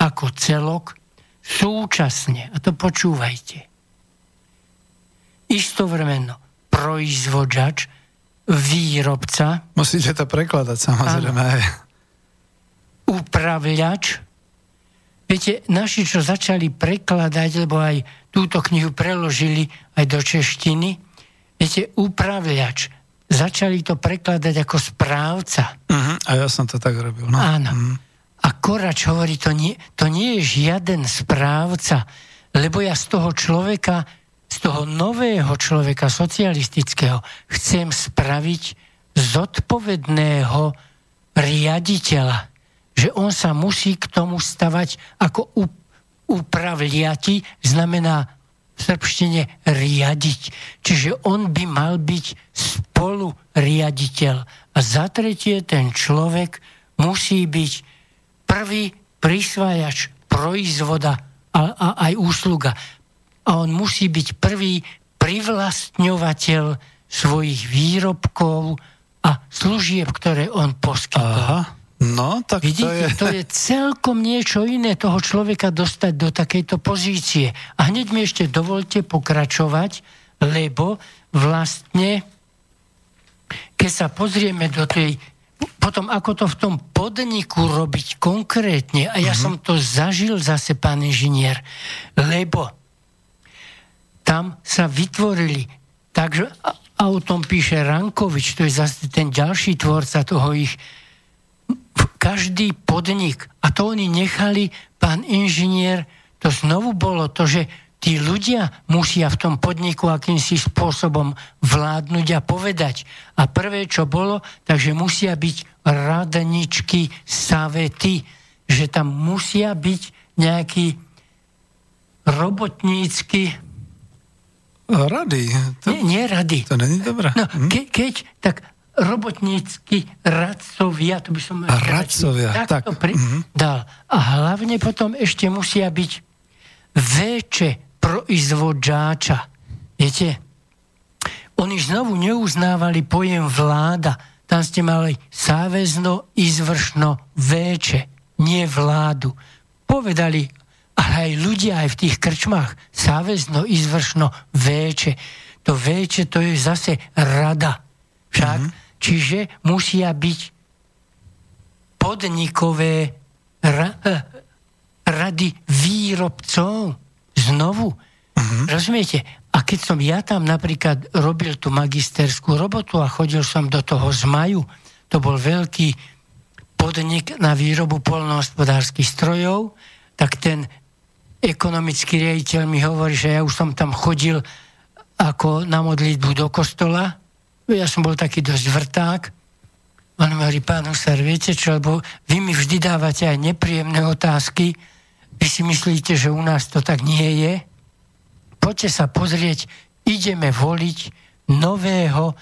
ako celok súčasne, a to počúvajte, istovremeno proizvođač, výrobca. Musíte to prekladať, samozrejme. Aj. Upravľač. Viete, naši, čo začali prekladať, lebo aj túto knihu preložili aj do češtiny, viete, upravľač, začali to prekladať ako správca. Uh-huh. A ja som to tak robil. No. Áno. Uh-huh. A Korač hovorí, to nie je žiaden správca, lebo ja z toho nového človeka socialistického chcem spraviť zodpovedného riaditeľa. Že on sa musí k tomu stavať ako upravliati, znamená v srbštine riadiť. Čiže on by mal byť spoluriaditeľ. A za tretie, ten človek musí byť prvý prisvajač proizvoda a aj úsluga. A on musí byť prvý privlastňovateľ svojich výrobkov a služieb, ktoré on poskytol. No, tak vidíte, to je celkom niečo iné toho človeka dostať do takejto pozície. A hneď mi ešte dovolte pokračovať, lebo vlastne, keď sa pozrieme do tej, potom ako to v tom podniku robiť konkrétne, a ja som to zažil zase, pán inžinier, lebo tam sa vytvorili, takže, a o tom píše Rankovič, to je zase ten ďalší tvorca toho ich, každý podnik, a to oni nechali, pán inžinier, to znovu bolo to, že tí ľudia musia v tom podniku akýmsi spôsobom vládnuť a povedať. A prvé, čo bolo, takže musia byť radničky, savety, že tam musia byť nejaký robotnícky rady. Nie rady. To není dobré. No, keď, tak robotnícky radcovia, to by som radcovia, tak. Dal. A hlavne potom ešte musia byť väčšie proizvodžáča. Viete? Oni znovu neuznávali pojem vláda. Tam ste mali sávezno, izvršno, väčšie. Nie vládu. Povedali, ale aj ľudia aj v tých krčmách sávezno, izvršno, véče. To véče, to je zase rada. Však, čiže musia byť podnikové rady výrobcov. Znovu. Rozumiete? A keď som ja tam napríklad robil tú magisterskú robotu a chodil som do toho Zmaju, to bol veľký podnik na výrobu poľnohospodárskych strojov, tak ten ekonomický riaditeľ mi hovorí, že ja už som tam chodil ako na modlitbu do kostola. Ja som bol taký dosť vrták. On mi hovorí, pán Husár, viete čo, lebo vy mi vždy dávate aj nepríjemné otázky. Vy si myslíte, že u nás to tak nie je? Poďte sa pozrieť, ideme voliť nového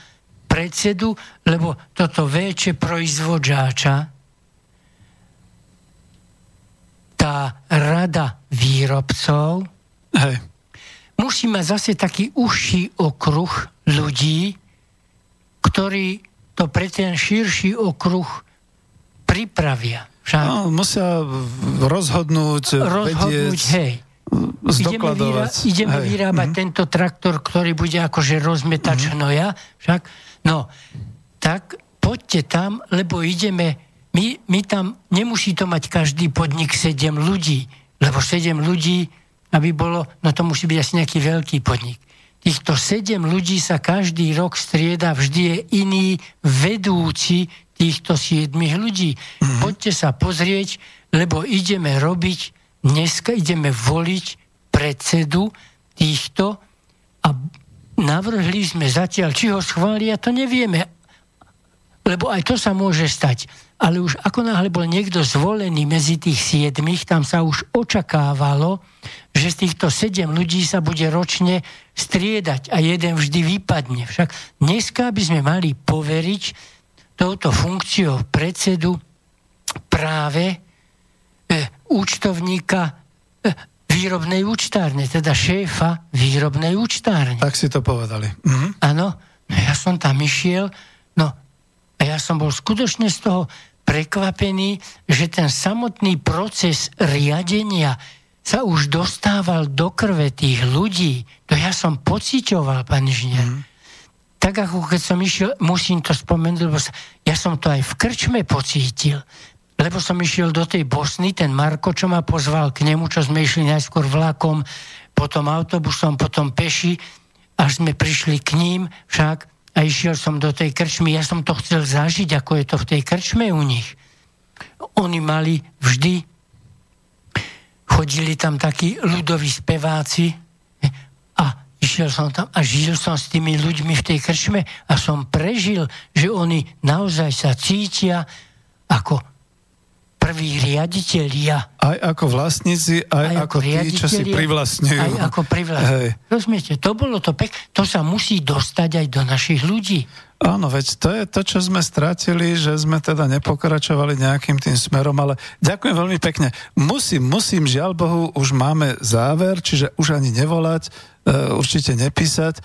predsedu, lebo toto väčšie proizvodžáča, tá rada výrobcov, hej, musí mať zase taký užší okruh ľudí, ktorí to pre ten širší okruh pripravia. No, musia rozhodnúť, hej. Ideme vyrábať tento traktor, ktorý bude akože rozmetač hnoja, však. No, tak poďte tam, lebo ideme, my tam, nemusí to mať každý podnik 7 ľudí, lebo 7 ľudí, aby bolo, no to musí byť asi nejaký veľký podnik. Týchto 7 ľudí sa každý rok strieda, vždy je iný vedúci týchto 7 ľudí. Mm-hmm. Poďte sa pozrieť, lebo ideme robiť, dneska ideme voliť predsedu týchto a navrhli sme zatiaľ, či ho schvália, to nevieme, lebo aj to sa môže stať. Ale už ako náhle bol niekto zvolený medzi tých 7, tam sa už očakávalo, že z týchto 7 ľudí sa bude ročne striedať a jeden vždy vypadne. Však dneska by sme mali poveriť touto funkciou predsedu práve účtovníka výrobnej účtárne, teda šéfa výrobnej účtárne. Tak si to povedali. Áno, no ja som tam išiel, no a ja som bol skutočne z toho prekvapený, že ten samotný proces riadenia sa už dostával do krve tých ľudí. To ja som pociťoval, pán inžinier. Tak ako keď som išiel, musím to spomenúť, lebo ja som to aj v krčme pocítil, lebo som išiel do tej Bosny, ten Marko, čo ma pozval k nemu, čo sme išli najskôr vlakom, potom autobusom, potom peši, až sme prišli k ním však a išiel som do tej krčmy. Ja som to chcel zažiť, ako je to v tej krčme u nich. Oni mali vždy, chodili tam takí ľudoví speváci a išiel som tam a žil som s tými ľuďmi v tej krčme a som prežil, že oni naozaj sa cítia ako prví riaditelia. Aj ako vlastníci, aj ako tí, čo si privlastňujú. Aj ako privlastňujú. Rozumiete, to bolo to pekné. To sa musí dostať aj do našich ľudí. Áno, veď to je to, čo sme stratili, že sme teda nepokračovali nejakým tým smerom, ale ďakujem veľmi pekne. Musím, žiaľ Bohu, už máme záver, čiže už ani nevolať, určite nepísať.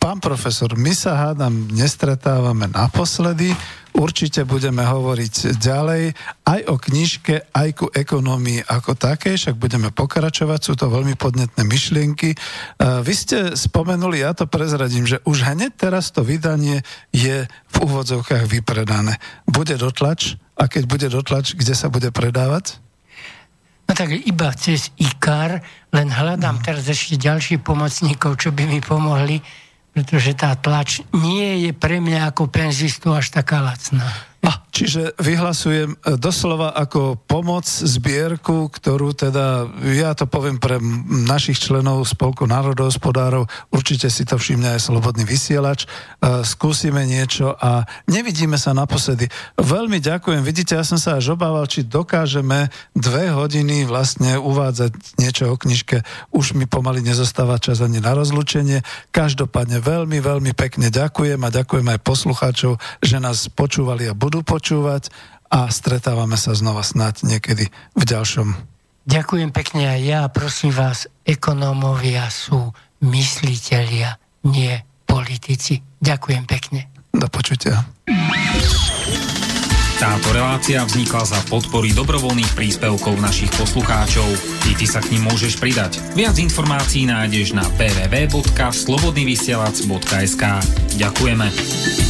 Pán profesor, my sa hádam nestretávame naposledy, určite budeme hovoriť ďalej aj o knižke, aj ku ekonomii ako takej, však budeme pokračovať, sú to veľmi podnetné myšlienky. Vy ste spomenuli, ja to prezradím, že už hneď teraz to vydanie je v úvodzovkách vypredané. Bude dotlač a keď bude dotlač, kde sa bude predávať? No tak iba cez IKAR, len hľadám teraz ešte ďalších pomocníkov, čo by mi pomohli, pretože tá tlač nie je pre mňa ako penzistu až taká lacná. Čiže vyhlasujem doslova ako pomoc zbierku, ktorú teda, ja to poviem pre našich členov Spolku národohospodárov, určite si to všimne aj Slobodný vysielač, skúsime niečo a nevidíme sa naposledy. Veľmi ďakujem, vidíte, ja som sa až obával, či dokážeme 2 hodiny vlastne uvádzať niečo o knižke, už mi pomaly nezostáva čas ani na rozlúčenie. Každopádne veľmi, veľmi pekne ďakujem a ďakujem aj poslucháčov, že nás počúvali a budú počúvať a stretávame sa znova snáď niekedy v ďalšom. Ďakujem pekne aj ja, prosím vás, ekonómovia sú myslitelia, nie politici. Ďakujem pekne. Do počutia. Táto relácia vznikla za podpory dobrovoľných príspevkov našich poslucháčov. I ty sa k nim môžeš pridať. Viac informácií nájdeš na www.slobodnyvysielac.sk. Ďakujeme.